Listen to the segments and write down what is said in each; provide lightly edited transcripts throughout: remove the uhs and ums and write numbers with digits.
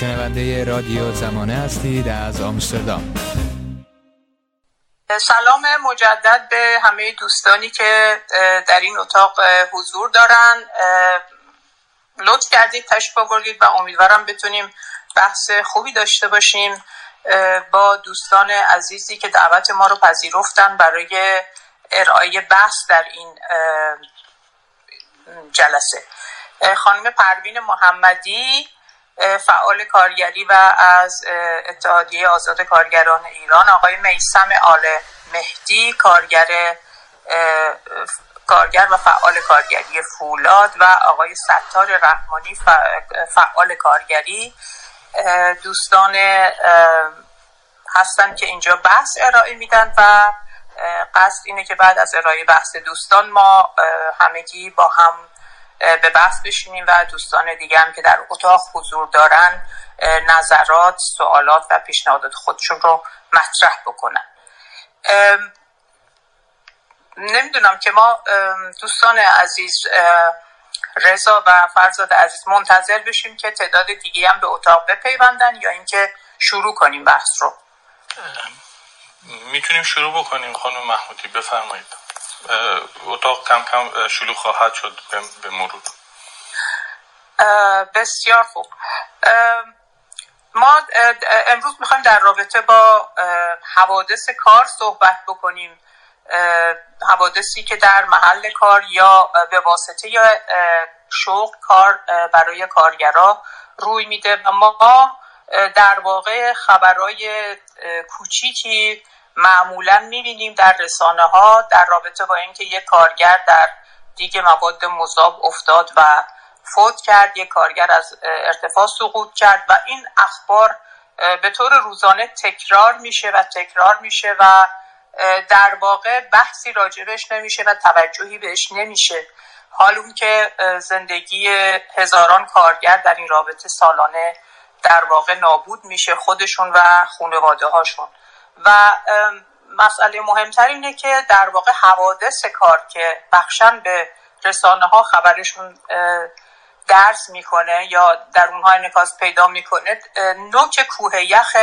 شنونده رادیو زمانه هستید از آمستردام. سلام مجدد به همه دوستانی که در این اتاق حضور دارن. لطف کردید تشریف آوردید و امیدوارم بتونیم بحث خوبی داشته باشیم با دوستان عزیزی که دعوت ما رو پذیرفتن برای ارائه بحث در این جلسه. خانم پروین محمدی، فعال کارگری و از اتحادیه آزاد کارگران ایران، آقای میثم آل مهدی، کارگر و فعال کارگری فولاد، و آقای ستار رحمانی، فعال کارگری، دوستان هستن که اینجا بحث ارائه میدن و قصد اینه که بعد از ارائه بحث دوستان ما همگی با هم به بحث بشینیم و دوستان دیگه هم که در اتاق حضور دارن نظرات، سوالات و پیشنهادات خودشون رو مطرح بکنن. نمیدونم که ما دوستان عزیز رضا و فرزاد عزیز منتظر بشیم که تعداد دیگه هم به اتاق بپیوندن یا اینکه شروع کنیم بحث رو. میتونیم شروع بکنیم. خانم محمودی بفرمایید. اتاق کم کم شلوغ خواهد شد به مرور. بسیار خوب. ما امروز میخوایم در رابطه با حوادث کار صحبت بکنیم. حوادثی که در محل کار یا به واسطه یا شغل کار برای کارگرها روی میده و ما در واقع خبرای کوچیکی معمولا میبینیم در رسانه ها در رابطه با اینکه یک کارگر در دیگ مواد مذاب افتاد و فوت کرد، یک کارگر از ارتفاع سقوط کرد و این اخبار به طور روزانه تکرار میشه و در واقع بحثی راجبش نمیشه و توجهی بهش نمیشه، حال اون که زندگی هزاران کارگر در این رابطه سالانه در واقع نابود میشه، خودشون و خانواده هاشون. و مسئله مهمتر اینه که در واقع حوادث کار که بخشن به رسانه ها خبرشون درز میکنه یا در اونها انعکاس پیدا میکنه، نوک کوه یخ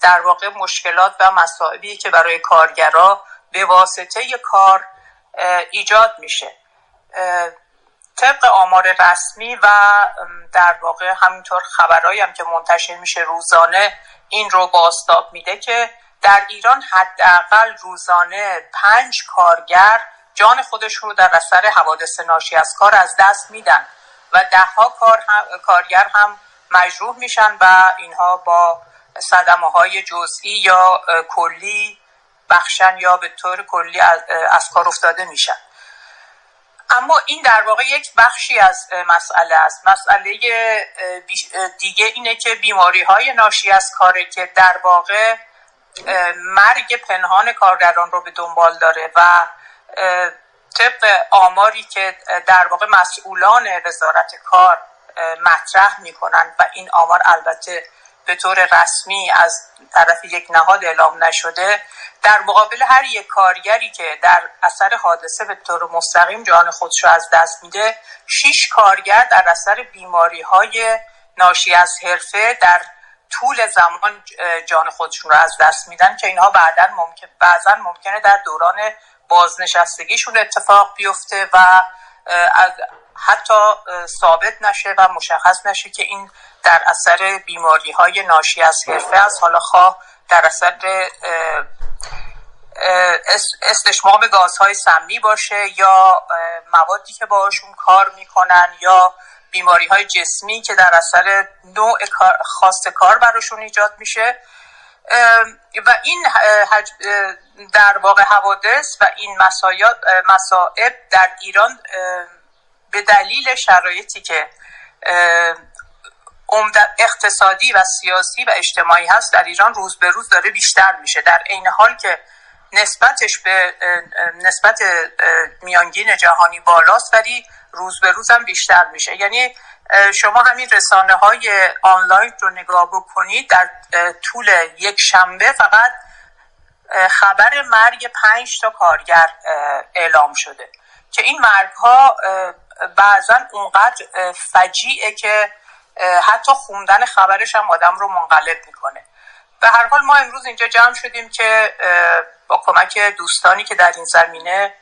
در واقع مشکلات و مصائبی که برای کارگرها به واسطه کار ایجاد میشه. طبق آمار رسمی و در واقع همینطور خبرایی هم که منتشر میشه روزانه این رو بازتاب میده که در ایران حداقل روزانه 5 کارگر جان خودشون رو در اثر حوادث ناشی از کار از دست میدن و دهها کارگر هم مجروح میشن و اینها با صدمه‌های جزئی یا کلی بخشن یا به طور کلی از کار افتاده میشن. اما این در واقع یک بخشی از مسئله است. مسئله دیگه اینه که بیماری‌های ناشی از کار که در واقع مرگ پنهان کارگران رو به دنبال داره و طبق آماری که در واقع مسئولان وزارت کار مطرح میکنن و این آمار البته به طور رسمی از طرف یک نهاد اعلام نشده، در مقابل هر یک کارگری که در اثر حادثه به طور مستقیم جان خودش رو از دست میده، 6 کارگر در اثر بیماری‌های ناشی از حرفه در طول زمان جان خودشون رو از دست میدن که اینها بعضا ممکنه در دوران بازنشستگیشون اتفاق بیفته و حتی ثابت نشه و مشخص نشه که این در اثر بیماری های ناشی از حرفه است، حالا خواه در اثر استشمام گازهای سمی باشه یا موادی که باشون کار میکنن یا بیماری های جسمی که در اثر نوع خاص کار براشون ایجاد میشه. و این در واقع حوادث و این مصائب در ایران به دلیل شرایطی که اقتصادی و سیاسی و اجتماعی هست در ایران روز به روز داره بیشتر میشه، در عین حال که نسبت میانگین جهانی بالاست ولی روز به روز هم بیشتر میشه. یعنی شما همین رسانه های آنلاین رو نگاه بکنید، در طول یک شنبه فقط خبر مرگ 5 کارگر اعلام شده که این مرگ ها بعضا اونقدر فجیعه که حتی خوندن خبرش هم آدم رو منقلب میکنه. به هر حال ما امروز اینجا جمع شدیم که با کمک دوستانی که در این زمینه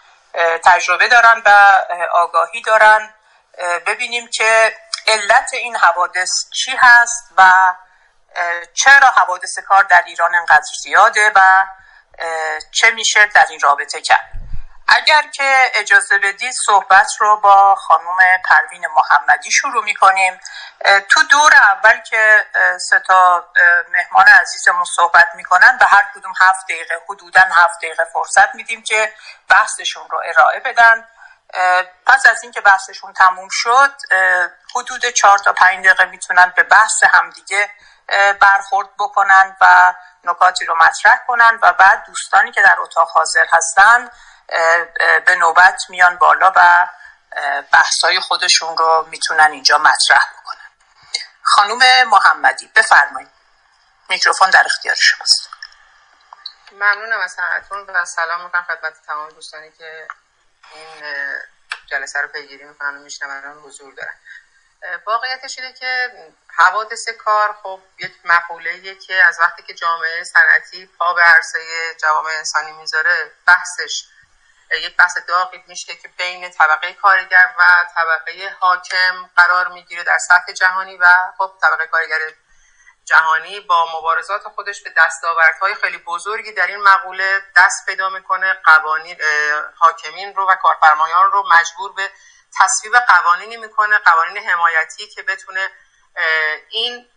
تجربه دارن و آگاهی دارن ببینیم که علت این حوادث چی هست و چرا حوادث کار در ایران انقدر زیاده و چه میشه در این رابطه کرد. اگر که اجازه بدید صحبت رو با خانم پروین محمدی شروع میکنیم. تو دور اول که سه تا مهمان عزیزمون صحبت میکنن به هر کدوم 7 دقیقه حدوداً 7 دقیقه فرصت میدیم که بحثشون رو ارائه بدن. پس از اینکه بحثشون تموم شد حدود 4 تا 5 دقیقه میتونن به بحث همدیگه برخورد بکنن و نکاتی رو مطرح کنن و بعد دوستانی که در اتاق حاضر هستن به نوبت میان بالا و بحثای خودشون رو میتونن اینجا مطرح بکنن. خانم محمدی بفرمایید، میکروفون در اختیار شماست. ممنونم از همتون و سلام میکنم خدمت تمام دوستانی که این جلسه رو پیگیری میکنن و میشنون حضور دارن. واقعیتش اینه که حوادث کار خب یک مقوله‌ایه که از وقتی که جامعه صنعتی پا به عرصه جوامع انسانی میذاره بحثش یک بحث داغی میشه که بین طبقه کارگر و طبقه حاکم قرار میگیره در سطح جهانی و خب طبقه کارگر جهانی با مبارزات خودش به دستاوردهای خیلی بزرگی در این مقوله دست پیدا میکنه. قوانین حاکمین رو و کارفرمایان رو مجبور به تصویب قوانینی میکنه، قوانین حمایتی که بتونه این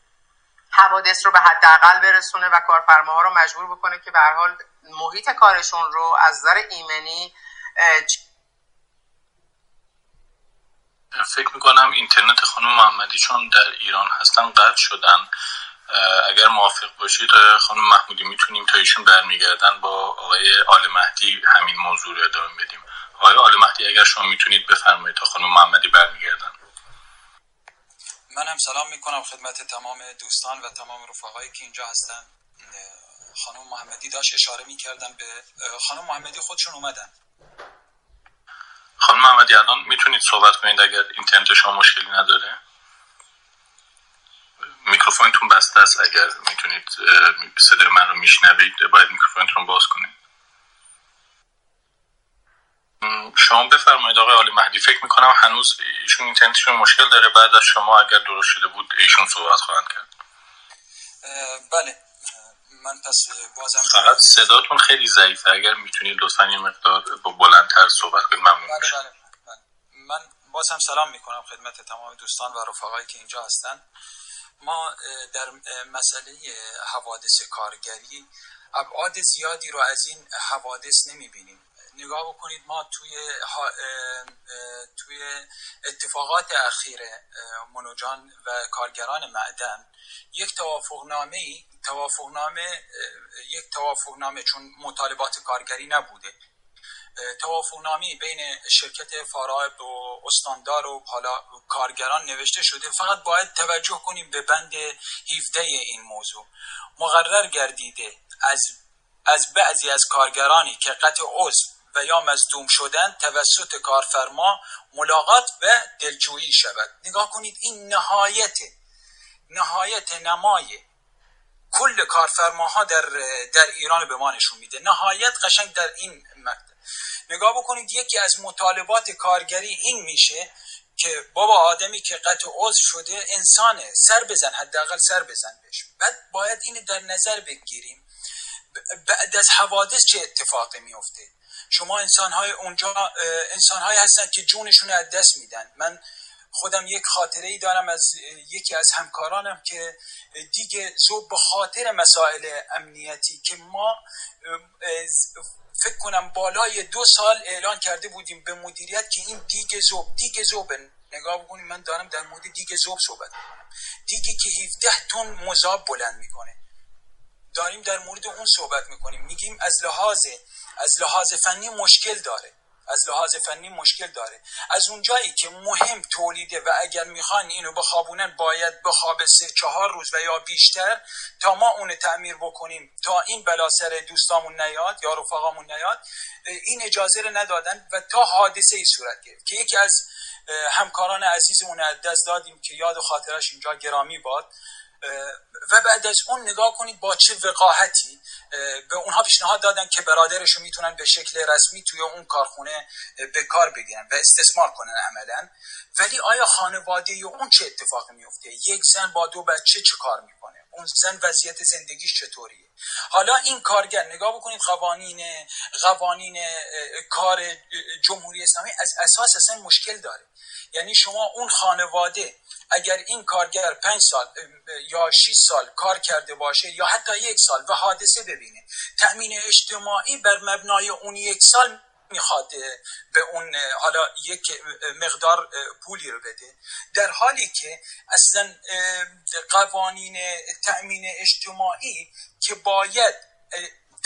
حوادث رو به حداقل برسونه و کارفرماها رو مجبور بکنه که به هر حال محیط کارشون رو از نظر ایمنی. فکر میکنم اینترنت خانم محمدی چون در ایران هستن قطع شدن. اگر موافق باشید خانم محمودی میتونیم تا ایشون برمیگردن با آقای آل مهدی همین موضوع رو ادامه بدیم. آقای آل مهدی اگر شما میتونید بفرمایید تا خانم محمدی برمیگردن. من هم سلام میکنم خدمت تمام دوستان و تمام رفقایی که اینجا هستن. خانم محمدی داشت اشاره میکردن به خانم محمدی خودشون اومدن. خانم محمدی الان میتونید صحبت کنید اگر اینترنت شما مشکلی نداره. میکروفونتون بسته است. اگر میتونید صدای من رو میشنوید باید میکروفونتون رو باز کنید. شما بفرمایید آقای آل مهدی. فکر میکنم هنوز ایشون اینترنتشون مشکل داره. بعد از شما اگر درست شده بود ایشون صحبت خواهند کرد. بله من پس بازم فقط صداتون خیلی ضعیفه. اگر میتونید لطفاً یه مقدار با بلندتر صحبت کنید ممنون میشم. بله. من بازم سلام میکنم خدمت تمام دوستان و رفقایی که اینجا هستن. ما در مسئله حوادث کارگری ابعاد زیادی رو از این حوادث نمیبینیم. نگاه بکنید ما توی اتفاقات اخیر منوجان و کارگران معدن یک توافقنامه چون مطالبات کارگری نبوده، توافقنامه بین شرکت فاراب و استاندار و حالا کارگران نوشته شده. فقط باید توجه کنیم به بند 17 این موضوع. مقرر گردیده از بعضی از کارگرانی که قطع عضو و یا مصدوم شدن توسط کارفرما ملاقات به دلجویی شود. نگاه کنید این نهایت نمای کل کارفرماها در ایران به ما نشون میده. نهایت قشنگ در این مقطع نگاه بکنید. یکی از مطالبات کارگری این میشه که بابا آدمی که قطع عضو شده انسانه، سر بزن، حداقل سر بزن بهش. بعد باید اینو در نظر بگیریم بعد از حوادث چه اتفاقی میفته. شما انسانهای اونجا انسانهایی هستن که جونشون از دست میدن. من خودم یک خاطره‌ای دارم از یکی از همکارانم که دیگه صبح به خاطر مسائل امنیتی که ما فکر کنم بالای 2 سال اعلان کرده بودیم به مدیریت که این دیگ زوب نگاه بکنید. من دارم در مورد دیگ زوب صحبت میکنم، دیگی که 17 تن مذاب بلند میکنه. داریم در مورد اون صحبت میکنیم. میگیم از لحاظ فنی مشکل داره، از اونجایی که مهم تولیده و اگر میخوان اینو بخوابونن باید بخوابه 3-4 روز و یا بیشتر تا ما اونو تعمیر بکنیم تا این بلا سر دوستامون نیاد یا رفقامون نیاد. این اجازه رو ندادن و تا حادثه ای صورت گرفت که یکی از همکاران عزیزمون از دست دادیم که یاد و خاطرش اینجا گرامی باد. و بعد از اون نگاه کنید با چه وقاحتی به اونها پیشنهاد دادن که برادرشو میتونن به شکل رسمی توی اون کارخونه به کار بگیرن و استثمار کنن عملا. ولی آیا خانواده اون چه اتفاقی میفته؟ یک زن با دو بچه چه کار میکنه؟ اون زن وضعیت زندگیش چطوریه؟ حالا این کارگر نگاه بکنید، قوانین کار جمهوری اسلامی از اساس اصلا مشکل داره. یعنی شما اون خانواده اگر این کارگر 5 سال یا 6 سال کار کرده باشه یا حتی 1 سال و حادثه ببینه، تأمین اجتماعی بر مبنای اون 1 سال میخواد به اون حالا یک مقدار پولی رو بده، در حالی که اصلا قوانین تأمین اجتماعی که باید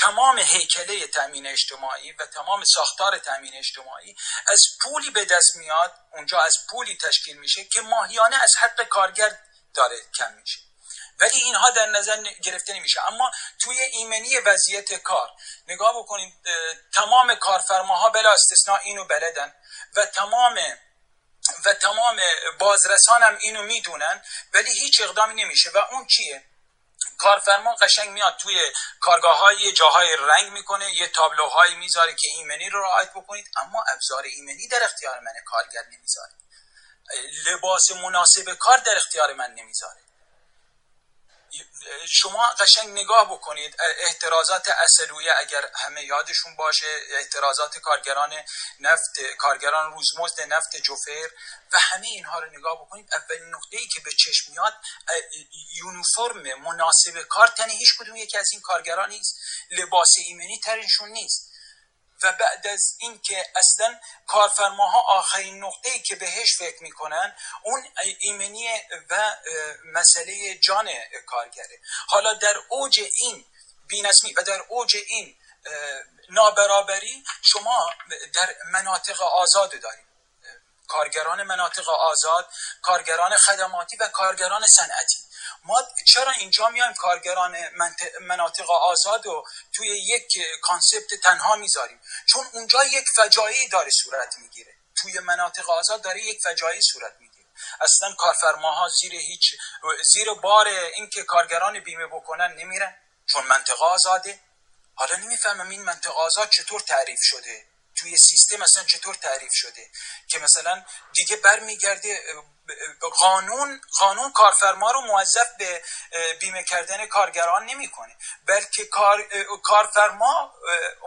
تمام هیکله تأمین اجتماعی و تمام ساختار تأمین اجتماعی از پولی به دست میاد، اونجا از پولی تشکیل میشه که ماهیانه از حق کارگر داره کم میشه، ولی اینها در نظر گرفته نمیشه. اما توی ایمنی وضعیت کار نگاه بکنید، تمام کارفرماها بلا استثناء اینو بلدن و تمام بازرسان هم اینو میدونن، ولی هیچ اقدامی نمیشه. و اون چیه؟ کارفرما قشنگ میاد توی کارگاه‌ها یه جاهای رنگ میکنه، یه تابلوهایی میذاره که ایمنی رو رعایت بکنید، اما ابزار ایمنی در اختیار من کارگر نمیذاره، لباس مناسب کار در اختیار من نمیذاره. شما قشنگ نگاه بکنید اعتراضات عسلویه، اگر همه یادشون باشه، اعتراضات کارگران نفت، کارگران روزمزد نفت جوفر و همه اینها رو نگاه بکنید، اولین نقطه‌ای که به چشم میاد یونیفرم مناسب کار تن هیچ کدوم یکی از این کارگران نیست، لباس ایمنی ترشون نیست. و بعد از این که اصلا کارفرماها آخرین نقطه‌ای که بهش فکر میکنن اون ایمنی و مسئله جان کارگره. حالا در اوج این بی‌نظمی و در اوج این نابرابری شما در مناطق آزاد داریم، کارگران مناطق آزاد، کارگران خدماتی و کارگران صنعتی. ما چرا اینجا میایم کارگران مناطق آزاد و توی یک کانسپت تنها میذاریم؟ چون اونجا یک فجایعی داره صورت میگیره، توی مناطق آزاد داره یک فجایعی صورت میگیره. اصلا کارفرماها زیر بار اینکه کارگران بیمه بکنن نمیرن چون منطقه آزاده. حالا نمیفهمم این منطقه آزاد چطور تعریف شده توی سیستم، مثلا چطور تعریف شده که مثلا دیگه برمیگرده قانون کارفرما رو موظف به بیمه کردن کارگران نمیکنه، بلکه کارفرما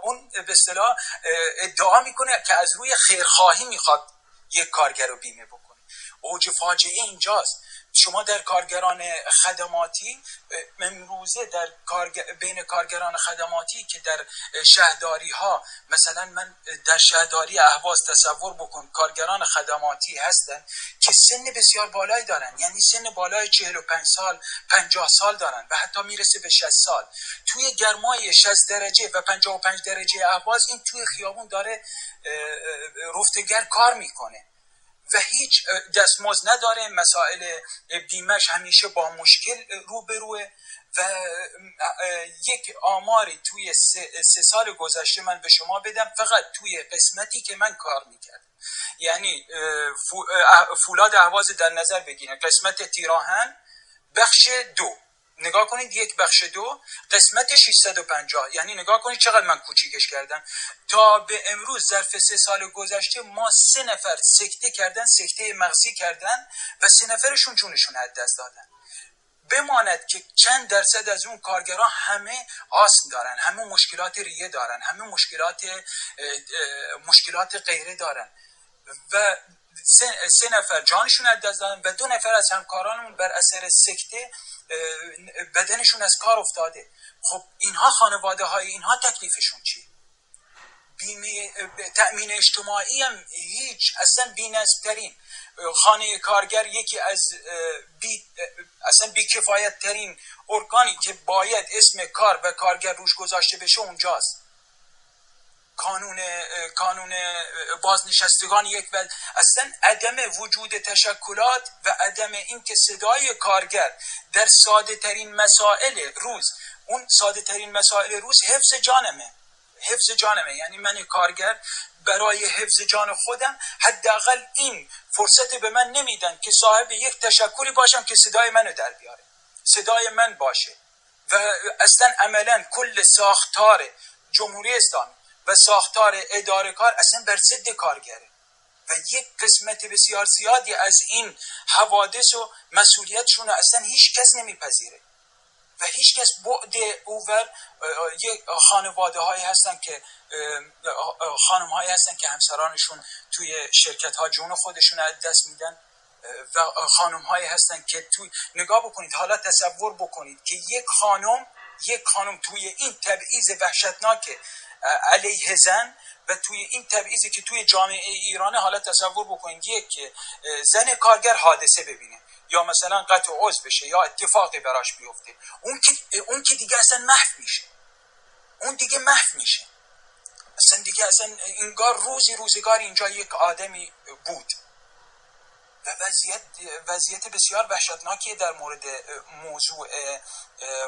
اون به اصطلاح ادعا میکنه که از روی خیرخواهی میخواد یک کارگر رو بیمه بکنه. اوج فاجعه اینجاست. شما در کارگران خدماتی امروزه در بین کارگران خدماتی که در شهرداری ها، مثلا من در شهرداری اهواز تصور بکن کارگران خدماتی هستن که سن بسیار بالایی دارن، یعنی سن بالای 45 سال 50 سال دارن و حتی میرسه به 60 سال. توی گرمای 60 درجه و 55 درجه اهواز این توی خیابون داره رفتگر کار میکنه و هیچ دستمزد نداره، مسائل بیمش همیشه با مشکل روبروه. و یک آماری توی 3 سال گذشته من به شما بدم، فقط توی قسمتی که من کار میکردم، یعنی فولاد اهواز در نظر بگیرن، قسمت تیراهن بخش 2 نگاه کنید، یک بخش 2 قسمت 650، یعنی نگاه کنید چقدر من کوچیکش کردم. تا به امروز ظرف 3 سال گذشته ما 3 نفر سکته مغزی کردن و 3 نفرشون جونشون از دست دادن. بماند که چند درصد از اون کارگران همه آسم دارن، همه مشکلات ریه دارن، همه مشکلات غیره دارن و 3 نفر جانشون از دست دادن و 2 نفر از همکارانمون بر اثر سکته بدنشون از کار افتاده. خب اینها خانواده های اینها تکلیفشون چیه؟ بیمه تأمین اجتماعی هم هیچ، اصلا بی‌نظم‌ترین خانه کارگر یکی از اصلا بی‌کفایت ترین ارگانی که باید اسم کار و کارگر روش گذاشته بشه اونجاست. قانون بازنشستگان یک و اصلا عدم وجود تشکلات و عدم اینکه صدای کارگر در ساده ترین مسائل روز حفظ جانمه. یعنی من کارگر برای حفظ جان خودم حداقل این فرصت به من نمیدن که صاحب یک تشکلی باشم که صدای منو در بیاره، صدای من باشه. و اصلا عملا کل ساختار جمهوری اسلامی و ساختار اداره کار اصلا بر ضد کارگره و یک قسمت بسیار زیادی از این حوادث و مسئولیتشون اصلا هیچ کس نمیپذیره و هیچ کس بعد اوور یک خانواده هایی هستن که خانم هایی هستن که همسرانشون توی شرکت ها جون خودشون از دست میدن و خانم هایی هستن که توی نگاه بکنید، حالا تصور بکنید که یک خانم توی این تبعیض وحشتناک علیه زن و توی این تبعیضی که توی جامعه ایران، حالا تصور بکنید یک زن کارگر حادثه ببینه یا مثلا قطع عضو بشه یا اتفاقی براش بیفته، اون که دیگه اصلا محو میشه، اون دیگه محو میشه، اصلا دیگه اصلا انگار روزگار اینجا یک آدمی بود. و وضعیت بسیار وحشتناکی در مورد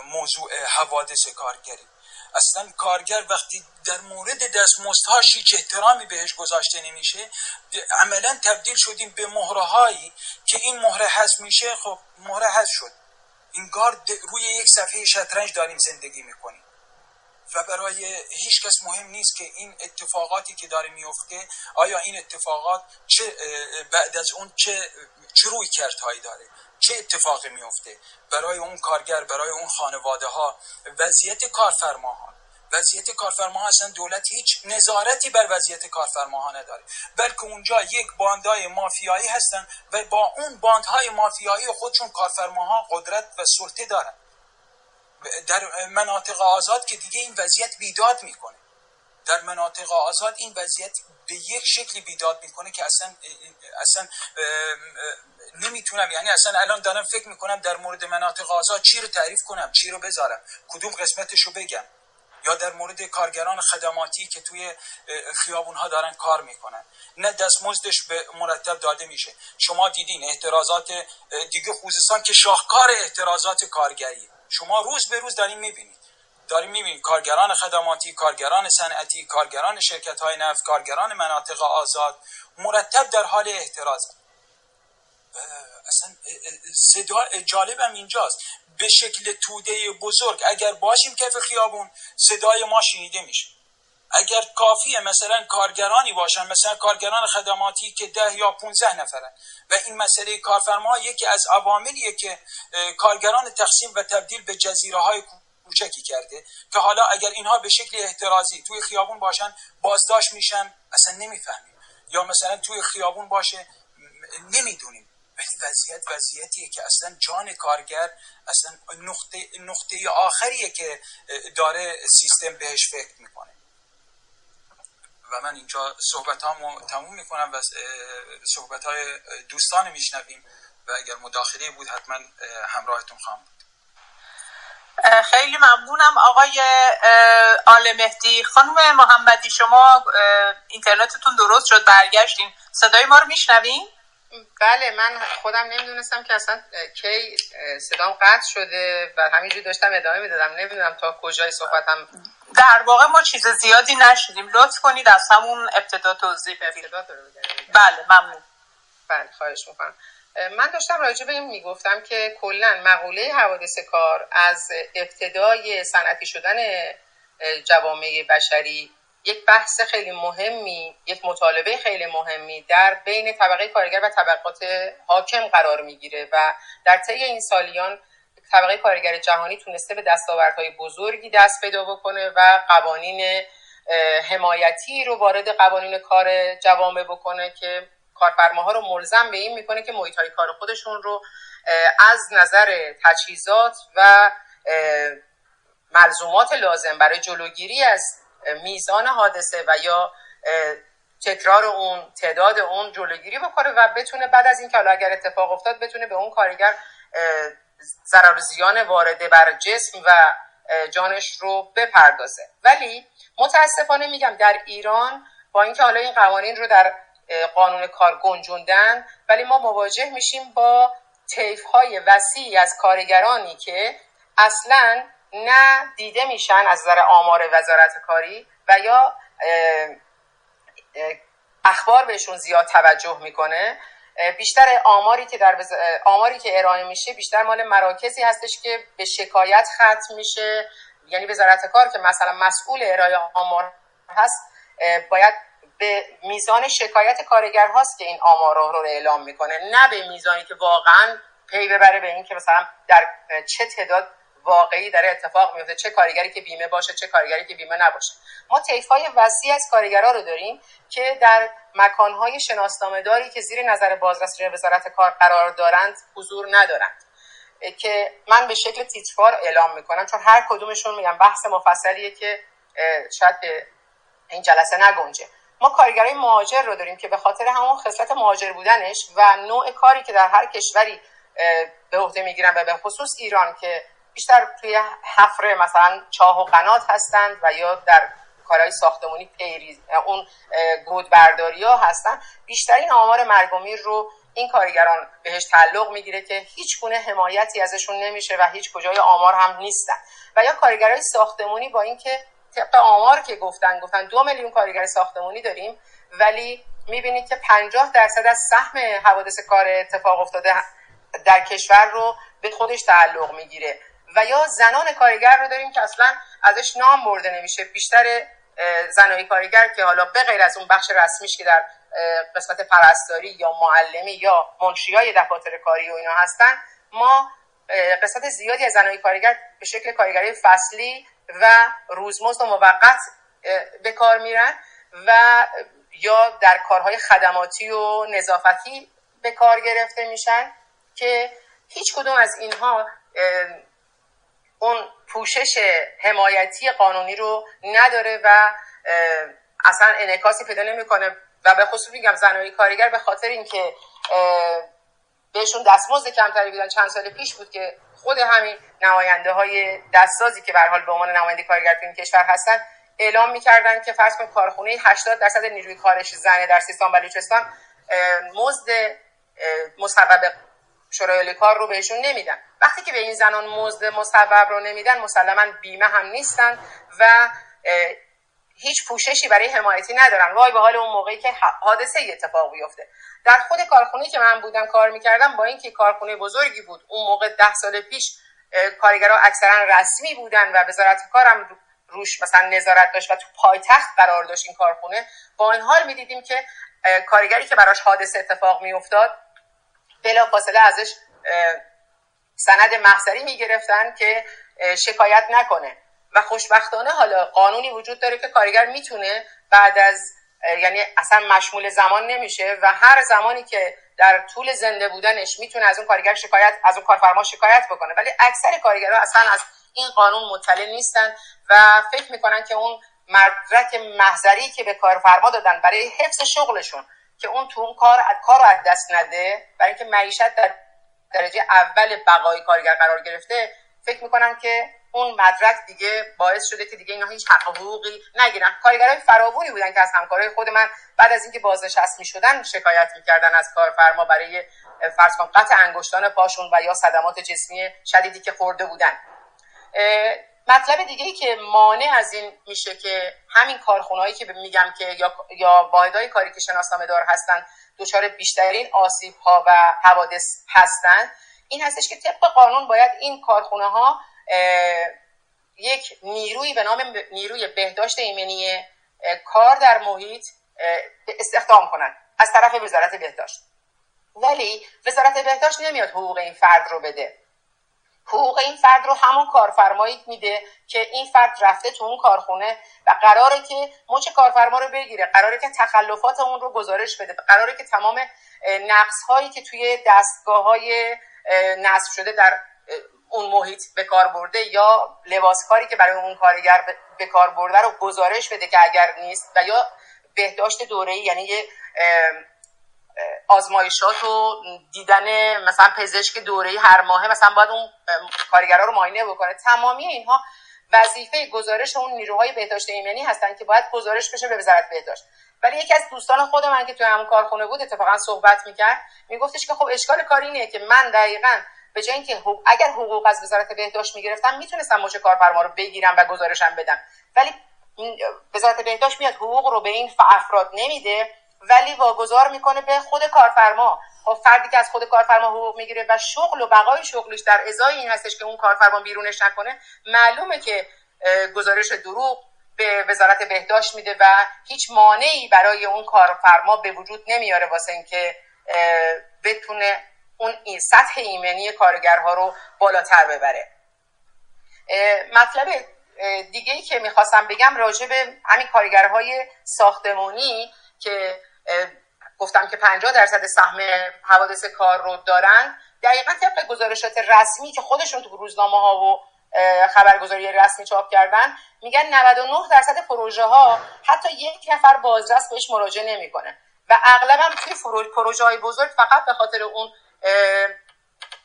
موضوع حوادث کارگری. اصلا کارگر وقتی در مورد دستمزدهاش هیچ احترامی بهش گذاشته نمیشه، عملا تبدیل شدیم به مهرهایی که این مهره حذف میشه. خب مهره حذف شد، انگار روی یک صفحه شطرنج داریم زندگی میکنیم و برای هیچ کس مهم نیست که این اتفاقاتی که داره میفته، آیا این اتفاقات چه بعد از اون چه روی کردهایی داره، چه اتفاقی میفته برای اون کارگر، برای اون خانواده ها، وضعیت کارفرماها. اصلا دولت هیچ نظارتی بر وضعیت کارفرماها نداره، بلکه اونجا یک باندای مافیایی هستن و با اون باندهای مافیایی خودشون کارفرماها قدرت و سلطه دارن. در مناطق آزاد که دیگه این وضعیت بیداد میکنه، در مناطق آزاد این وضعیت به یک شکلی بیداد میکنه که اصلا نمیتونم، یعنی اصلا الان دارم فکر میکنم در مورد مناطق آزاد چی رو تعریف کنم، چی رو بذارم، کدوم قسمتش رو بگم. یا در مورد کارگران خدماتی که توی خیابونها دارن کار میکنن، نه دستمزدش به مرتب داده میشه. شما دیدین اعتراضات دیگه خوزستان که شاهکار اعتراضات کارگری، شما روز به روز داریم میبینید کارگران خدماتی، کارگران صنعتی، کارگران شرکت‌های نفت، کارگران مناطق آزاد مرتب در حال اعتراض. اصلا صدا جالبم اینجاست، به شکل توده بزرگ اگر باشیم کف خیابون صدای ما شنیده میشه. اگر کافیه مثلا کارگرانی باشن، مثلا کارگران خدماتی که 10 یا 15 نفرن و این مسئله کارفرما یکی از عواملیه که کارگران تقسیم و تبدیل به جزیره‌های کوچکی کرده، که حالا اگر اینها به شکل اعتراضی توی خیابون باشن بازداشت میشن، اصلا نمیفهمیم. یا مثلا توی خیابون باشه نمیدونیم. وضعیتیه که اصلا جان کارگر اصلا نقطه آخریه که داره سیستم بهش فکر میکنه. و من اینجا صحبتامو تموم میکنم و صحبتهای دوستان میشنویم و اگر مداخله بود حتما همراهتون خواهم بود. خیلی ممنونم آقای آل مهدی. خانم محمدی شما اینترنتتون درست شد، برگشتین، صدای ما رو میشنوین؟ بله، من خودم نمیدونستم که اصلا کی صدام قطع شده و همینجوری داشتم ادامه میدادم، نمیدونم تا کجای صحبتم. در واقع ما چیز زیادی نشدیم، لطف کنید از همون ابتدا توضیح بدید. بله ممنون. بله خواهش میکنم. من داشتم راجع به این میگفتم که کلا مقوله حوادث کار از ابتدای صنعتی شدن جوامع بشری یک بحث خیلی مهمی، یک مطالبه خیلی مهمی در بین طبقه کارگر و طبقات حاکم قرار میگیره و در طی این سالیان طبقه کارگر جهانی تونسته به دستاوردهای بزرگی دست پیدا بکنه و قوانین حمایتی رو وارد قوانین کار جوامع بکنه که کارفرماها رو ملزم به این میکنه که محیط‌های کار خودشون رو از نظر تجهیزات و ملزومات لازم برای جلوگیری از میزان حادثه و یا تکرار اون، تعداد اون، جلوگیری بکنه و بتونه بعد از این که حالا اگر اتفاق افتاد بتونه به اون کارگر ضرر و زیان وارده بر جسم و جانش رو بپردازه. ولی متاسفانه میگم در ایران با اینکه حالا این قوانین رو در قانون کار گنجوندن، ولی ما مواجه میشیم با طیف‌های وسیعی از کارگرانی که اصلاً نه دیده میشن از نظر آمار وزارت کاری و یا اخبار بهشون زیاد توجه میکنه. بیشتر آماری که ارائه میشه بیشتر مال مراکزی هستش که به شکایت ختم میشه، یعنی وزارت کار که مثلا مسئول ارائه آمار هست باید به میزان شکایت کارگر هاست که این آمار رو اعلام میکنه، نه به میزانی که واقعا پی ببره به این که مثلا در چه تعداد واقعی داره اتفاق میفته، چه کارگری که بیمه باشه چه کارگری که بیمه نباشه. ما طیف‌های وسیعی از کارگرها رو داریم که در مکان‌های شناسنامه‌داری که زیر نظر بازرسی وزارت کار قرار دارند حضور ندارند، که من به شکل تیتروار اعلام میکنم، چون هر کدومشون میگم بحث مفصلیه که شاید به این جلسه نگنجه. ما کارگرای مهاجر رو داریم که به خاطر همون خصلت مهاجر بودنش و نوع کاری که در هر کشوری به عهده میگیرن و به خصوص ایران که بیشتر توی حفره مثلا چاه و قنات هستند و یا در کارهای ساختمانی پیریز اون گودبرداری‌ها هستن، بیشترین آمار مرگ و میر رو این کارگران بهش تعلق میگیره که هیچ گونه حمایتی ازشون نمیشه و هیچ کجای آمار هم نیستن. و یا کارگرای ساختمانی با اینکه طبق آمار که گفتن 2 میلیون کارگر ساختمانی داریم، ولی میبینید که 50% از سهم حوادث کار اتفاق افتاده در کشور رو به خودش تعلق میگیره. و یا زنان کارگر رو داریم که اصلا ازش نام برده نمیشه، بیشتر زنای کارگر که حالا به غیر از اون بخش رسمیش که در قسمت پرستاری یا معلمی یا منشیای دفاتر کاری و اینا هستن، ما قسمت زیادی از زنای کارگر به شکل کارگری فصلی و روزمزد و موقت به کار میرن و یا در کارهای خدماتی و نظافتی به کار گرفته میشن که هیچ کدوم از اینها اون پوشش حمایتی قانونی رو نداره و اصلا انعکاسی پیدا نمیکنه. و به خصوص میگم زنای کارگر به خاطر اینکه بهشون دستمزد کمتری میدن، چند سال پیش بود که خود همین نماینده های دستسازی که به هر حال به عنوان نماینده کارگر تو این کشور هستن اعلام میکردن که فرض کن کارخونه 80% نیروی کارش زنه در سیستان و بلوچستان، مزد مصوب شورای کار رو بهشون نمیدن. وقتی که به این زنان مزد مصوب رو نمیدن، مسلماً بیمه هم نیستن و هیچ پوششی برای حمایتی ندارن. وای به حال اون موقعی که حادثه اتفاق بیفته. در خود کارخونه که من بودم کار میکردم، با اینکه کارخونه بزرگی بود اون موقع 10 سال پیش کارگرها اکثرا رسمی بودن و وزارت کارم روش مثلا نظارت داشت و تو پایتخت قرار داشت این کارخونه، با این حال میدیدیم که کارگری که براش حادثه اتفاق میافتاد بلافاصله ازش سند محضری میگرفتن که شکایت نکنه. و خوشبختانه حالا قانونی وجود داره که کارگر میتونه بعد از یعنی اصلا مشمول زمان نمیشه و هر زمانی که در طول زنده بودنش میتونه از اون کارگر شکایت، از اون کارفرما شکایت بکنه، ولی اکثر کارگرها اصلا از این قانون مطلع نیستن و فکر میکنن که اون مدرک محضری که به کارفرما دادن برای حفظ شغلشون که اون تو اون کار رو از دست نده، برای اینکه معیشت در درجه اول بقای کارگر قرار گرفته، فکر میکنن که اون مدرک دیگه باعث شده که دیگه اینا هیچ حق حقوقی نگیرن. کارگرای فراوانی بودن که از همکارای خود من بعد از اینکه بازنشست می‌شدن شکایت می‌کردن از کارفرما برای فرض کن قطع انگشتان پاشون و یا صدمات جسمی شدیدی که خورده بودن. مطلب دیگه‌ای که مانع از این میشه که همین کارخونهایی که میگم که یا واحدهای کاری که شناسنامه دار هستن دچار بیشترین آسیب‌ها و حوادث هستن، این هستش که طبق قانون باید این کارخونه‌ها یک نیروی به نام نیروی بهداشت ایمنی کار در محیط استخدام کنند از طرف وزارت بهداشت، ولی وزارت بهداشت نمیاد حقوق این فرد رو بده. حقوق این فرد رو همون کارفرمایی میده که این فرد رفته تو اون کارخونه و قراره که مچ کارفرما رو بگیره، قراره که تخلفات اون رو گزارش بده، قراره که تمام نقص‌هایی که توی دستگاه‌های نصب شده در اون محیط به کار برده یا لباس کاری که برای اون کارگر به کار برده رو گزارش بده که اگر نیست، و یا بهداشت دوره‌ای، یعنی یه آزمایشات و دیدن مثلا پزشک دوره‌ای هر ماهه مثلا باید اون کارگرها رو معاینه بکنه. تمامی اینها وظیفه گزارش اون نیروهای بهداشت ایمنی هستن که باید گزارش بشه به وزارت بهداشت. ولی یکی از دوستان خود من که تو همون کارخونه بود اتفاقا صحبت می‌کرد، میگفتش که خب اشکال کار اینه که من دقیقاً به جای اینکه اگر حقوق از وزارت بهداشت میگرفتم میتونستم مچ کارفرما رو بگیرم و گزارشم بدم، ولی وزارت بهداشت میاد حقوق رو به این افراد نمیده ولی واگذار میکنه به خود کارفرما. خب فردی که از خود کارفرما حقوق میگیره و شغل و بقای شغلش در ازای این هستش که اون کارفرما بیرونش نکنه، معلومه که گزارش دروغ به وزارت بهداشت میده و هیچ مانعی برای اون کارفرما به وجود نمیاره واسه اینکه بتونه اون سطح ایمنی کارگرها رو بالاتر ببره. مطلب دیگه‌ای که میخواستم بگم راجع به همین کارگرهای ساختمانی که گفتم که 50% سهم حوادث کار رو دارن، دقیقاً طبق گزارشات رسمی که خودشون تو روزنامه‌ها و خبرگزاری رسمی چاپ کردن میگن 99% پروژه ها حتی یک نفر بازرس بهش مراجعه نمیکنه و اغلب هم توی پروژه های بزرگ فقط به خاطر اون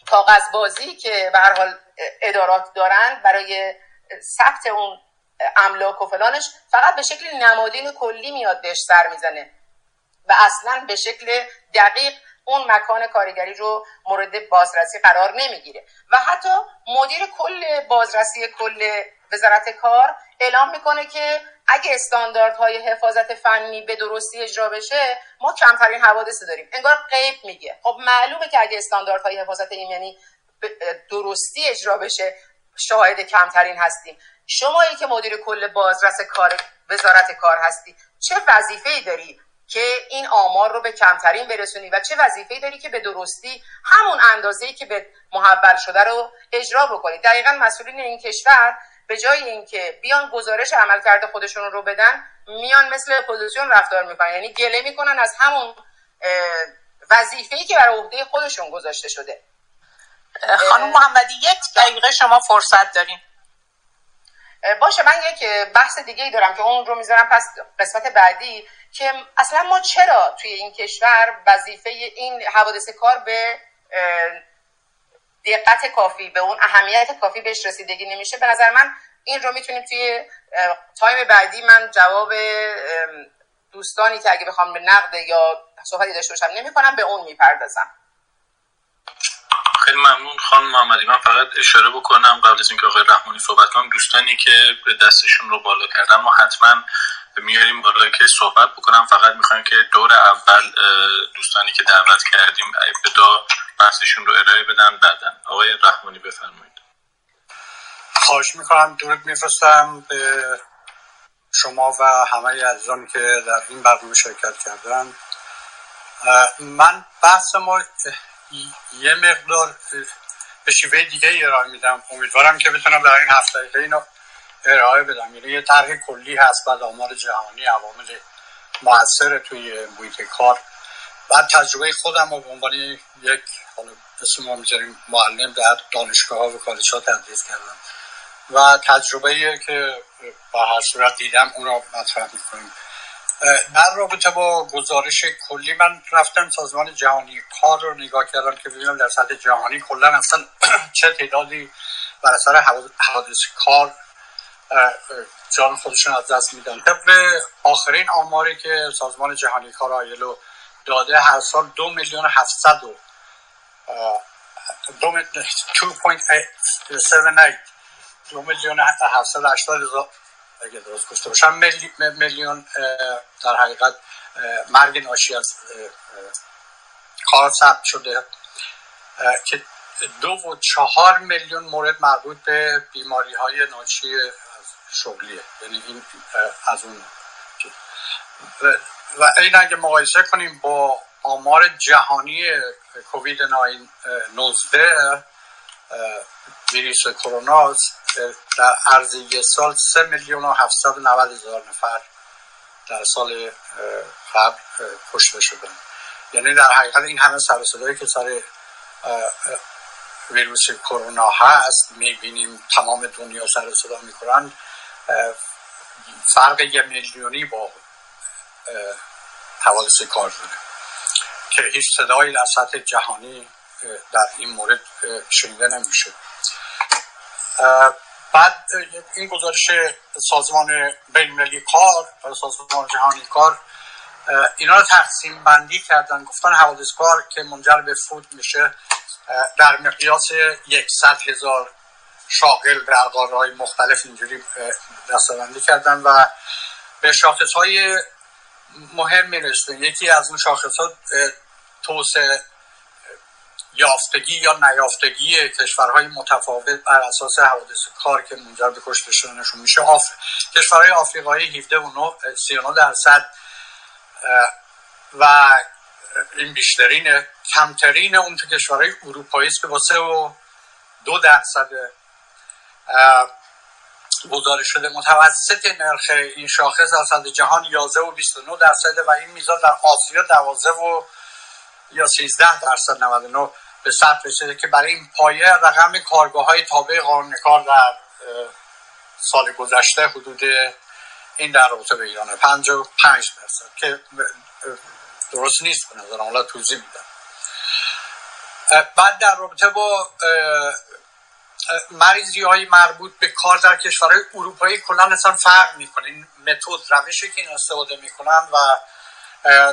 کاغذبازی که به هر حال ادارات دارن برای ثبت اون املاک و فلانش، فقط به شکل نمادین و کلی میاد بهش سر میزنه و اصلا به شکل دقیق اون مکان کارگری رو مورد بازرسی قرار نمیگیره. و حتی مدیر کل بازرسی کل وزارت کار اعلام میکنه که اگه استانداردهای حفاظت فنی به درستی اجرا بشه ما کمترین حوادث داریم، انگار غیب میگه. خب معلومه که اگه استانداردهای حفاظت ایمنی درستی اجرا بشه شاهد کمترین هستیم. شمایی که مدیر کل بازرس کار وزارت کار هستی چه وظیفه‌ای داری که این آمار رو به کمترین برسونی و چه وظیفه‌ای داری که به درستی همون اندازه‌ای که به محول شده رو اجرا بکنی؟ دقیقاً مسئولین این کشور به جای اینکه بیان گزارش عملکرد خودشون رو بدن میان مثل اپوزیسیون رفتار میکنن، یعنی گله میکنن از همون وظیفه‌ای که بر عهده خودشون گذاشته شده. خانم محمدی یک دقیقه شما فرصت دارین. باشه، من یک بحث دیگه‌ای دارم که اون رو میذارم پس قسمت بعدی، که اصلا ما چرا توی این کشور وظیفه این حوادث کار به دقت کافی، به اون اهمیت کافی بهش رسیدگی نمیشه. به نظر من این رو میتونیم توی تایم بعدی، من جواب دوستانی که اگه بخوام به نقد یا صحبتی داشته باشم نمی‌کنم به اون میپردازم. خیلی ممنون خانم محمدی. من فقط اشاره بکنم قبل از اینکه آقای رحمانی صحبت کنم، دوستانی که دستشون رو بالا کردن ما حتما میاریم بالا که صحبت بکنم. فقط میخوایم که دور اول دوستانی که دعوت کردیم ابتدا بحثشون رو ارائه بدن، بعداً آقای رحمانی بفرمایید. خواهش میکنم. درود میفرستم به شما و همه عزیزان که در این برنامه شرکت کردن. من بحث ما یه مقدار به شیوه دیگه ارائه میدم، امیدوارم که بتونم در این هفته اینو ارائه بدم. یعنی یه طرح کلی هست، بعد آمار جهانی، عوامل مؤثر توی محیط کار، بعد تجربه خودم رو به عنوان یک معلم در دانشگاه‌ها و کالج‌ها تدریس کردم و تجربه‌ای که به هر صورت دیدم اون رو مطرح می‌کنیم. در رابطه با گزارش کلی من رفتم سازمان جهانی کار رو نگاه کردم که ببینم در سطح جهانی کلا اصلا چه تعدادی بر اثر حوادث کار جان خودشون از دست میدن. طبق آخرین آماری که سازمان جهانی کار آیلو داده، هر سال 2,780,000 اگه درست گفته باشم میلیون در حقیقت مرگ ناشی از کار ثبت شده که 2.4 میلیون مورد مربوط به بیماری های ناشی از شغلیه، یعنی این از اون و این اگه مقایسه کنیم با آمار جهانی کووید 19 ویروس کرونا، در عرض یک سال 3,790,000 نفر در سال قبل کشته شدن. یعنی در حقیقت این همه سر و صدایی که سر ویروس کرونا هست میبینیم، تمام دنیا سر و صدا میکنن، فرق 1 میلیونی با حوادث کار داره که هیچ صدایی در سطح جهانی در این مورد شنیده نمیشه. بعد این گزارش سازمان بین‌المللی کار و سازمان جهانی کار اینا رو تقسیم بندی کردن، گفتن حوادث کار که منجر به فوت میشه در مقیاس 100,000 شاغل در قاره‌های مختلف اینجوری دسته‌بندی کردن و به شاخص‌های مهم می‌رسیم. یکی از اون شاخص‌ها توسعه یافتگی یا نیافتگی کشورهای متفاوت بر اساس حوادث کار که منجر به کشته شدنشون میشه. کشورهای آفریقایی 17.9% و این بیشترینه. کمترینه اون تو کشورهای اروپایی است که با 3.2% گزارش شده. متوسط نرخ این شاخص در سطح جهان 11.29% و این میزان در آسیا 12.13%. 99 به صد رسیده که برای این پایه رقم کارگاه‌های تابع قانون کار در سال گذشته حدود این در رابطه به ایران 55% که درست نیست به نظر من. توضیح میدم. بعد در رابطه با مریضی‌های مربوط به کار در کشورهای اروپایی کلاً اصلا فرق می‌کنه این متد، روشی که این استفاده می‌کنن و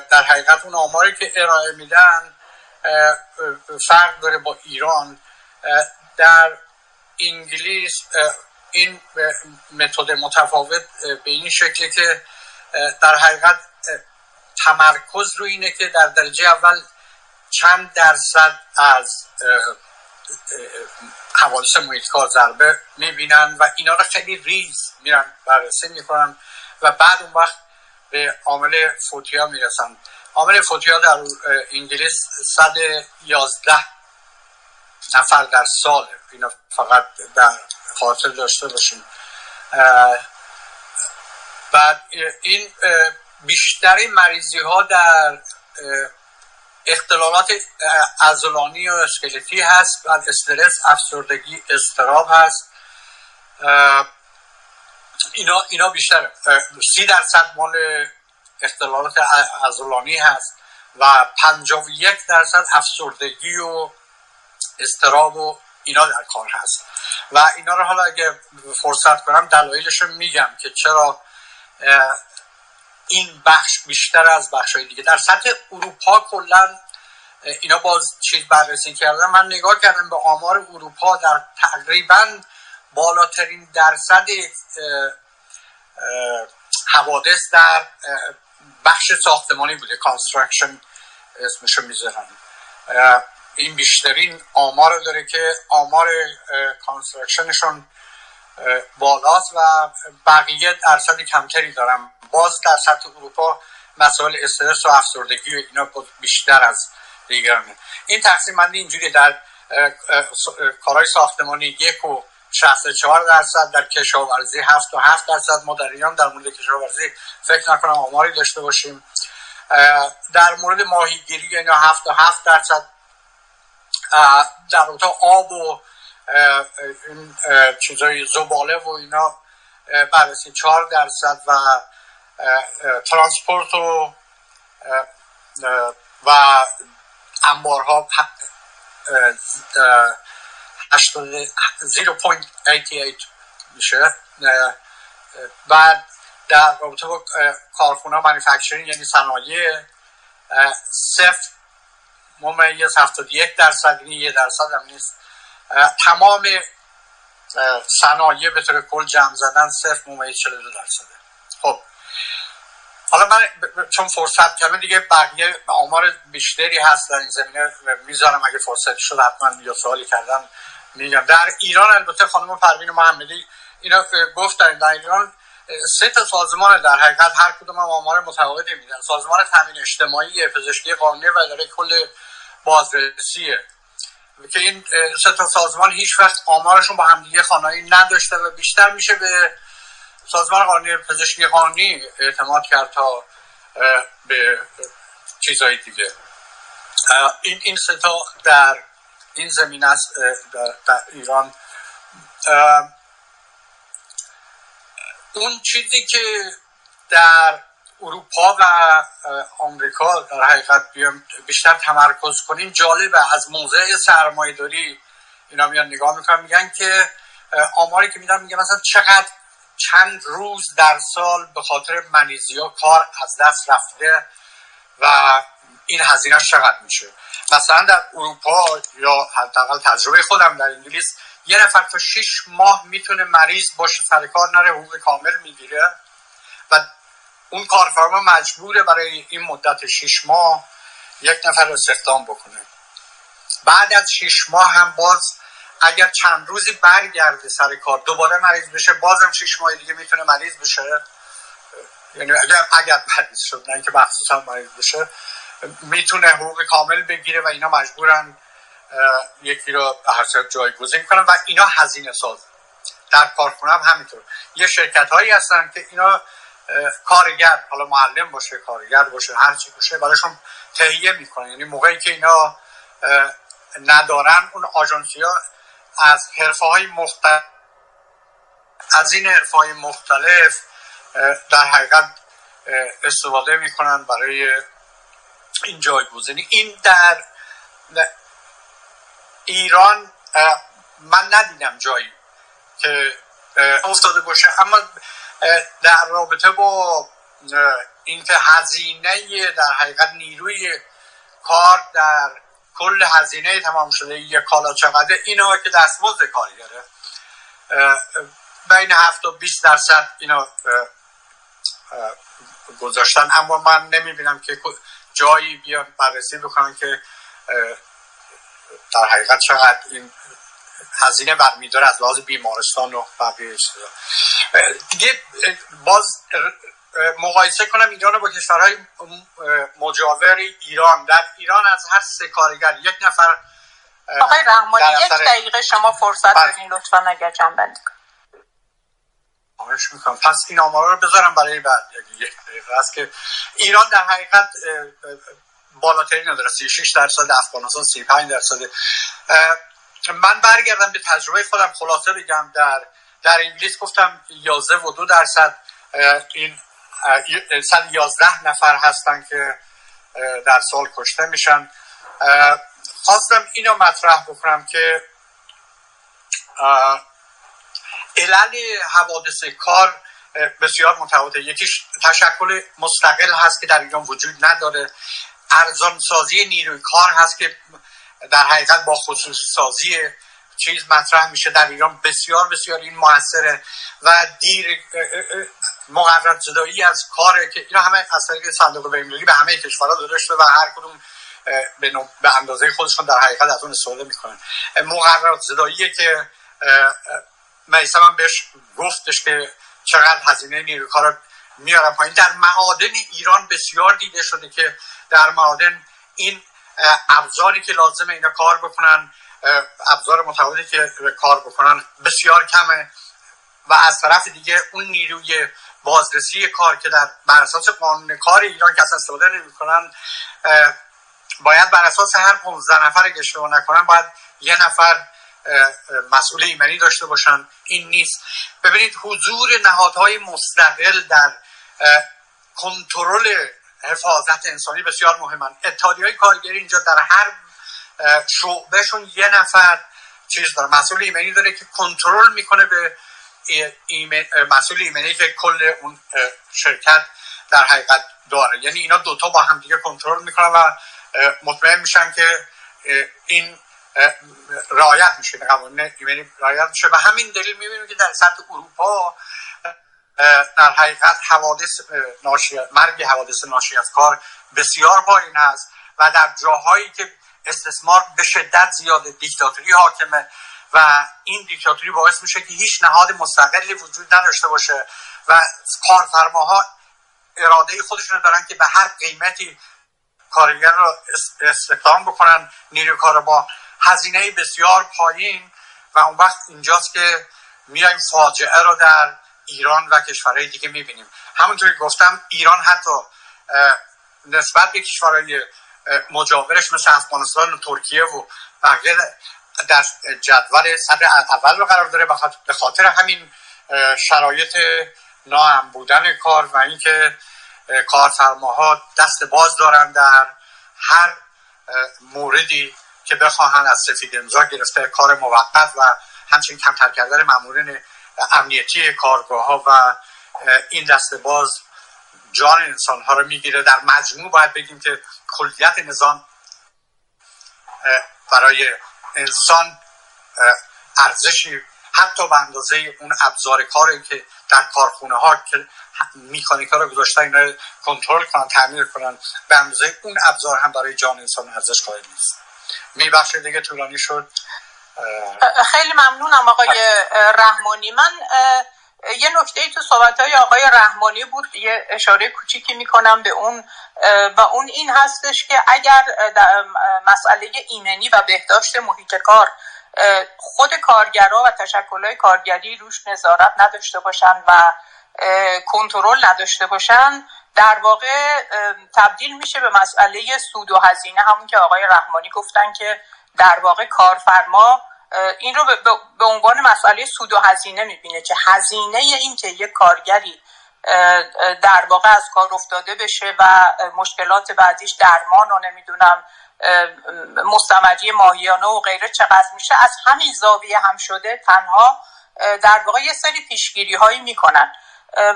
در حقیقت اون آماری که ارائه میدن فرق داره با ایران. در انگلیس این متد متفاوت به این شکلی که در حقیقت تمرکز رو اینه که در درجه اول چند درصد از حوادث محیط کار ضربه میبینن و اینا رو خیلی ریز میرن بررسی میکنن و بعد اون وقت به عامل فوتیا میرسن. عامل فوتیا در انگلیس 111 نفر در سال. اینا فقط در خاطر داشته باشیم. بعد این بیشتری مریضی ها در اختلالات عضلانی و اسکلتی هست و استرس، افسردگی، اضطراب هست. اینا بیشتر 30% مال اختلالات عضلانی هست و 51% افسردگی و اضطراب و اینا در کار هست و اینا رو حالا اگه فرصت کنم دلایلش رو میگم که چرا این بخش بیشتر از بخش‌های دیگه. در سطح اروپا کلاً اینا باز چیز بررسی کردن. من نگاه کردم به آمار اروپا در تقریباً بالاترین درصد حوادث در بخش ساختمانی بوده، کانستراکشن اسمشو میذارن. این بیشترین آمار داره که آمار کانستراکشنشون بالاست و بقیه درصدی کمتری دارن. باز در سطح اروپا مسائل استرس و افسردگی و اینا بیشتر از دیگرانه. این تقسیم بندی اینجوری در کارهای ساختمانی 1.64%، در کشاورزی 7.7%. ما در ایران در مورد کشاورزی فکر نکنم آماری داشته باشیم. در مورد ماهیگیری اینا 7.7%. در رابطه آب و این چیزای زباله و اینا بررسی 4% و ترانسپورت و انبارها 0.88 میشه. بعد در رابطه با کارخونه مانیفکچرینگ یعنی صنایع 0.71%، یعنی 1% هم نیست. تمام صنایع به طور کل جمع زدن 0.42%. خب حالا من چون فرصت کمه دیگه بقیه آمار بیشتری هست در این زمینه میذارم. اگه فرصت شد حتما یا سوالی کردم میگم. در ایران البته خانم پروین محمدی اینا گفتن در ایران 3 سازمان در حقیقت هر کدوم هم آمار متفاوتی میدن. سازمان تأمین اجتماعی، پزشکی قانونی و اداره کل بازرسیه که این 3 سازمان هیچ وقت آمارشون با همدیگه خانایی نداشته و بیشتر میشه به سازمان قانونی پزشکی قانونی اعتماد کرد تا به چیزهای دیگه. این 3 در این زمینه است در ایران. اون چیزی که در اروپا و آمریکا در حقیقت بیشتر تمرکز کنیم جالبه. از موضع سرمایه‌داری اینا میان نگاه میکنن، میگن که آماری که میدن میگن مثلا چقدر چند روز در سال به خاطر مریضی‌ها کار از دست رفته و این هزینه چقدر میشه. مثلا در اروپا یا حداقل تجربه خودم در انگلیس، یه نفر تا 6 ماه میتونه مریض باشه، سر کار نره، حقوق کامل میگیره و اون کارفرما مجبوره برای این مدت 6 ماه یک نفر رو استخدام بکنه. بعد از 6 ماه هم باز اگر چند روزی برگرده سر کار دوباره مریض بشه، بازم 6 ماه دیگه میتونه مریض بشه، یعنی اگر مریض شد، نه اینکه مخصوصا مریض بشه، میتونه حقوق کامل بگیره و اینا مجبورن یکی رو به هر صورت جایگزین کنن و اینا هزینه ساز. در کارخونه هم همینطور. یه شرکت هایی هستن که اینا کارگر، حالا معلم باشه، کارگر باشه، هر چی باشه، براشون تهیه میکنن. یعنی موقعی که اینا ندارن، اون آژانسی‌ها از حرفه‌های مختلف، از این حرفه‌های مختلف در حقیقت استفاده میکنن برای این جایگزینی. این در ایران من ندیدم جایی که افتاده باشه، اما در رابطه با اینکه هزینه در حقیقت نیروی کار در کل هزینه تمام شده یک کالا چقدر، اینا که دستمزد کارگره بین 7-20% اینا گذاشتن، اما من نمیبینم که جایی بیان بررسی بکنن که در حقیقت چقدر این هزینه برمیداره از لحاظ بیمارستان و بقیه چیزا. دیگه باز مقایسه کنم ایران با کشورهای مجاور ایران. در ایران از هر 3 کارگر یک نفر. آقای رحمانی، یک دقیقه شما فرصت بدین لطفا، اگر جنبندی کنید. خواهش میکنم. پس این آمارا رو بذارم برای بعد. یک دقیقه است که ایران در حقیقت بالاترین نداره، 36% افغانستان، 35%. من برگردم به تجربه خودم خلاصه بگم. در انگلیس گفتم 11.2% این 111 نفر هستن که در سال کشته میشن. خواستم اینو مطرح بکنم که علل حوادث کار بسیار متفاوته. یکیش تشکل مستقل هست که در ایران وجود نداره، ارزانسازی نیروی کار هست که در حقیقت با خصوصی سازی چیز مطرح میشه. در ایران بسیار بسیار این موثره و دیر مقررات زدایی از کاره که اینا همه از طریق صندوق بین المللی به همه کشورها داده شده و هر کدوم به اندازه خودشون در حقیقت از اون استفاده میکنن. مقررات زدایی که میثم هم بهش گفتش که چقدر هزینه نیروی کار میارن پایین. در معادن ایران بسیار دیده شده که در معادن این ابزاری که لازمه اینا کار بکنن، ابزار متعادلی که کار بکنن بسیار کمه و از طرف دیگه اون نیروی بازرسی کار که در بر اساس قانون کار ایران که اصلا استفاده نمی‌کنن، باید بر اساس هر 15 نفر که اشتباه نکنن باید یه نفر مسئول ایمنی داشته باشن. این نیست. ببینید حضور نهادهای مستقل در کنترل حفاظت انسانی بسیار مهمن. اتحادیه‌های کارگری اینجا در هر شعبهشون یه نفر چیز داره، مسئول ایمنی داره که کنترل میکنه به مسئول ایمنی که کل اون شرکت در حقیقت داره. یعنی اینا دوتا با هم دیگه کنترل میکنن و مطمئن میشن که این رعایت میشه، قوانین ایمنی رعایت میشه. و همین دلیل میبینیم که در سطح اروپا در حقیقت مرگ حوادث ناشی از کار بسیار پایین هست و در جاهایی که استثمار به شدت زیاده، دیکتاتوری حاکمه و این دیکتاتوری باعث میشه که هیچ نهاد مستقلی وجود نداشته باشه و کارفرماها اراده خودشون دارن که به هر قیمتی کارگر رو استخدام بکنن، نیروی کار با هزینه بسیار پایین. و اون وقت اینجاست که میایم فاجعه رو در ایران و کشورهای دیگه میبینیم. همونطوری گفتم ایران حتی نسبت به کشورهای مجاورش مثل افغانستان و ترکیه و بقیه در جدول صدر اول رو قرار داره، به خاطر همین شرایط ناام بودن کار و اینکه کارفرماها دست باز دارن در هر موردی که بخواهن، از سفید امضا گرفته کار موقت و همچنین کمتر کردن مامورین امنیتی کارگاه ها و این دست باز جان انسانها رو میگیره. در مجموع باید بگیم که کلیت نظام برای انسان ارزشی حتی به اندازه اون ابزار کاری که در کارخونه ها که میکانیکا رو گذاشتن اینا رو کنترل کنن، تعمیر کنن، به اندازه اون ابزار هم برای جان انسان ارزش قائل نیست. میبخشید دیگه طولانی شد. خیلی ممنونم آقای رحمانی. من یه نکته‌ای تو صحبت‌های آقای رحمانی بود، یه اشاره کوچیکی می‌کنم به اون و اون این هستش که اگر مسئله ایمنی و بهداشت محیط کار خود کارگرها و تشکل‌های کارگری روش نظارت نداشته باشن و کنترل نداشته باشن، در واقع تبدیل میشه به مسئله سود و هزینه، همون که آقای رحمانی گفتن که در واقع کارفرما این رو به عنوان مسئله سود و هزینه میبینه که هزینه این که یک کارگری در واقع از کار افتاده بشه و مشکلات بعدیش درمان رو نمیدونم مستمری ماهیانه و غیره چقدر میشه، از همین زاویه هم شده تنها در واقع یه سری پیشگیری هایی میکنن.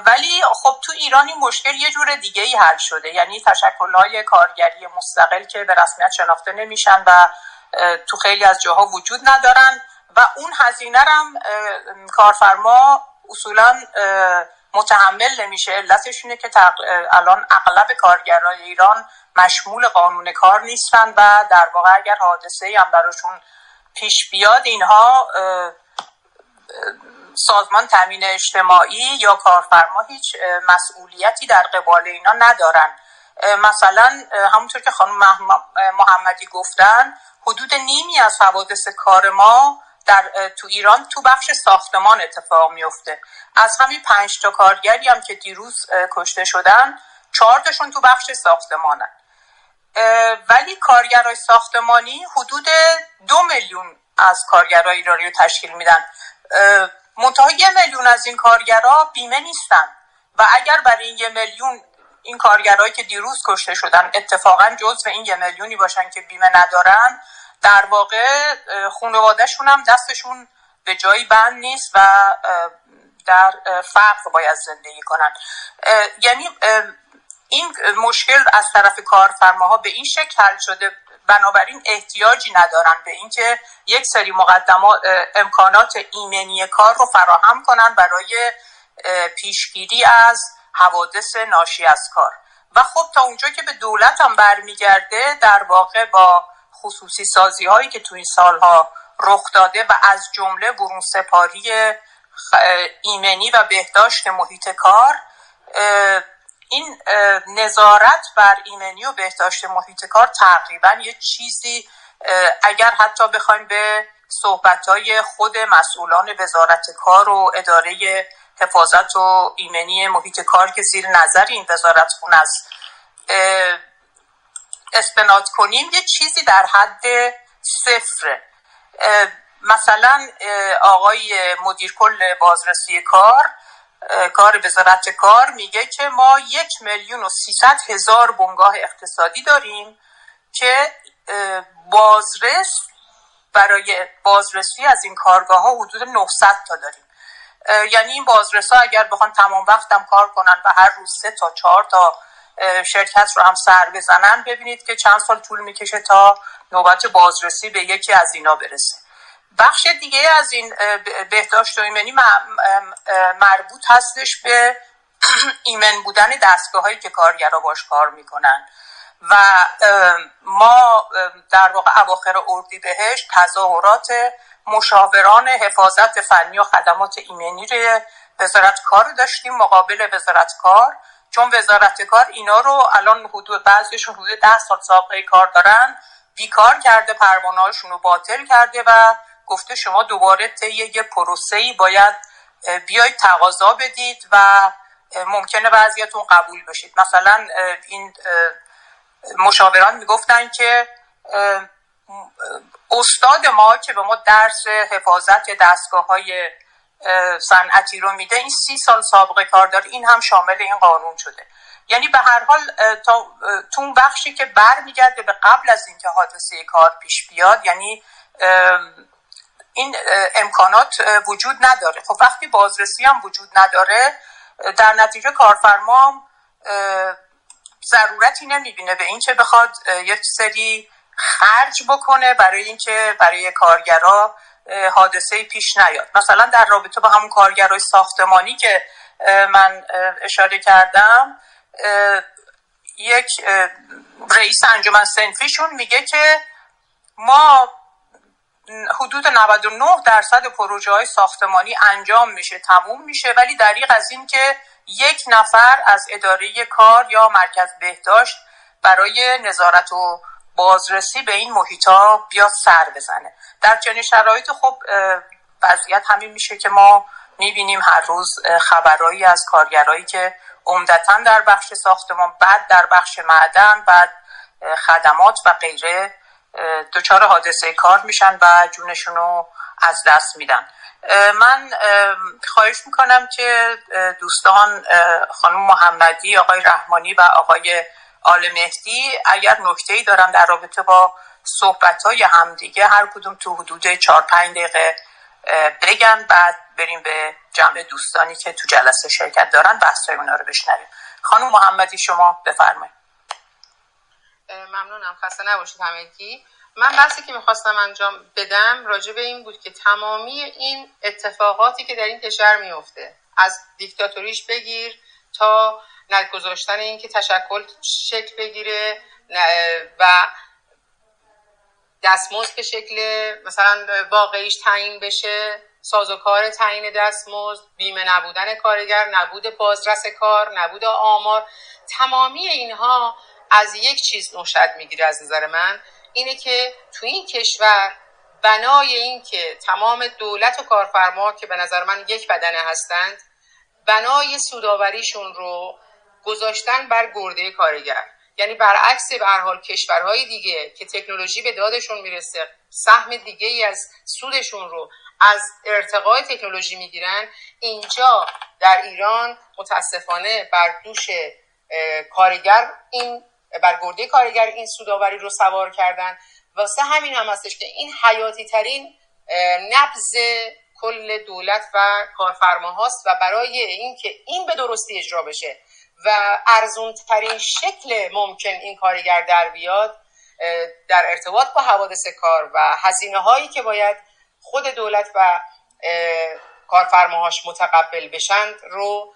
ولی خب تو ایران این مشکل یه جور دیگه ای حل شده، یعنی تشکل‌های کارگری مستقل که به رسمیت شناخته نمیشن و تو خیلی از جاها وجود ندارن و اون هزینه هم کارفرما اصولا متحمل نمیشه. علتش اینه که الان اغلب کارگرای ایران مشمول قانون کار نیستن و در واقع اگر حادثه‌ای هم براشون پیش بیاد اینها سازمان تأمین اجتماعی یا کارفرما هیچ مسئولیتی در قبال اینا ندارن. مثلا همونطور که خانم محمدی گفتن حدود نیمی از حوادث کار ما تو ایران تو بخش ساختمان اتفاق میفته. از همین 5 تا کارگری هم که دیروز کشته شدن 4 تاشون تو بخش ساختمانن، ولی کارگرای ساختمانی حدود 2 میلیون از کارگرای ایرانی رو تشکیل میدن، منتها 1 میلیون از این کارگرها بیمه نیستن و اگر برای این 1 میلیون این کارگرایی که دیروز کشته شدن اتفاقا جزو این 1 میلیونی باشن که بیمه ندارن، در واقع خانواده‌شون هم دستشون به جایی بند نیست و در فقر باید زندگی کنن. یعنی این مشکل از طرف کارفرماها به این شکل حل شده، بنابراین احتیاجی ندارن به اینکه یک سری مقدمات امکانات ایمنی کار رو فراهم کنن برای پیشگیری از حوادث ناشی از کار. و خب تا اونجا که به دولت هم برمیگرده در واقع با خصوصی سازی هایی که تو این سالها رخ داده و از جمله برون سپاری ایمنی و بهداشت محیط کار، این نظارت بر ایمنی و بهداشت محیط کار تقریبا یه چیزی اگر حتی بخوایم به صحبت‌های خود مسئولان وزارت کار و اداره حفاظت و ایمنی محیط کار که زیر نظر این وزارت خونه است استناد کنیم، یه چیزی در حد 0. مثلا آقای مدیر کل بازرسی کار وزارت کار میگه که ما 1,300,000 بنگاه اقتصادی داریم که بازرس برای بازرسی از این کارگاه ها حدود 900 تا داریم. یعنی این بازرسا اگر بخوان تمام وقت هم کار کنن و هر روز 3 تا 4 تا شرکت رو هم سر بزنن، ببینید که چند سال طول میکشه تا نوبت بازرسی به یکی از اینا برسه. بخش دیگه از این بهداشت و ایمنی مربوط هستش به ایمن بودن دستگاه‌هایی که کارگرها باش کار میکنن و ما در واقع اواخر اردیبهشت تظاهرات مشاوران حفاظت فنی و خدمات ایمنی رو وزارت کار داشتیم مقابل وزارت کار، چون وزارت کار اینا رو الان بعضیشون حدود 10 سال سابقه کار دارن بیکار کرده، پروانه‌هاشون رو باطل کرده و گفته شما دوباره طی یه پروسه‌ای باید بیاید تقاضا بدید و ممکنه بعضیتون قبول بشید. مثلا این مشاوران میگفتن که استاد ما که به ما درس حفاظت دستگاه‌های صنعتی رو میده این 30 سال سابقه کار داره، این هم شامل این قانون شده. یعنی به هر حال تو اون بخشی که برمیگرده به قبل از اینکه حادثه کار پیش بیاد، یعنی این امکانات وجود نداره. خب وقتی بازرسی هم وجود نداره در نتیجه کارفرما ضرورتی نمیبینه به این که بخواد یک سری خرج بکنه برای اینکه برای کارگرا حادثه پیش نیاد. مثلا در رابطه با همون کارگرای ساختمانی که من اشاره کردم، یک رئیس انجمن صنفیشون میگه که ما حدود 99% پروژه‌های ساختمانی انجام میشه، تموم میشه، ولی دریغ از این که یک نفر از اداره کار یا مرکز بهداشت برای نظارت و بازرسی به این محیطا بیاد سر بزنه. در چنین شرایط خب وضعیت همین میشه که ما میبینیم هر روز خبرایی از کارگرایی که عمدتاً در بخش ساختمان، بعد در بخش معدن، بعد خدمات و غیره دچار حادثه کار میشن و جونشونو از دست میدن. من خواهش میکنم که دوستان خانم محمدی، آقای رحمانی و آقای آل مهدی اگر نکته‌ای دارن در رابطه با صحبت‌های همدیگه، هر کدوم تو حدود 4-5 دقیقه بگن، بعد بریم به جمع دوستانی که تو جلسه شرکت دارن بحث‌های اونا رو بشنویم. خانم محمدی شما بفرمایید. ممنونم، خسته نباشید همگی. من بحثی که میخواستم انجام بدم راجع به این بود که تمامی این اتفاقاتی که در این کشور میفته، از دیکتاتوریش بگیر تا نگذاشتن این که تشکل شکل بگیره و دستمزد به شکل مثلا واقعیش تعیین بشه، سازوکار تعیین دستمزد، بیمه نبودن کارگر، نبود بازرس کار، نبود آمار، تمامی اینها از یک چیز نشأت میگیره از نظر من، اینه که تو این کشور بنای این که تمام دولت و کارفرما که به نظر من یک بدنه هستند، بنای سوداوریشون رو گذاشتن بر گرده کارگر. یعنی برعکس به هر حال کشورهای دیگه که تکنولوژی به دادشون میرسه، سهم دیگه ای از سودشون رو از ارتقای تکنولوژی میگیرن، اینجا در ایران متاسفانه بر دوش کارگر این برگرده کارگر این سوداوری رو سوار کردن. واسه همین هم هستش که این حیاتی ترین نبض کل دولت و کارفرما هاست و برای این که این به درستی اجرا بشه و ارزون ترین شکل ممکن این کارگر در بیاد، در ارتباط با حوادث کار و هزینه هایی که باید خود دولت و کارفرماهاش متقبل بشن رو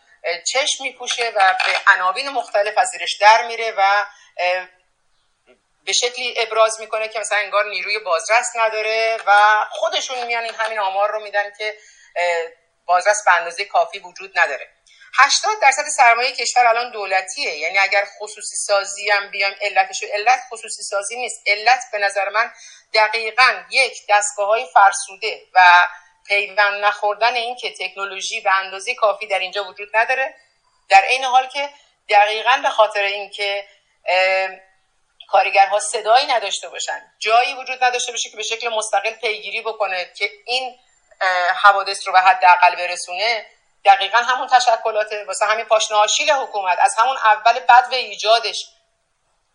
چشم میپوشه و به عناوین مختلف از زیرش در میره و به شکلی ابراز میکنه که مثلا انگار نیروی بازرس نداره و خودشون میان این همین آمار رو میدن که بازرس به اندازه کافی وجود نداره. 80% سرمایه کشور الان دولتیه، یعنی اگر خصوصی سازی هم بیام علتش، علت خصوصی سازی نیست، علت به نظر من دقیقاً یک دستگاه‌های فرسوده و پیوند نخوردن این که تکنولوژی به اندازه کافی در اینجا وجود نداره، در عین حال که دقیقاً به خاطر این که کارگرها صدایی نداشته باشن، جایی وجود نداشته باشه که به شکل مستقل پیگیری بکنه که این حوادث رو به حداقل برسونه، دقیقاً همون تشکلاته. واسه همین پاشناشیل حکومت از همون اول بدو ایجادش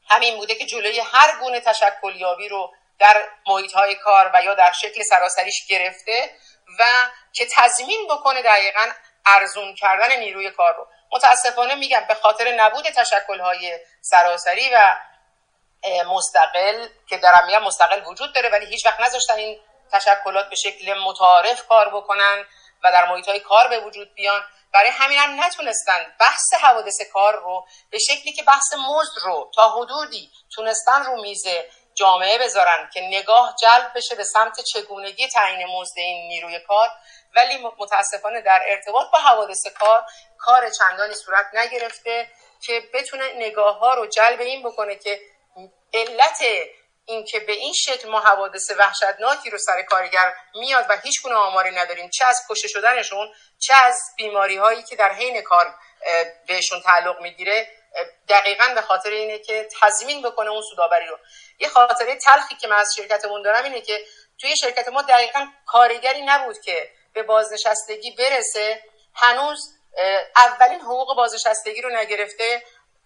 همین بوده که جلوی هر گونه تشکلیابی رو در محیط‌های کار و یا در شکل سراسریش گرفته و که تضمین بکنه دقیقاً ارزون کردن نیروی کار رو. متاسفانه میگم به خاطر نبود تشکل‌های سراسری و مستقل که در میان مستقل وجود داره، ولی هیچ وقت نذاشتن این تشکلات به شکل متعارف کار بکنن و در محیط‌های کار به وجود بیان. برای همین هم نتونستن بحث حوادث کار رو به شکلی که بحث مزد رو تا حدودی تونستن رو میز جامعه بذارن که نگاه جلب بشه به سمت چگونگی تعیین مزد این نیروی کار، ولی متاسفانه در ارتباط با حوادث کار چندانی صورت نگرفته که بتونه نگاه‌ها رو جلب این بکنه که علت این که به این شکل ما حوادث وحشتناکی رو سر کارگر میاد و هیچ گونه آماری نداریم، چه از کشته شدنشون، چه از بیماری هایی که در حین کار بهشون تعلق میگیره، دقیقاً به خاطر اینه که تضمین بکنه اون سودآوری رو. یه خاطره تلخی که من از شرکتمون دارم اینه که توی شرکت ما دقیقاً کارگری نبود که به بازنشستگی برسه، هنوز اولین حقوق بازنشستگی رو نگرفته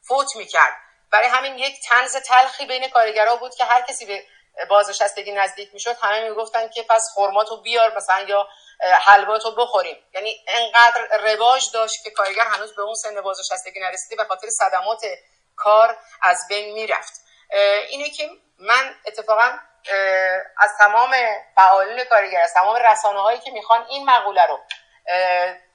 فوت میکرد. برای همین یک طنز تلخی بین کارگرها بود که هر کسی به بازنشستگی نزدیک میشد همه میگفتن که پس خرماتو بیار مثلا، یا حلواتو بخوریم. یعنی انقدر رواج داشت که کارگر هنوز به اون سن بازنشستگی نرسیده و خاطر صدمات کار از بین میرفت. اینه که من اتفاقا از تمام فعالین کارگر، از تمام رسانه هایی که میخوان این مقوله رو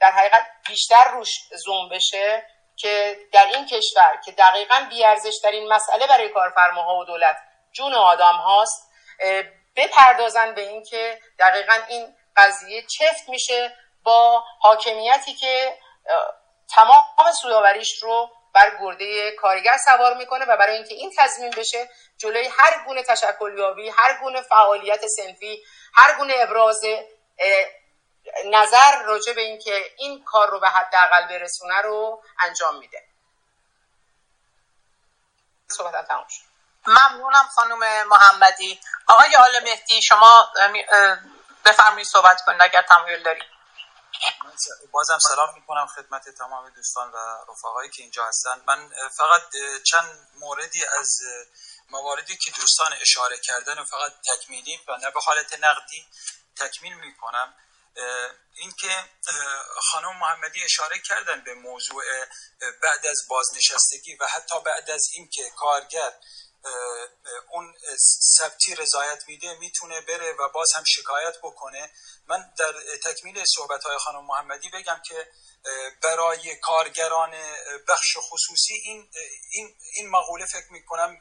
در حقیقت بیشتر روش زوم بشه که در این کشور که دقیقاً بی‌ارزش‌ترین مسئله برای کارفرماها و دولت جون آدم هاست بپردازن به این که دقیقاً این قضیه چفت میشه با حاکمیتی که تمام سوداوریش رو بر گرده کارگر سوار میکنه و برای اینکه این تضمین بشه جلوی هر گونه تشکلیابی، هر گونه فعالیت صنفی، هر گونه ابراز نظر راجع به این که این کار رو به حداقل برسونه رو انجام میده. صحبت تموم شد. ممنونم خانم محمدی. آقای آل مهدی شما بفرمایید صحبت کنید اگر تمایل دارید. بازم سلام میکنم خدمت تمام دوستان و رفقایی که اینجا هستند. من فقط چند موردی از مواردی که دوستان اشاره کردن و فقط تکمیلی و نه به حالت نقدی تکمیل میکنم. این که خانم محمدی اشاره کردن به موضوع بعد از بازنشستگی و حتی بعد از این که کارگر اون سبتی رضایت میده میتونه بره و باز هم شکایت بکنه. من در تکمیل صحبت‌های خانم محمدی بگم که برای کارگران بخش خصوصی این مقوله فکر میکنم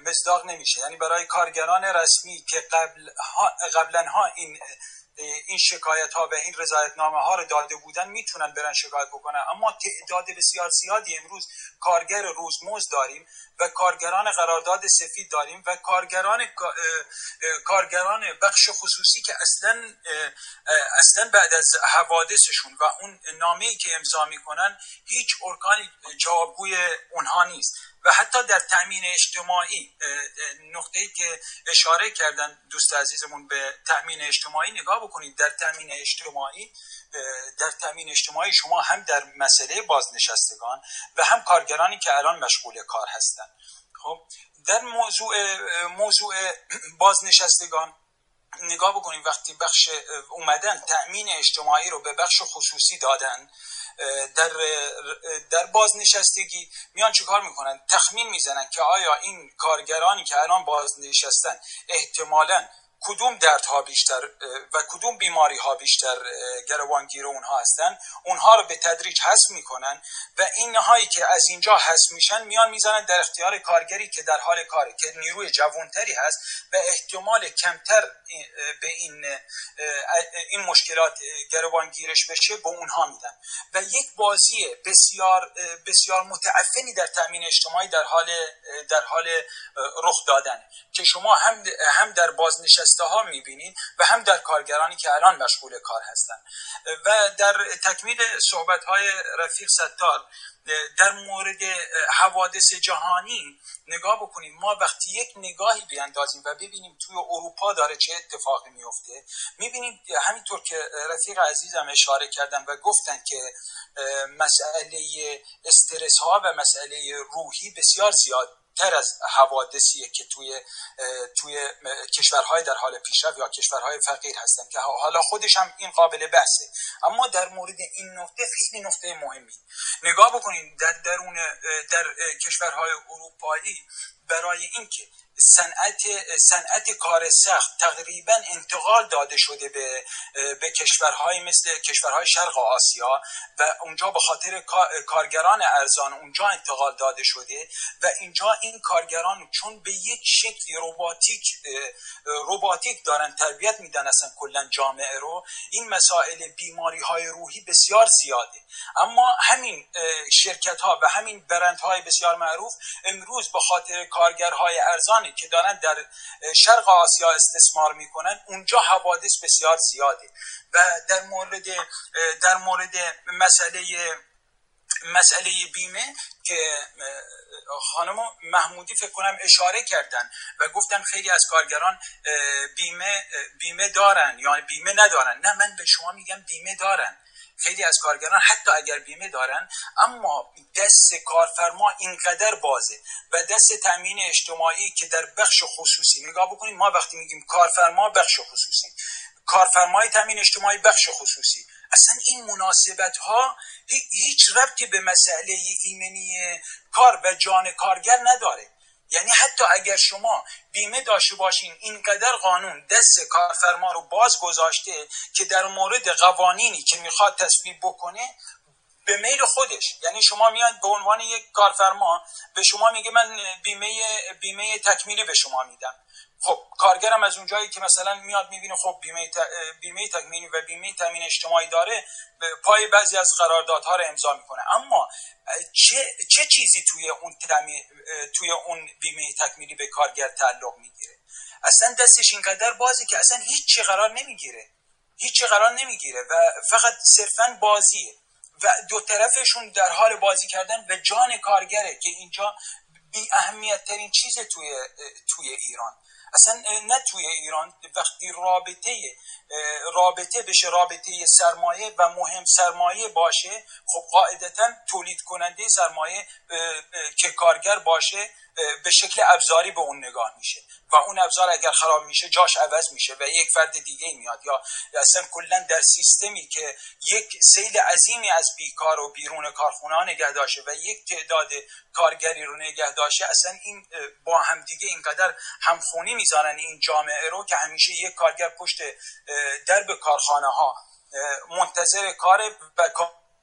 مصداق نمیشه. یعنی برای کارگران رسمی که قبلنها این شکایت ها و این رضایت نامه ها رو داده بودن میتونن برن شکایت بکنن، اما تعداد بسیار زیادی امروز کارگر روزمزد داریم و کارگران قرارداد سفید داریم و کارگران بخش خصوصی که اصلا بعد از حوادثشون و اون نامه‌ای که امضا میکنن هیچ ارگانی جوابگوی اونها نیست. و حتی در تأمین اجتماعی نقطه‌ای که اشاره کردن دوست عزیزمون به تأمین اجتماعی نگاه بکنید. در تأمین اجتماعی شما هم در مسئله بازنشستگان و هم کارگرانی که الان مشغول کار هستند. خب در موضوع بازنشستگان نگاه بکنیم. وقتی بخش اومدن تأمین اجتماعی رو به بخش خصوصی دادن در بازنشستگی میان چیکار میکنن؟ تخمین میزنن که آیا این کارگرانی که الان بازنشستن احتمالاً کدوم دردها بیشتر و کدوم بیماری‌ها بیشتر گروانگیر اونها هستن، اونها رو به تدریج حذف میکنن و این هایی که از اینجا حذف میشن میان میزنن در اختیار کارگری که در حال کاره، که نیروی جوانتری هست و احتمال کمتر به این مشکلات گروانگیرش بشه به اونها میدن. و یک بازی بسیار بسیار متعفنی در تأمین اجتماعی در حال رخ دادن که شما هم در بازنشستگی ها میبینین و هم در کارگرانی که الان مشغول کار هستند. و در تکمیل صحبت های رفیق ستار در مورد حوادث جهانی نگاه بکنید. ما وقتی یک نگاهی بیاندازیم و ببینیم توی اروپا داره چه اتفاقی میفته میبینیم همینطور که رفیق عزیزم اشاره کردن و گفتن که مسئله استرس ها و مسئله روحی بسیار زیاد تر از حوادثیه که توی کشورهای در حال پیشرفت یا کشورهای فقیر هستن که حالا خودش هم این قابل بحثه. اما در مورد این نقطه خیلی نقطه مهمی نگاه بکنید. در کشورهای اروپایی برای اینکه صنعت کار سخت تقریبا انتقال داده شده به کشورهای مثل کشورهای شرق آسیا و اونجا به خاطر کارگران ارزان اونجا انتقال داده شده و اینجا این کارگران چون به یک شکل روباتیک دارن تربیت میدن اصلا کلا جامعه رو، این مسائل بیماری‌های روحی بسیار زیاده. اما همین شرکت‌ها و همین برندهای بسیار معروف امروز به خاطر کارگرهای ارزان که دارن در شرق آسیا استثمار میکنن اونجا حوادث بسیار زیاده. و در مورد مسئله بیمه که خانم محمودی فکر کنم اشاره کردن و گفتن خیلی از کارگران بیمه دارن یا بیمه ندارن. نه، من به شما میگم بیمه دارن. خیلی از کارگران حتی اگر بیمه دارن اما دست کارفرما اینقدر بازه و دست تأمین اجتماعی که در بخش خصوصی نگاه بکنید. ما وقتی میگیم کارفرما بخش خصوصی، کارفرمای تأمین اجتماعی بخش خصوصی. اصلا این مناسبت ها هیچ ربطی به مسئله ایمنی کار و جان کارگر نداره. یعنی حتی اگر شما بیمه داشته باشین، اینقدر قانون دست کارفرما رو باز گذاشته که در مورد قوانینی که میخواد تصویب بکنه به میل خودش، یعنی شما میاد به عنوان یک کارفرما به شما میگه من بیمه تکمیلی به شما میدم. خب کارگرم از اونجایی که مثلا میاد میبینه خب بیمه تکمیلی و بیمه تامین اجتماعی داره، پای بعضی از قراردادها رو امضا میکنه. اما چه چیزی توی اون بیمه تکمیلی به کارگر تعلق میگیره؟ اصلا دستش اینقدر بازی که اصلا هیچ چی قرار نمیگیره و فقط صرفا بازیه و دو طرفشون در حال بازی کردن و جان کارگره که اینجا بی اهمیت ترین چیز توی ایران. اصلا نه توی ایران، وقتی رابطه بشه رابطه سرمایه و مهم سرمایه باشه، خب قاعدتا تولید کننده سرمایه که کارگر باشه به شکل ابزاری به اون نگاه میشه و اون ابزار اگر خراب میشه جاش عوض میشه و یک فرد دیگه میاد، یا اصلا کلا در سیستمی که یک سیل عظیمی از بیکار و بیرون کارخونه نگه داشته و یک تعداد کارگری رو نگه داشته، اصلا این با هم دیگه اینقدر همخونی میذارن این جامعه رو که همیشه یک کارگر پشت درب کارخانه ها منتظر کار و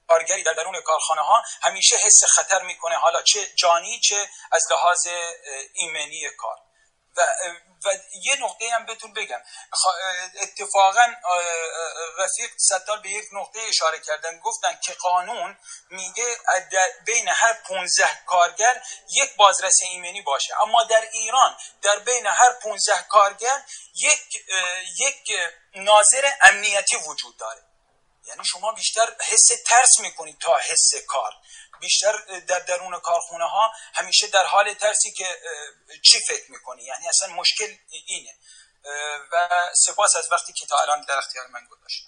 کارگری در درون کارخانه ها همیشه حس خطر میکنه، حالا چه جانی چه از لحاظ ایمنی کار. و یه نقطه هم بهتون بگم، اتفاقا رفیق ستار به یک نقطه اشاره کردن، گفتن که قانون میگه بین هر 15 کارگر یک بازرس ایمنی باشه، اما در ایران در بین هر 15 کارگر یک ناظر امنیتی وجود داره. یعنی شما بیشتر حس ترس میکنید تا حس کار، بیشتر در درون کارخونه ها همیشه در حال ترسی که چی فکر میکنی، یعنی اصلا مشکل اینه. و سپاس از وقتی که تا الان در اختیار من گذاشتید.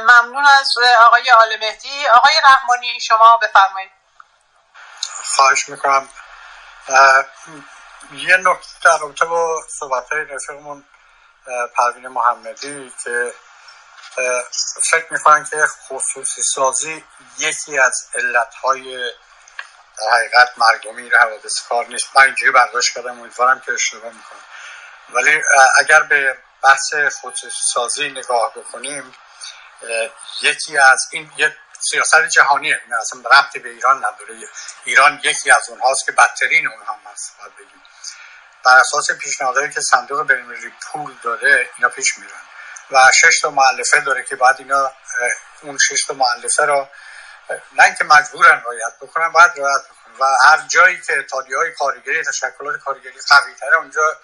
ممنون از آقای آل مهدی. آقای رحمانی شما بفرمایید. خواهش میکنم. یه نکته در رابطه با صحبت های رفیقمون پروین محمدی که فکر میکنن که خصوصی سازی یکی از علتهای حقیقت مردمی را حوادث کار نیست. من اینجوری برداشت کردم، امیدوارم که اشتباه میکنم. ولی اگر به بحث خصوصی سازی نگاه بکنیم، یکی از این یک سیاست جهانیه، این اصلا ربطی به ایران نداره. ایران یکی از اونهاست که بدترین اونها هست. باید بگیم بر اساس پیشنهادهایی که صندوق بین‌المللی پول داره اینا پیش میرن و 6 تا مؤلفه داره که بعد اینا اون 6 تا مؤلفه را نه اینکه مجبورن رعایت بکنن، بعد رعایت بکنن و هر جایی که اتحادیه‌های کارگری، تشکلات کارگری قوی‌تره، اونجا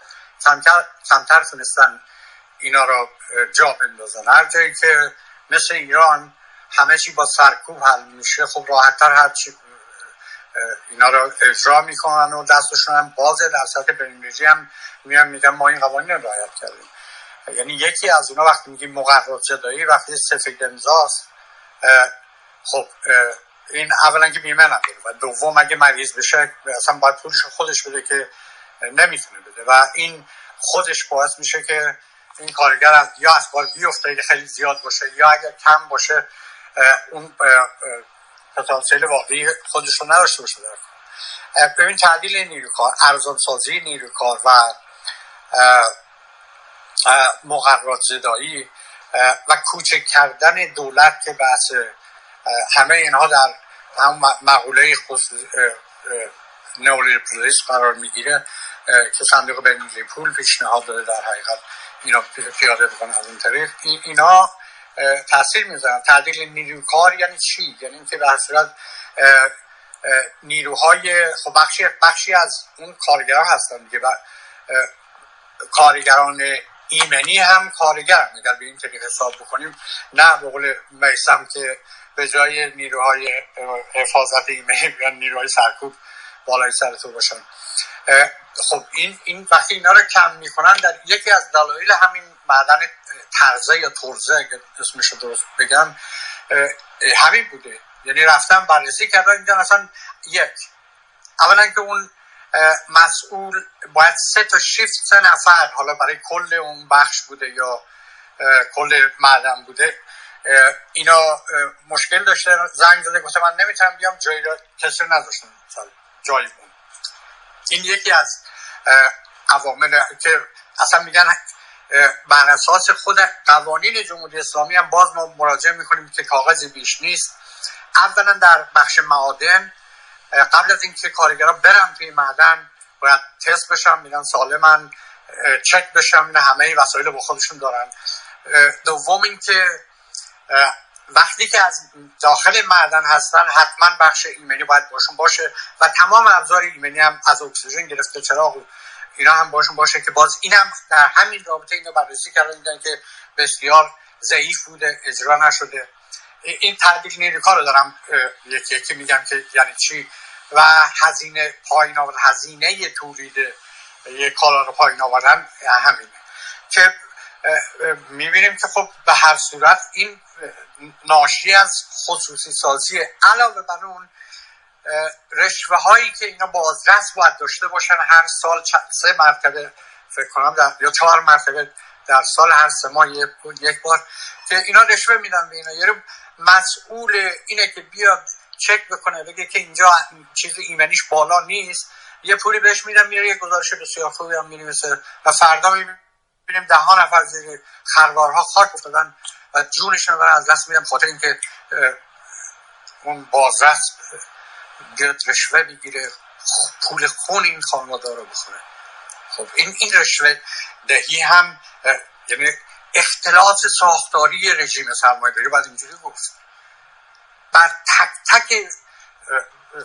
کمتر تونستن اینا را جا بندازن. هر جایی که مثل ایران همه چی با سرکوب حل میشه، خب راحت‌تر هر چی اینا را اجرا میکنن و دستشون هم بازه. در سطح بین‌المللی هم میگن ما این قوانین را رعایت کردیم. یعنی یکی از اونا وقتی میگیم مقررات زدایی، وقتی سفید امضاست، خب این اولا که بیمه نداره و دوم اگه مریض بشه اصلا باید پولش خودش بده که نمیتونه بده و این خودش باعث میشه که این کارگر یا از کار بیفته اگه خیلی زیاد باشه یا اگر کم باشه اون پتانسیل واقعی خودش رو نداشته باشه. ببین تعدیل نیروی کار، ارزانسازی نیروی کار و مقررات زدایی و کوچک کردن دولت که بحث همه اینها در هم مقوله نئولیبرالیسم قرار میگیره که صندوق بین‌المللی پول پیشنهاد داده در حقیقت اینا پیاده بکنن. از این طریق اینا تاثیر میذارن. تعدیل نیروی کار یعنی چی؟ یعنی اینکه به صورت نیروهای خب بخشی از اون کارگران هستن دیگه. کارگران ایمنی هم کارگر میگر به این طریق حساب بکنیم، نه به قول میثم که به جای نیروهای حفاظت ایمنی یا نیروهای سرکوب بالای سرتون باشن. خب این وقتی اینا رو کم میکنن، در یکی از دلایل همین معدن طرزه یا ترزه اسمش رو درست بگم همین بوده. یعنی رفتن بررسی کردن، اینجا اصلا اولا که اون مسئول باید 3 تا شیفت 3 نفر، حالا برای کل اون بخش بوده یا کل معدن بوده، اینا مشکل داشته، زنگ زده گفته من نمیتونم بیام، جایی را کسی رو نذاشتن جایی بود. این یکی از عوامل که اصلا میگن بر اساس خود قوانین جمهوری اسلامی هم باز ما مراجعه میکنیم که کاغذی بیش نیست. اولا در بخش معادن قبل از اینکه کارگرها برن توی معدن باید تست بشن، میگن سالمن، چک بشن، همه وسایل با خودشون دارن. دوم اینکه وقتی که از داخل معدن هستن حتما بخش ایمنی باید باشون باشه و تمام ابزار ایمنی هم از اکسیژن گرفته چراغ و اینا هم باشون باشه، که باز اینم در همین رابطه اینو بررسی کردن، دیدن که بسیار ضعیف بوده، اجرا نشده. این تعدیل نیروی کار رو دارم یکی یکی میگم که یعنی چی، و هزینه پایین آوردن، هزینه تولید یک کالا رو پایین آوردن همینه که میبینیم که خب به هر صورت این ناشی از خصوصی سازی، علاوه بر اون رشوه هایی که اینا بازرس باید داشته باشن هر سال 3 مرتبه فکر کنم یا 4 مرتبه در سال، هر 3 ماه یک بار که اینا رشوه میدن به اینا. یعنی مسئول اینه که بیاد چک بکنه بگه که اینجا چیز ایمنیش بالا نیست، یه پولی بهش میدن میره، یه گزارش بسیار خوبی هم مینویسه و فردا میبینیم 10 نفر زیر خروارها خاک افتادن و جونشون رو از دست میدم خاطر اینکه اون بازرس بیاد رشوه بگیره، پول خون این خانواده رو بخوره. خب این رشوه دهی هم یعنی اختلاس ساختاری رژیم سرمایه‌داری باید اینجوری گفت، بر تک تک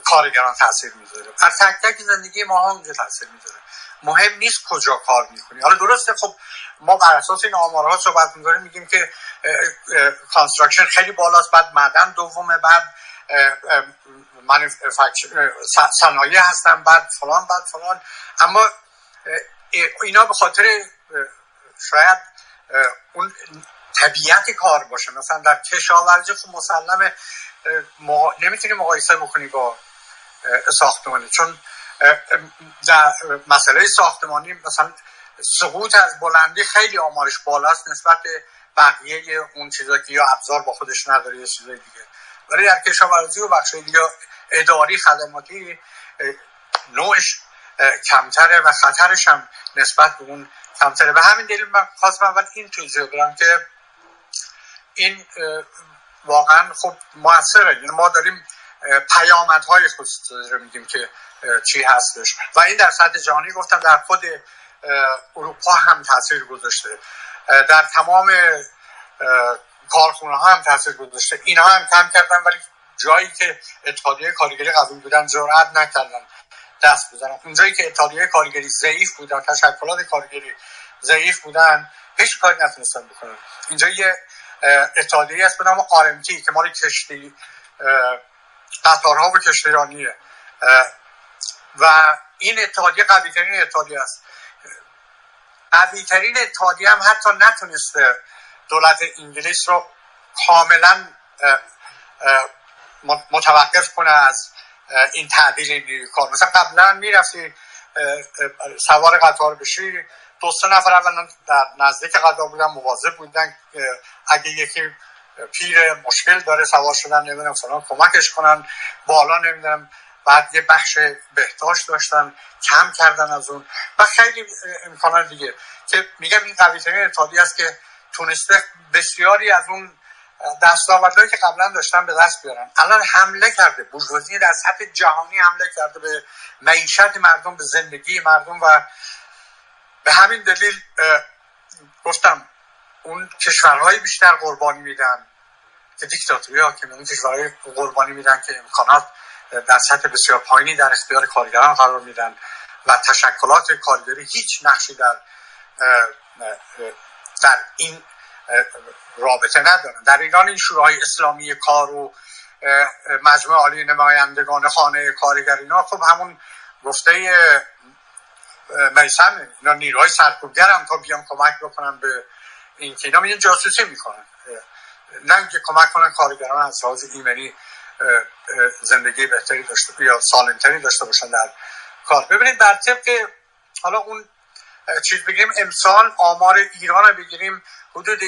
کارگران تاثیر میذاره، بر تک تک زندگی ما هم تاثیر میذاره. مهم نیست کجا کار میکنی. حالا درسته خب ما بر اساس این آمارها صحبت میکنیم، میگیم که کانستراکشن خیلی بالاست، بعد معدن دومه، بعد صنایع هستن، بعد فلان بعد فلان، اما اینا به خاطر شاید اون طبیعت کار باشه. مثلا در کشاورزی خب مسلمه نمیتونی مقایسه بکنی با ساختمانی، چون در مسئله ساختمانی مثلا سقوط از بلندی خیلی آمارش بالاست نسبت به بقیه اون چیزا که یا ابزار با خودش نداره یا چیزای دیگه، ولی در کشاورزی و بخش دیگه اداری خدماتی نوعش کمتره و خطرش هم نسبت به اون کمتره. به همین دلیل من خواستم اول این توضیح بدم که این واقعا خب موثره. یعنی ما داریم پیامدهای خصوصی رو میگیم که چی هستش و این در سطح جهانی گفتم در خود اروپا هم تاثیر گذاشته، در تمام کارخونه ها هم تاثیر گذاشته. اینا هم کم کردن ولی جایی که اتحادیه کارگری قبول بودن جرأت نکردن دست بزنن، اونجایی که اتحادیه کارگری ضعیف بودن، تشکلات کارگری ضعیف بودن، هیچ کاری نتونستن بکنن. اینجا یه اتحادیه است به نام آرمتی که مال کشتی قطارها و کشتیرانیه و این اتحادیه قوی‌ترین اتحادیه است. قوی‌ترین اتحادیه هم حتی نتونسته دولت انگلیس رو کاملا متوقف کنه از این تعدیل نیروی کار. مثلا قبلا میرفتی سوار قطار بشی، 2-3 نفر اولا در نزدیک قطار بودن، مواظب بودن اگه یکی پیر مشکل داره سوار شدن نمیدونم فلان کمکش کنن بالا نمیدونم، بعد یه بخش بهداشت داشتن کم کردن از اون و خیلی امکانات دیگه که میگم این قوی‌ترین اتحادیه است که تونسته بسیاری از اون دستاوردهایی که قبلا داشتن به دست بیارن. الان حمله کرده، بورژوازی در سطح جهانی حمله کرده به معیشت مردم، به زندگی مردم و به همین دلیل گفتم اون کشورهای بیشتر قربانی میدن که دیکتاتوری حاکمه، اون کشورهای قربانی میدن که امکانات در سطح بسیار پایینی در اختیار کارگران قرار میدن و تشکلات کارگری هیچ نقشی در این رابطه ندارن. در ایران این شورای اسلامی کار و مجمع عالی نمایندگان خانه کارگر اینا خب همون گفته میثم، اینا نیروهای سرکوبگر هم تا بیان کمک بکنن به این که اینا میگن جاسوسی میکنن، نه اینکه کمک کنن کارگران از لحاظ ایمنی زندگی بهتری داشته یا سالمتری داشته باشن در کار. ببینید بر طبق حالا اون چیز بگیریم، امسال آمار ایران رو بگیریم، حدود